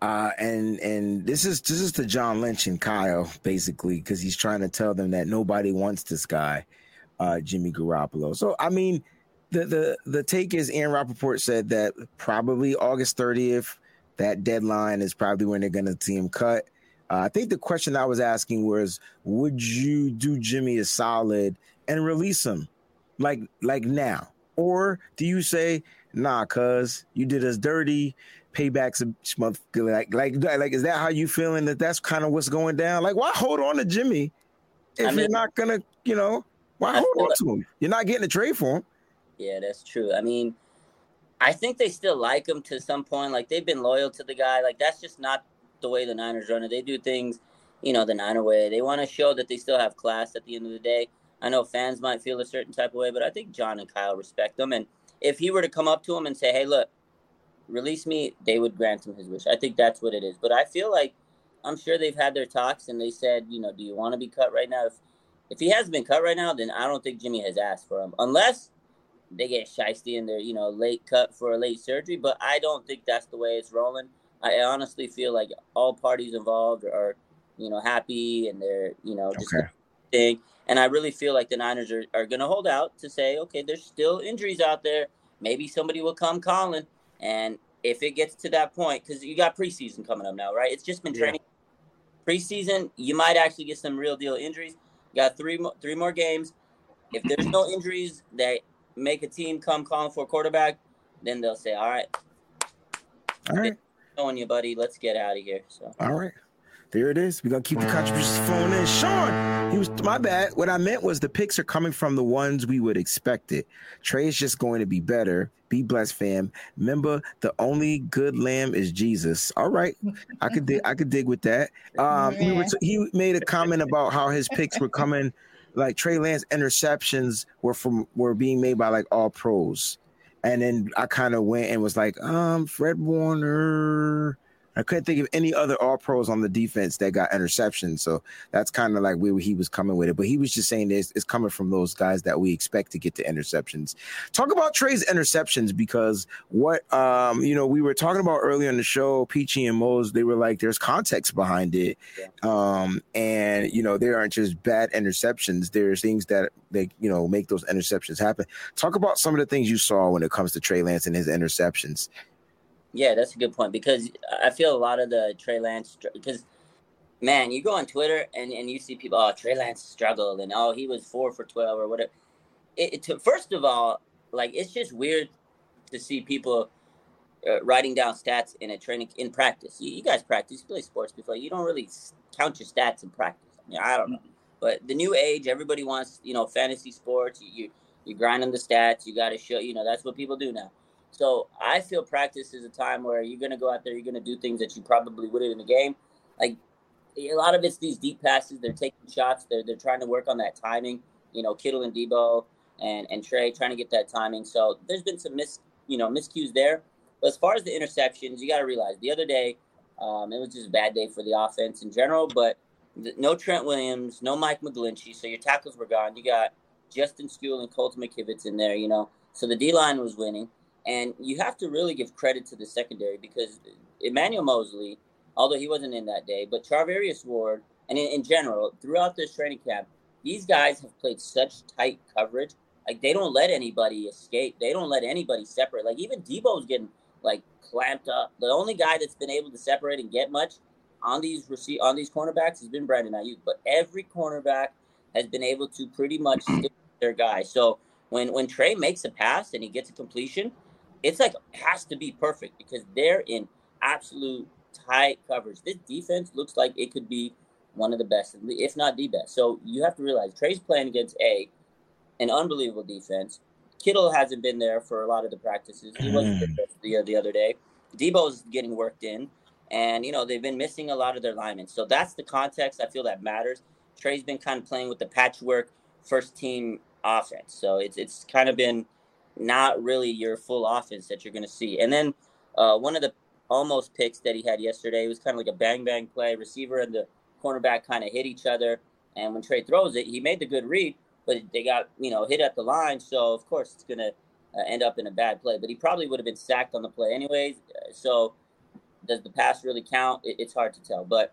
And this is the John Lynch and Kyle, basically, because he's trying to tell them that nobody wants this guy, Jimmy Garoppolo. So, I mean, the take is Ian Rappaport said that probably August 30th, that deadline is probably when they're going to see him cut. I think the question I was asking was, would you do Jimmy a solid and release him like now? Or do you say, nah, cuz you did us dirty, payback's a month. Like, is that how you feeling that that's kind of what's going down? Like, why hold on to Jimmy if you're not going to, you know, why hold on to him? You're not getting a trade for him. Yeah, that's true. I mean, I think they still like him to some point. Like, they've been loyal to the guy. Like, that's just not the way the Niners run it. They do things, you know, the Niner way. They want to show that they still have class at the end of the day. I know fans might feel a certain type of way, but I think John and Kyle respect him. And if he were to come up to him and say, hey, look, release me, they would grant him his wish. I think that's what it is. But I feel like I'm sure they've had their talks and they said, you know, do you want to be cut right now? If he has been cut right now, then I don't think Jimmy has asked for him. Unless they get shiesty and they're, you know, late cut for a late surgery. But I don't think that's the way it's rolling. I honestly feel like all parties involved are, you know, happy and they're, you know, just thing. And I really feel like the Niners are going to hold out to say, okay, there's still injuries out there. Maybe somebody will come calling. And if it gets to that point, because you got preseason coming up now, right? It's just been training. Preseason, you might actually get some real deal injuries. You got three more games. If there's no injuries that make a team come calling for a quarterback, then they'll say, all right. On you, buddy. Let's get out of here. So. All right. There it is. We're going to keep the contributions flowing in. Sean, my bad. What I meant was the picks are coming from the ones we would expect it. Trey is just going to be better. Be blessed, fam. Remember, the only good lamb is Jesus. All right. I could dig with that. He made a comment about how his picks were coming. Like Trey Lance interceptions were being made by like all pros. And then I kind of went and was like, Fred Warner. I couldn't think of any other all pros on the defense that got interceptions. So that's kind of like where he was coming with it. But he was just saying this is coming from those guys that we expect to get the interceptions. Talk about Trey's interceptions, because what, you know, we were talking about earlier in the show, Peachy and Mose, they were like, there's context behind it. And, you know, there aren't just bad interceptions. There's things that they, you know, make those interceptions happen. Talk about some of the things you saw when it comes to Trey Lance and his interceptions. Yeah, that's a good point, because I feel a lot of the Trey Lance, because, man, you go on Twitter and you see people, oh, Trey Lance struggled and, oh, he was 4 for 12 or whatever. First of all, like, it's just weird to see people writing down stats in practice. You guys practice, you play sports before. You don't really count your stats in practice. I mean, I don't know. But the new age, everybody wants, you know, fantasy sports. You grind them the stats. You got to show, you know, that's what people do now. So I feel practice is a time where you're going to go out there, you're going to do things that you probably wouldn't in the game. Like, a lot of it's these deep passes. They're taking shots. They're trying to work on that timing. You know, Kittle and Debo and Trey trying to get that timing. So there's been some miscues there. But as far as the interceptions, you got to realize the other day, it was just a bad day for the offense in general. But no Trent Williams, no Mike McGlinchey. So your tackles were gone. You got Justin Skule and Colton McKivitz in there, you know. So the D-line was winning. And you have to really give credit to the secondary, because Emmanuel Mosley, although he wasn't in that day, but Charvarius Ward, and in general, throughout this training camp, these guys have played such tight coverage. Like, they don't let anybody escape. They don't let anybody separate. Like, even Debo's getting like clamped up. The only guy that's been able to separate and get much on these cornerbacks has been Brandon Ayuk, but every cornerback has been able to pretty much stick their guy. So when Trey makes a pass and he gets a completion, it's like has to be perfect because they're in absolute tight coverage. This defense looks like it could be one of the best, if not the best. So you have to realize Trey's playing against an unbelievable defense. Kittle hasn't been there for a lot of the practices. He wasn't there the other day. Debo's getting worked in. And, you know, they've been missing a lot of their linemen. So that's the context I feel that matters. Trey's been kind of playing with the patchwork first-team offense. So it's kind of been not really your full offense that you're going to see. And then one of the almost picks that he had yesterday was kind of like a bang-bang play. Receiver and the cornerback kind of hit each other. And when Trey throws it, he made the good read, but they got, you know, hit at the line. So, of course, it's going to end up in a bad play. But he probably would have been sacked on the play anyways. So does the pass really count? It's hard to tell. But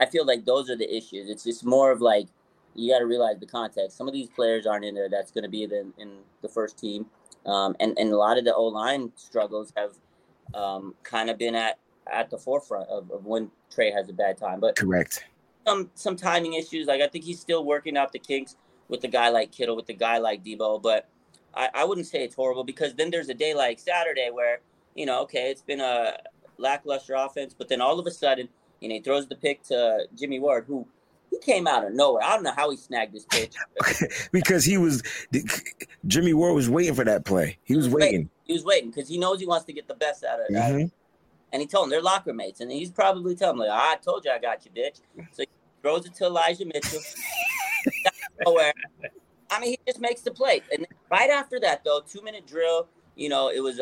I feel like those are the issues. It's just more of like you got to realize the context. Some of these players aren't in there that's going to be in the first team. And a lot of the O-line struggles have kind of been at the forefront of when Trey has a bad time. But correct. Some timing issues. Like I think he's still working out the kinks with a guy like Kittle, with a guy like Debo. But I wouldn't say it's horrible because then there's a day like Saturday where, you know, okay, it's been a lackluster offense, but then all of a sudden, you know, he throws the pick to Jimmy Ward, who he came out of nowhere. I don't know how he snagged this pitch. Because Jimmy Ward was waiting for that play. He was waiting. He was waiting because he knows he wants to get the best out of it. Mm-hmm. And he told him they're locker mates. And he's probably telling them, like, I told you I got you, bitch. So he throws it to Elijah Mitchell. Nowhere. I mean, he just makes the play. And right after that, though, 2-minute drill, you know, it was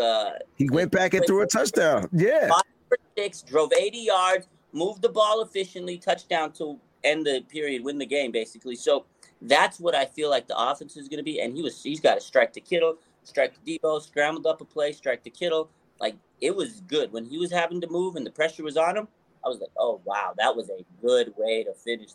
he went back and threw a touchdown. Yeah. 5 for 6, drove 80 yards, moved the ball efficiently, touchdown to end the period, win the game, basically. So that's what I feel like the offense is going to be. And he's got a strike to Kittle, strike to Debo, scrambled up a play, strike to Kittle. Like, it was good. When he was having to move and the pressure was on him, I was like, oh, wow, that was a good way to finish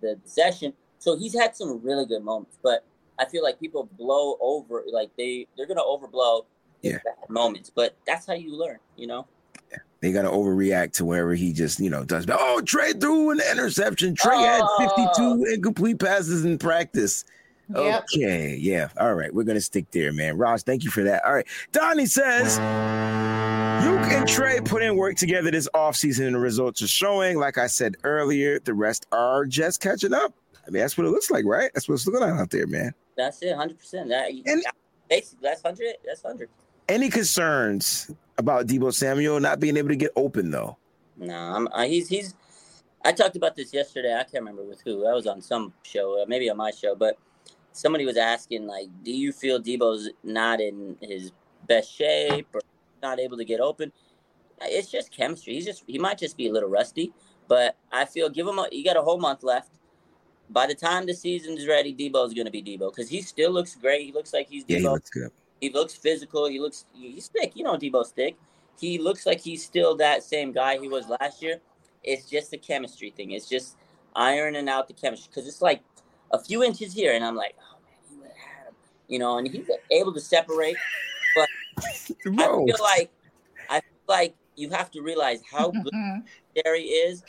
the session. So he's had some really good moments, but I feel like people blow over, like they're going to overblow bad moments, but that's how you learn, you know? Yeah. They got to overreact to wherever he just, you know, does. Oh, Trey threw an interception. Trey had 52 incomplete passes in practice. Yep. Okay, yeah. All right, we're going to stick there, man. Raj, thank you for that. All right, Donnie says... Luke and Trey put in work together this offseason, and the results are showing. Like I said earlier, the rest are just catching up. I mean, that's what it looks like, right? That's what it's looking like out there, man. That's it, 100%. Basically, that's 100. That's 100. Any concerns about Debo Samuel not being able to get open, though? No, he's. I talked about this yesterday. I can't remember with who. I was on some show, maybe on my show, but somebody was asking, like, do you feel Debo's not in his best shape or not able to get open? It's just chemistry. He might just be a little rusty, but I feel you got a whole month left. By the time the season's ready, Debo's going to be Debo because he still looks great. He looks like he's Debo. Yeah, he looks good. He looks physical. He's thick. You know Debo's thick. He looks like he's still that same guy he was last year. It's just a chemistry thing. It's just ironing out the chemistry because it's like a few inches here, and I'm like, oh, man, he would have had him. You know, and he's able to separate. But I feel like you have to realize how good Jerry is.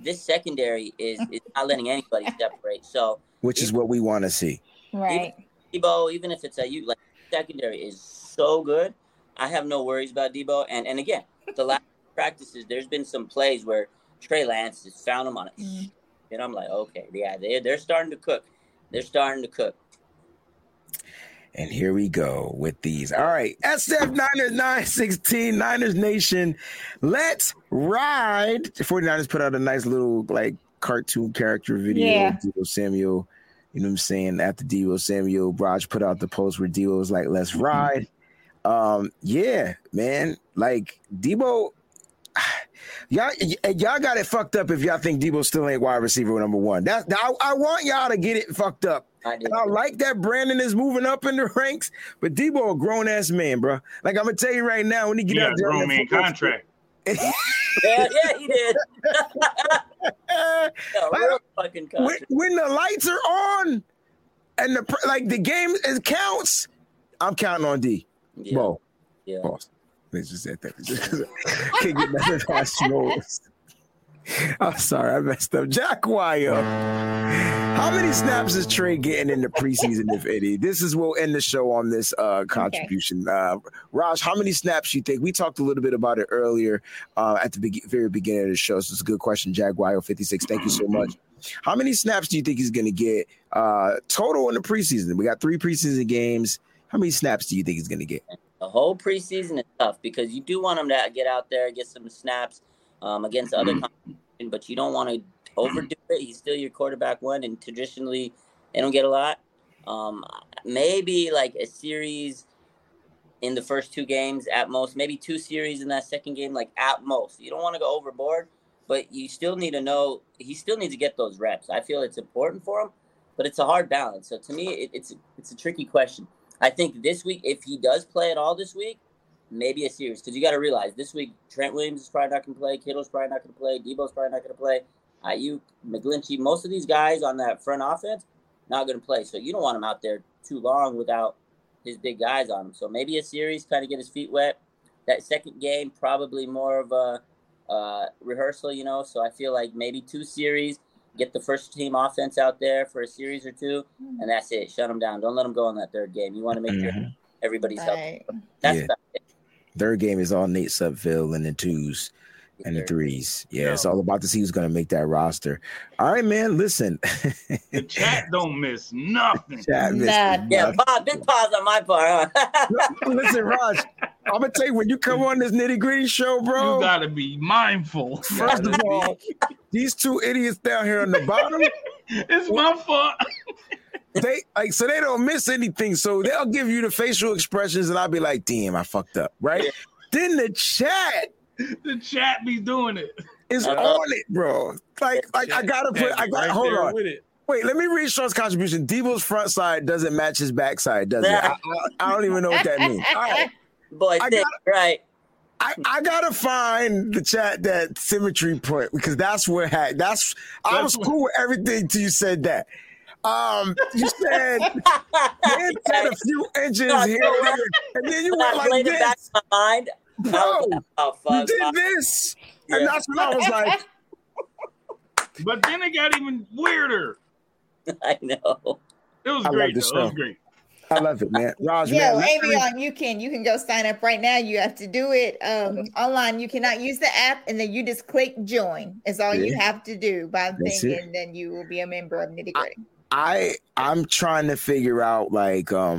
This secondary is not letting anybody separate. So, which is what we want to see, right? Even if it's Ayuk, like secondary is so good, I have no worries about Debo. And again, the last practices, there's been some plays where Trey Lance has found him on it, and I'm like, okay, yeah, they're starting to cook. They're starting to cook. And here we go with these. All right, SF Niners 916, Niners Nation, let's ride. The 49ers put out a nice little, like, cartoon character video of Debo Samuel. You know what I'm saying? After Debo Samuel, Braj put out the post where Debo was like, let's ride. Yeah, man. Like, Debo, y'all got it fucked up if y'all think Debo still ain't wide receiver number one. I want y'all to get it fucked up. I like that Brandon is moving up in the ranks, but Debo a grown ass man, bro. Like I'm gonna tell you right now, when he get out there, grown man contract. yeah, he did. Real fucking contract. When the lights are on and the game counts, I'm counting on D. Yeah. Boston. Let's just said that. I can't get nothing past Schmoes. I'm sorry, I messed up. Jacquio. How many snaps is Trey getting in the preseason, if any? This is, we'll end the show on this contribution. Okay. Raj, how many snaps do you think? We talked a little bit about it earlier at the very beginning of the show, so it's a good question. Jacquio 56, thank you so much. How many snaps do you think he's going to get total in the preseason? We got 3 preseason games. How many snaps do you think he's going to get? The whole preseason is tough because you do want him to get out there, get some snaps against other competition, but you don't want to overdo it. He's still your quarterback one, and traditionally they don't get a lot. Maybe like a series in the first 2 games at most, maybe 2 series in that second game, like at most. You don't want to go overboard, but you still need to know he still needs to get those reps. I feel it's important for him, but it's a hard balance. So to me, it's a tricky question. I think this week, if he does play at all this week, maybe a series. Because you got to realize, this week, Trent Williams is probably not going to play. Kittle's probably not going to play. Debo's probably not going to play. Ayuk, McGlinchey, most of these guys on that front offense, not going to play. So you don't want him out there too long without his big guys on him. So maybe a series, kind of get his feet wet. That second game, probably more of a rehearsal, you know. So I feel like maybe 2 series. Get the first team offense out there for a series or 2, and that's it. Shut them down. Don't let them go in that third game. You want to make sure everybody's healthy. That's about it. Third game is all Nate Sudfeld and the 2s and the 3s. Yeah, no. It's all about to see who's going to make that roster. All right, man, listen. The chat don't miss nothing. Yeah, Bob, big pause on my part. Huh? Listen, Raj, I'm going to tell you, when you come on this nitty-gritty show, bro. You got to be mindful. First of all, these 2 idiots down here on the bottom. It's my fault. They so they don't miss anything. So they'll give you the facial expressions, and I'll be like, damn, I fucked up, right? Yeah. Then the chat be doing it. It's on it, bro. Like I got to put, I got, right, hold on. With it. Wait, let me read Sean's contribution. Debo's front side doesn't match his backside, does it? I don't even know what that means. All right. Boy, I gotta, right? I gotta find the chat that symmetry point, because that's where I was cool with everything till you said that. You said Dan had a few inches here, and then you went like this. Back in my mind, bro, you did this, and that's what I was like. But then it got even weirder. I know. It was great. It was great. I love it, man. Raj, yo, man, Avion, you can go sign up right now. You have to do it online. You cannot use the app, and then you just click join. It's all you have to do by thing, and then you will be a member of Nitty Gritty. I'm trying to figure out, like, I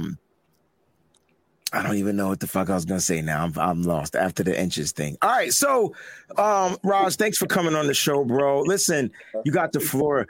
don't even know what the fuck I was gonna say now. I'm lost after the inches thing. All right, so Raj, thanks for coming on the show, bro. Listen, you got the floor.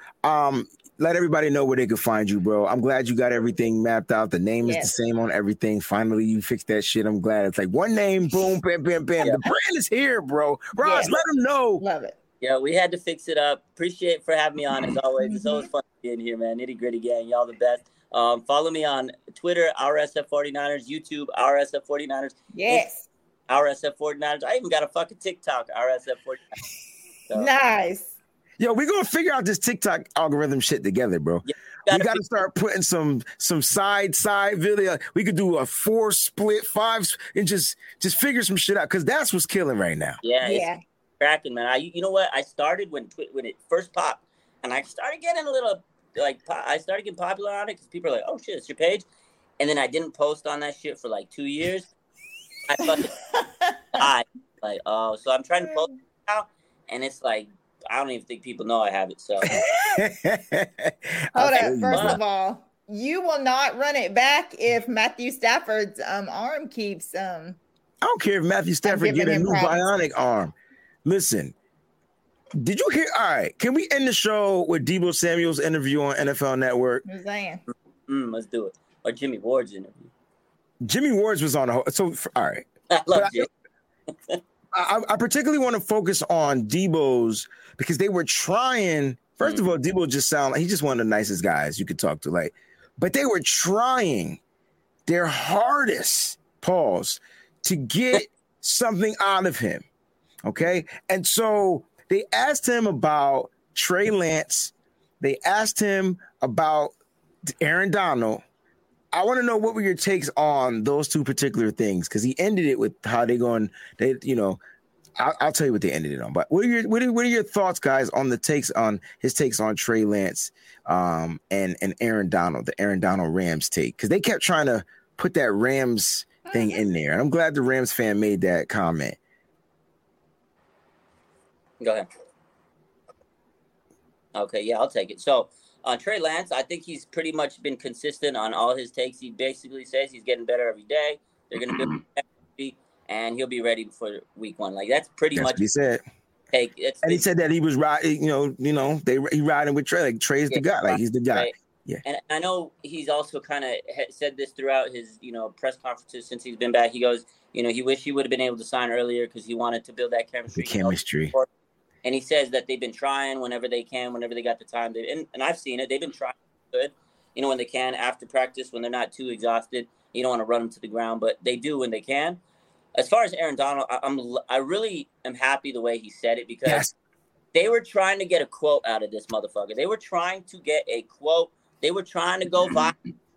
Let everybody know where they can find you, bro. I'm glad you got everything mapped out. The name is the same on everything. Finally, you fixed that shit. I'm glad. It's like one name, boom, bam, bam, bam. Yeah. The brand is here, bro. Roz, let them know. Love it. Yeah, we had to fix it up. Appreciate for having me on, as always. It's always fun being here, man. Nitty Gritty Gang, y'all the best. Follow me on Twitter, RSF49ers, YouTube, RSF49ers. Yes. RSF49ers. I even got a fucking TikTok, RSF49ers. So. Nice. Yo, we're going to figure out this TikTok algorithm shit together, bro. Yeah, we got to start putting some side video. We could do a 4 split, 5, and just figure some shit out, because that's what's killing right now. Yeah. It's cracking, man. You know what? I started when it first popped, and I started getting a little, like, I started getting popular on it because people are like, oh, shit, it's your page. And then I didn't post on that shit for, like, 2 years. I fucking died. Like, oh, so I'm trying to post it now, and it's like, I don't even think people know I have it. So hold up. First of all, you will not run it back if Matthew Stafford's arm keeps. I don't care if Matthew Stafford get a new bionic arm. Listen, did you hear? All right, can we end the show with Debo Samuel's interview on NFL Network? I'm saying, let's do it. Or Jimmy Ward's interview. Jimmy Ward's was on all right. I love Jimmy. I particularly want to focus on Debo's, because they were trying. First of all, Debo just sounded like he's just one of the nicest guys you could talk to. Like, but they were trying their hardest, to get something out of him. Okay, and so they asked him about Trey Lance. They asked him about Aaron Donald. I want to know what were your takes on those two particular things, because he ended it with how they going. They, you know, I'll tell you what they ended it on. But what are your thoughts, guys, on his takes on Trey Lance and Aaron Donald, the Aaron Donald Rams take, because they kept trying to put that Rams thing in there, and I'm glad the Rams fan made that comment. Go ahead. Okay, yeah, I'll take it. So. Trey Lance, I think he's pretty much been consistent on all his takes. He basically says he's getting better every day. They're going to be ready, and he'll be ready for week one. Like, that's pretty much what he said. Take. It's, and he said that he was riding, you know, he riding with Trey. Like, Trey's the guy. Like, he's the guy. Right. Yeah. And I know he's also kind of said this throughout his, you know, press conferences since he's been back. He goes, you know, he wished he would have been able to sign earlier because he wanted to build that chemistry. The chemistry. And he says that they've been trying whenever they can, whenever they got the time. And I've seen it. They've been trying good, you know, when they can after practice, when they're not too exhausted. You don't want to run them to the ground, but they do when they can. As far as Aaron Donald, I really am happy the way he said it, because they were trying to get a quote out of this motherfucker. They were trying to get a quote. They were trying to go viral.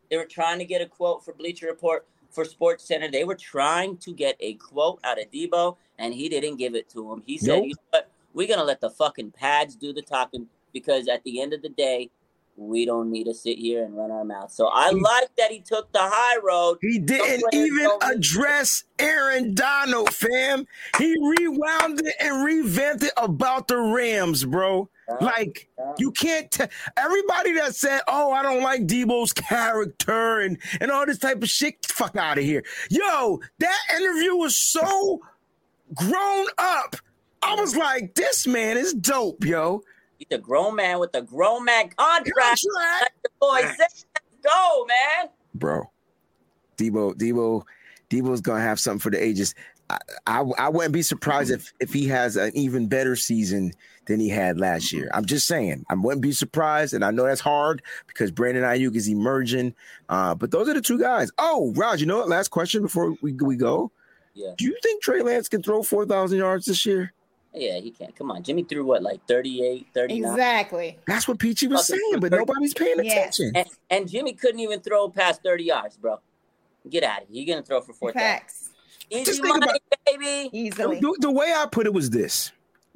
They were trying to get a quote for Bleacher Report, for Sports Center. They were trying to get a quote out of Debo, and he didn't give it to him. He said, you know what? We're going to let the fucking pads do the talking, because at the end of the day, we don't need to sit here and run our mouths. So I like that he took the high road. He didn't even address Aaron Donald, fam. He rewound it and revented about the Rams, bro. Like, you can't tell everybody that said, oh, I don't like Debo's character and all this type of shit. Get the fuck out of here. Yo, that interview was so grown up. I was like, this man is dope, yo. He's a grown man with a grown man contract. Let the boy say, go, man. Bro, Debo's going to have something for the ages. I wouldn't be surprised if he has an even better season than he had last year. I'm just saying. I wouldn't be surprised, and I know that's hard because Brandon Ayuk is emerging. But those are the two guys. Oh, Raj, you know what? Last question before we go. Yeah. Do you think Trey Lance can throw 4,000 yards this year? Yeah, he can. Come on. Jimmy threw what, like 38, 39? Exactly. That's what Peachy was saying, but nobody's paying attention. And Jimmy couldn't even throw past 30 yards, bro. Get out of here. You're going to throw for 4,000. Facts. Easy money, baby. Easily. The way I put it was this.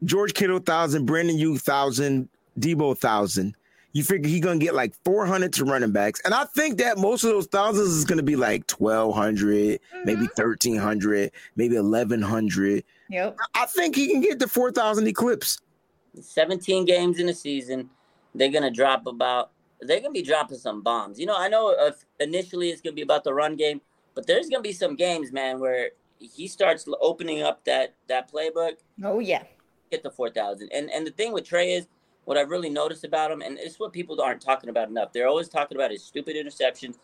George Kittle, 1,000. Brandon Ayuk, 1,000. Debo, 1,000. You figure he's going to get like 400 to running backs. And I think that most of those thousands is going to be like 1,200, maybe 1,300, maybe 1,100. Yep. I think he can get the 4,000 eclipse. 17 games in a season. They're going to drop about – they're going to be dropping some bombs. You know, I know initially it's going to be about the run game, but there's going to be some games, man, where he starts opening up that playbook. Oh, yeah. Get the 4,000. And the thing with Trey is, what I've really noticed about him, and it's what people aren't talking about enough. They're always talking about his stupid interceptions.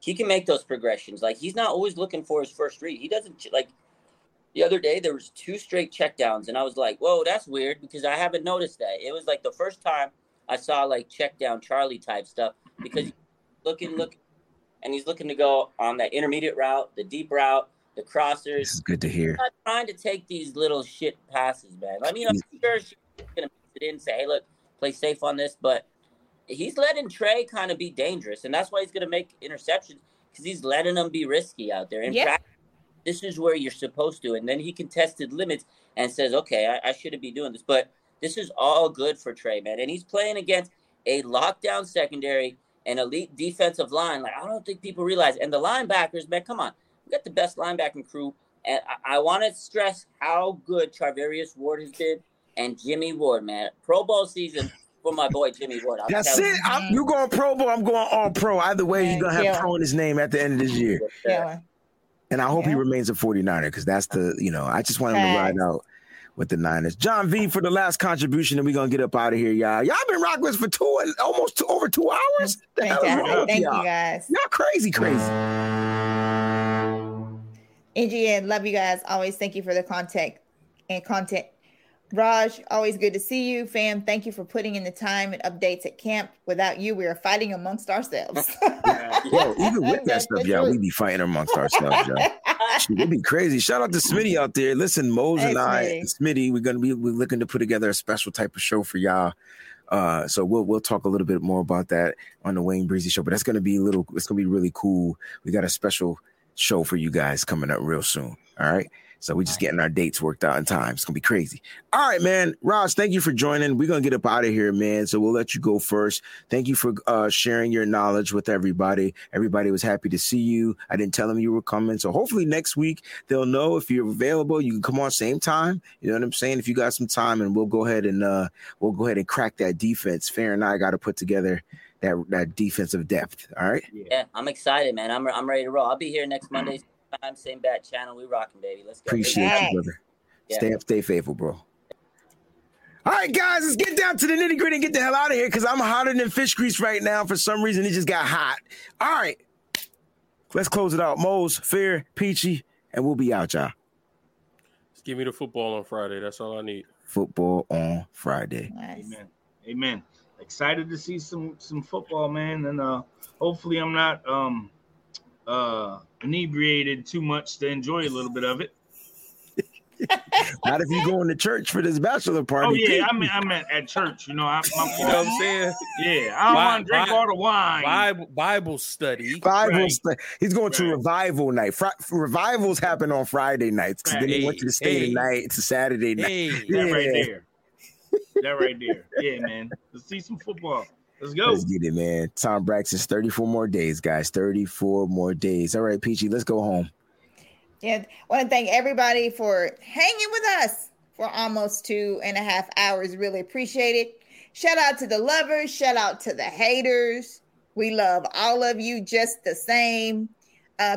He can make those progressions. Like, he's not always looking for his first read. He doesn't, like, the other day there was 2 straight checkdowns, and I was like, whoa, that's weird, because I haven't noticed that. It was like the first time I saw, like, check down Charlie type stuff, because he's looking, and he's looking to go on that intermediate route, the deep route, the crossers. This is good to hear. He's not trying to take these little shit passes, man. I mean, I'm sure she's going to didn't say, hey, look, play safe on this, but he's letting Trey kind of be dangerous, and that's why he's going to make interceptions, because he's letting him be risky out there. In fact, this is where you're supposed to, and then he contested limits and says, okay, I shouldn't be doing this, but this is all good for Trey, man, and he's playing against a lockdown secondary and elite defensive line. Like, I don't think people realize, and the linebackers, man, come on, we got the best linebacking crew, and I want to stress how good Charvarius Ward has been. And Jimmy Ward, man. Pro Bowl season for my boy Jimmy Ward. That's it. You going Pro Bowl, I'm going all pro. Either way, he's going to have pro in his name at the end of this year. Yeah. And I hope he remains a 49er, because that's the, you know, I just want him to ride out with the Niners. John V for the last contribution, and we're going to get up out of here, y'all. Y'all been rocking with us for over 2 hours? Thank you, guys. Y'all crazy. NGN, love you guys. Always thank you for the content. Raj, always good to see you. Fam, thank you for putting in the time and updates at camp. Without you, we are fighting amongst ourselves. Yo, even with that stuff, y'all, we be fighting amongst ourselves, y'all. It'd be crazy. Shout out to Smitty out there. Listen, Mose and Smitty, we're looking to put together a special type of show for y'all. So we'll talk a little bit more about that on the Wayne Breezy Show. But that's going to be it's going to be really cool. We got a special show for you guys coming up real soon. All right. So we're just getting our dates worked out in time. It's going to be crazy. All right, man. Roz, thank you for joining. We're going to get up out of here, man. So we'll let you go first. Thank you for sharing your knowledge with everybody. Everybody was happy to see you. I didn't tell them you were coming. So hopefully next week they'll know if you're available. You can come on same time. You know what I'm saying? If you got some time, and we'll go ahead and crack that defense. Fair and I got to put together that defensive depth. All right? Yeah, I'm excited, man. I'm ready to roll. I'll be here next Monday. Time, same bat channel. We rocking, baby. Let's go. Appreciate you, brother. Yeah. Stay faithful, bro. All right, guys, let's get down to the nitty gritty and get the hell out of here because I'm hotter than fish grease right now. For some reason, it just got hot. All right, let's close it out. Mose, Fair, Peachy, and we'll be out, y'all. Just give me the football on Friday. That's all I need. Football on Friday. Nice. Amen. Excited to see some football, man, and hopefully I'm not inebriated too much to enjoy a little bit of it. Not if you're going to church for this bachelor party. Oh yeah, I meant at church. You know, you know what I'm saying? Yeah, I don't want to drink all the wine. Bible study. Bible study. He's going to revival night. Revivals happen on Friday nights. Right. Then he went to the stay tonight to Saturday night. Yeah. That right there. Yeah, man. Let's see some football. Let's go. Let's get it, man. Tom Braxton's 34 more days, guys. 34 more days. All right, Peachy, let's go home. Yeah. I want to thank everybody for hanging with us for almost 2.5 hours. Really appreciate it. Shout out to the lovers. Shout out to the haters. We love all of you just the same.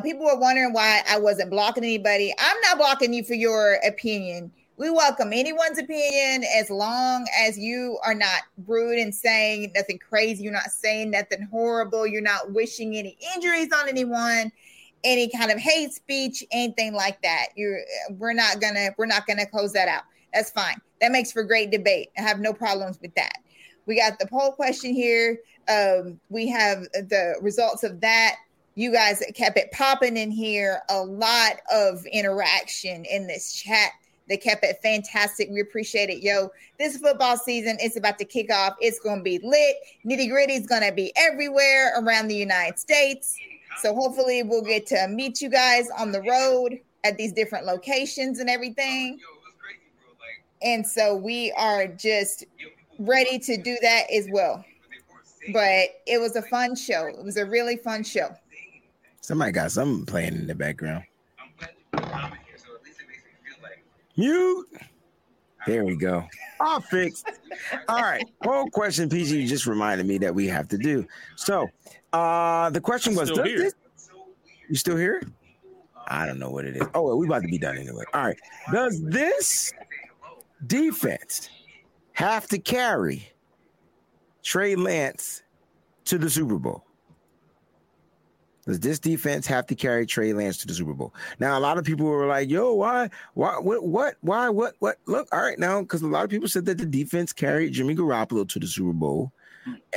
People were wondering why I wasn't blocking anybody. I'm not blocking you for your opinion. We welcome anyone's opinion as long as you are not rude and saying nothing crazy. You're not saying nothing horrible. You're not wishing any injuries on anyone, any kind of hate speech, anything like that. We're not gonna close that out. That's fine. That makes for great debate. I have no problems with that. We got the poll question here. We have the results of that. You guys kept it popping in here. A lot of interaction in this chat. They kept it fantastic. We appreciate it. Yo, this football season is about to kick off. It's going to be lit. Nitty gritty is going to be everywhere around the United States. So hopefully we'll get to meet you guys on the road at these different locations and everything. And so we are just ready to do that as well. But it was a fun show. It was a really fun show. Somebody got something playing in the background. Mute. There we go. All fixed. All right. Whole question, PG, just reminded me that we have to do. So the question was, you still here? I don't know what it is. Oh, well, we're about to be done anyway. All right. Does this defense have to carry Trey Lance to the Super Bowl? Does this defense have to carry Trey Lance to the Super Bowl? Now, a lot of people were like, yo, why, what? Look, all right now, because a lot of people said that the defense carried Jimmy Garoppolo to the Super Bowl,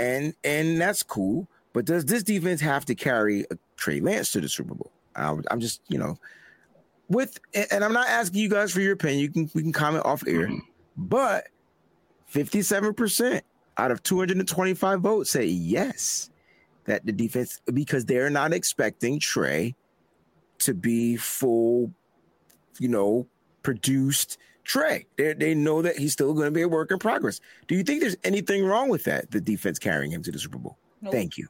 and that's cool. But does this defense have to carry Trey Lance to the Super Bowl? I'm just, and I'm not asking you guys for your opinion. We can comment off air, but 57% out of 225 votes say yes. That the defense, because they're not expecting Trey to be full, produced Trey. They know that he's still going to be a work in progress. Do you think there's anything wrong with that, the defense carrying him to the Super Bowl? Nope. Thank you.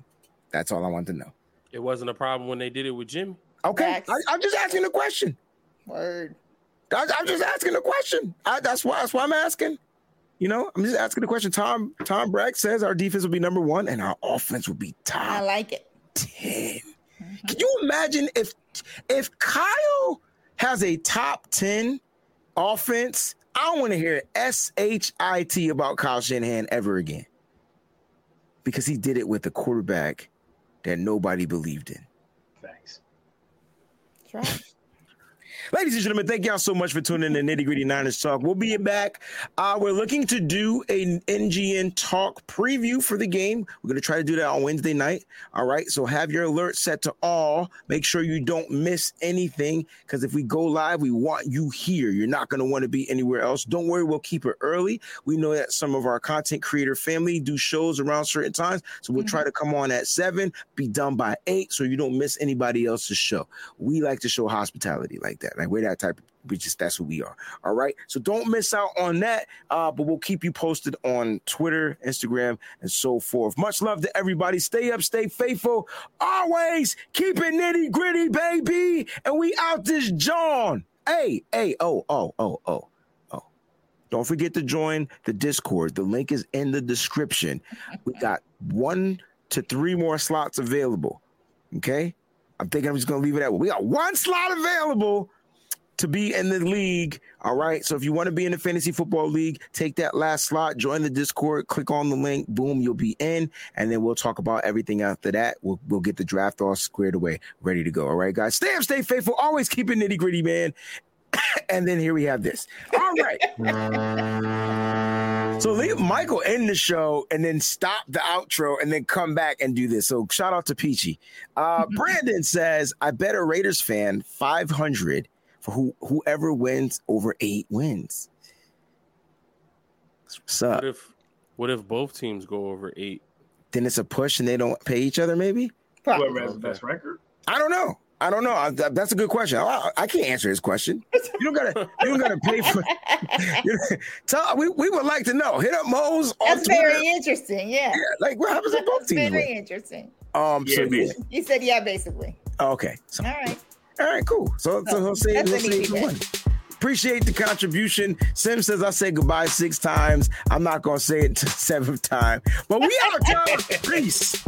That's all I want to know. It wasn't a problem when they did it with Jimmy. Okay. I'm just asking a question. Word. I'm just asking a question. That's why I'm asking. I'm just asking the question. Tom Brack says our defense will be number 1 and our offense will be top. I like it. 10. Mm-hmm. Can you imagine if Kyle has a top 10 offense? I don't want to hear shit about Kyle Shanahan ever again, because he did it with a quarterback that nobody believed in. Thanks. That's right. Ladies and gentlemen, thank y'all so much for tuning in to Nitty Gritty Niners Talk. We'll be back. We're looking to do an NGN Talk preview for the game. We're going to try to do that on Wednesday night. All right, so have your alert set to all. Make sure you don't miss anything, because if we go live, we want you here. You're not going to want to be anywhere else. Don't worry, we'll keep it early. We know that some of our content creator family do shows around certain times, so we'll try to come on at 7, be done by 8, so you don't miss anybody else's show. We like to show hospitality like that. Like, we're that type of, we just, that's who we are. All right, so don't miss out on that, but we'll keep you posted on Twitter, Instagram, and so forth. Much love to everybody. Stay up, stay faithful, always keep it nitty gritty, baby, and we out this John. Don't forget to join the Discord. The link is in the description. We got 1 to 3 more slots available, okay? I'm thinking I'm just going to leave it at one. We got 1 slot available to be in the league, all right? So if you want to be in the Fantasy Football League, take that last slot, join the Discord, click on the link, boom, you'll be in, and then we'll talk about everything after that. We'll get the draft all squared away, ready to go, all right, guys? Stay up, stay faithful, always keep it nitty-gritty, man. And then here we have this. All right. So leave Michael in the show and then stop the outro and then come back and do this. So shout out to Peachy. Brandon says, I bet a Raiders fan 500 for whoever wins over 8 wins. What's up? What if both teams go over 8? Then it's a push and they don't pay each other, maybe? Probably. Whoever has the best record? I don't know. That's a good question. I can't answer this question. You don't gotta pay for. We would like to know. Hit up Mose. That's Twitter. Very interesting. Yeah. Like what happens in both teams? Very interesting. So you said yeah, basically. Okay. So, all right. Cool. So he'll say it's one. Appreciate the contribution. Sim says I say goodbye 6 times. I'm not gonna say it to 7th time. But we out of time. Peace.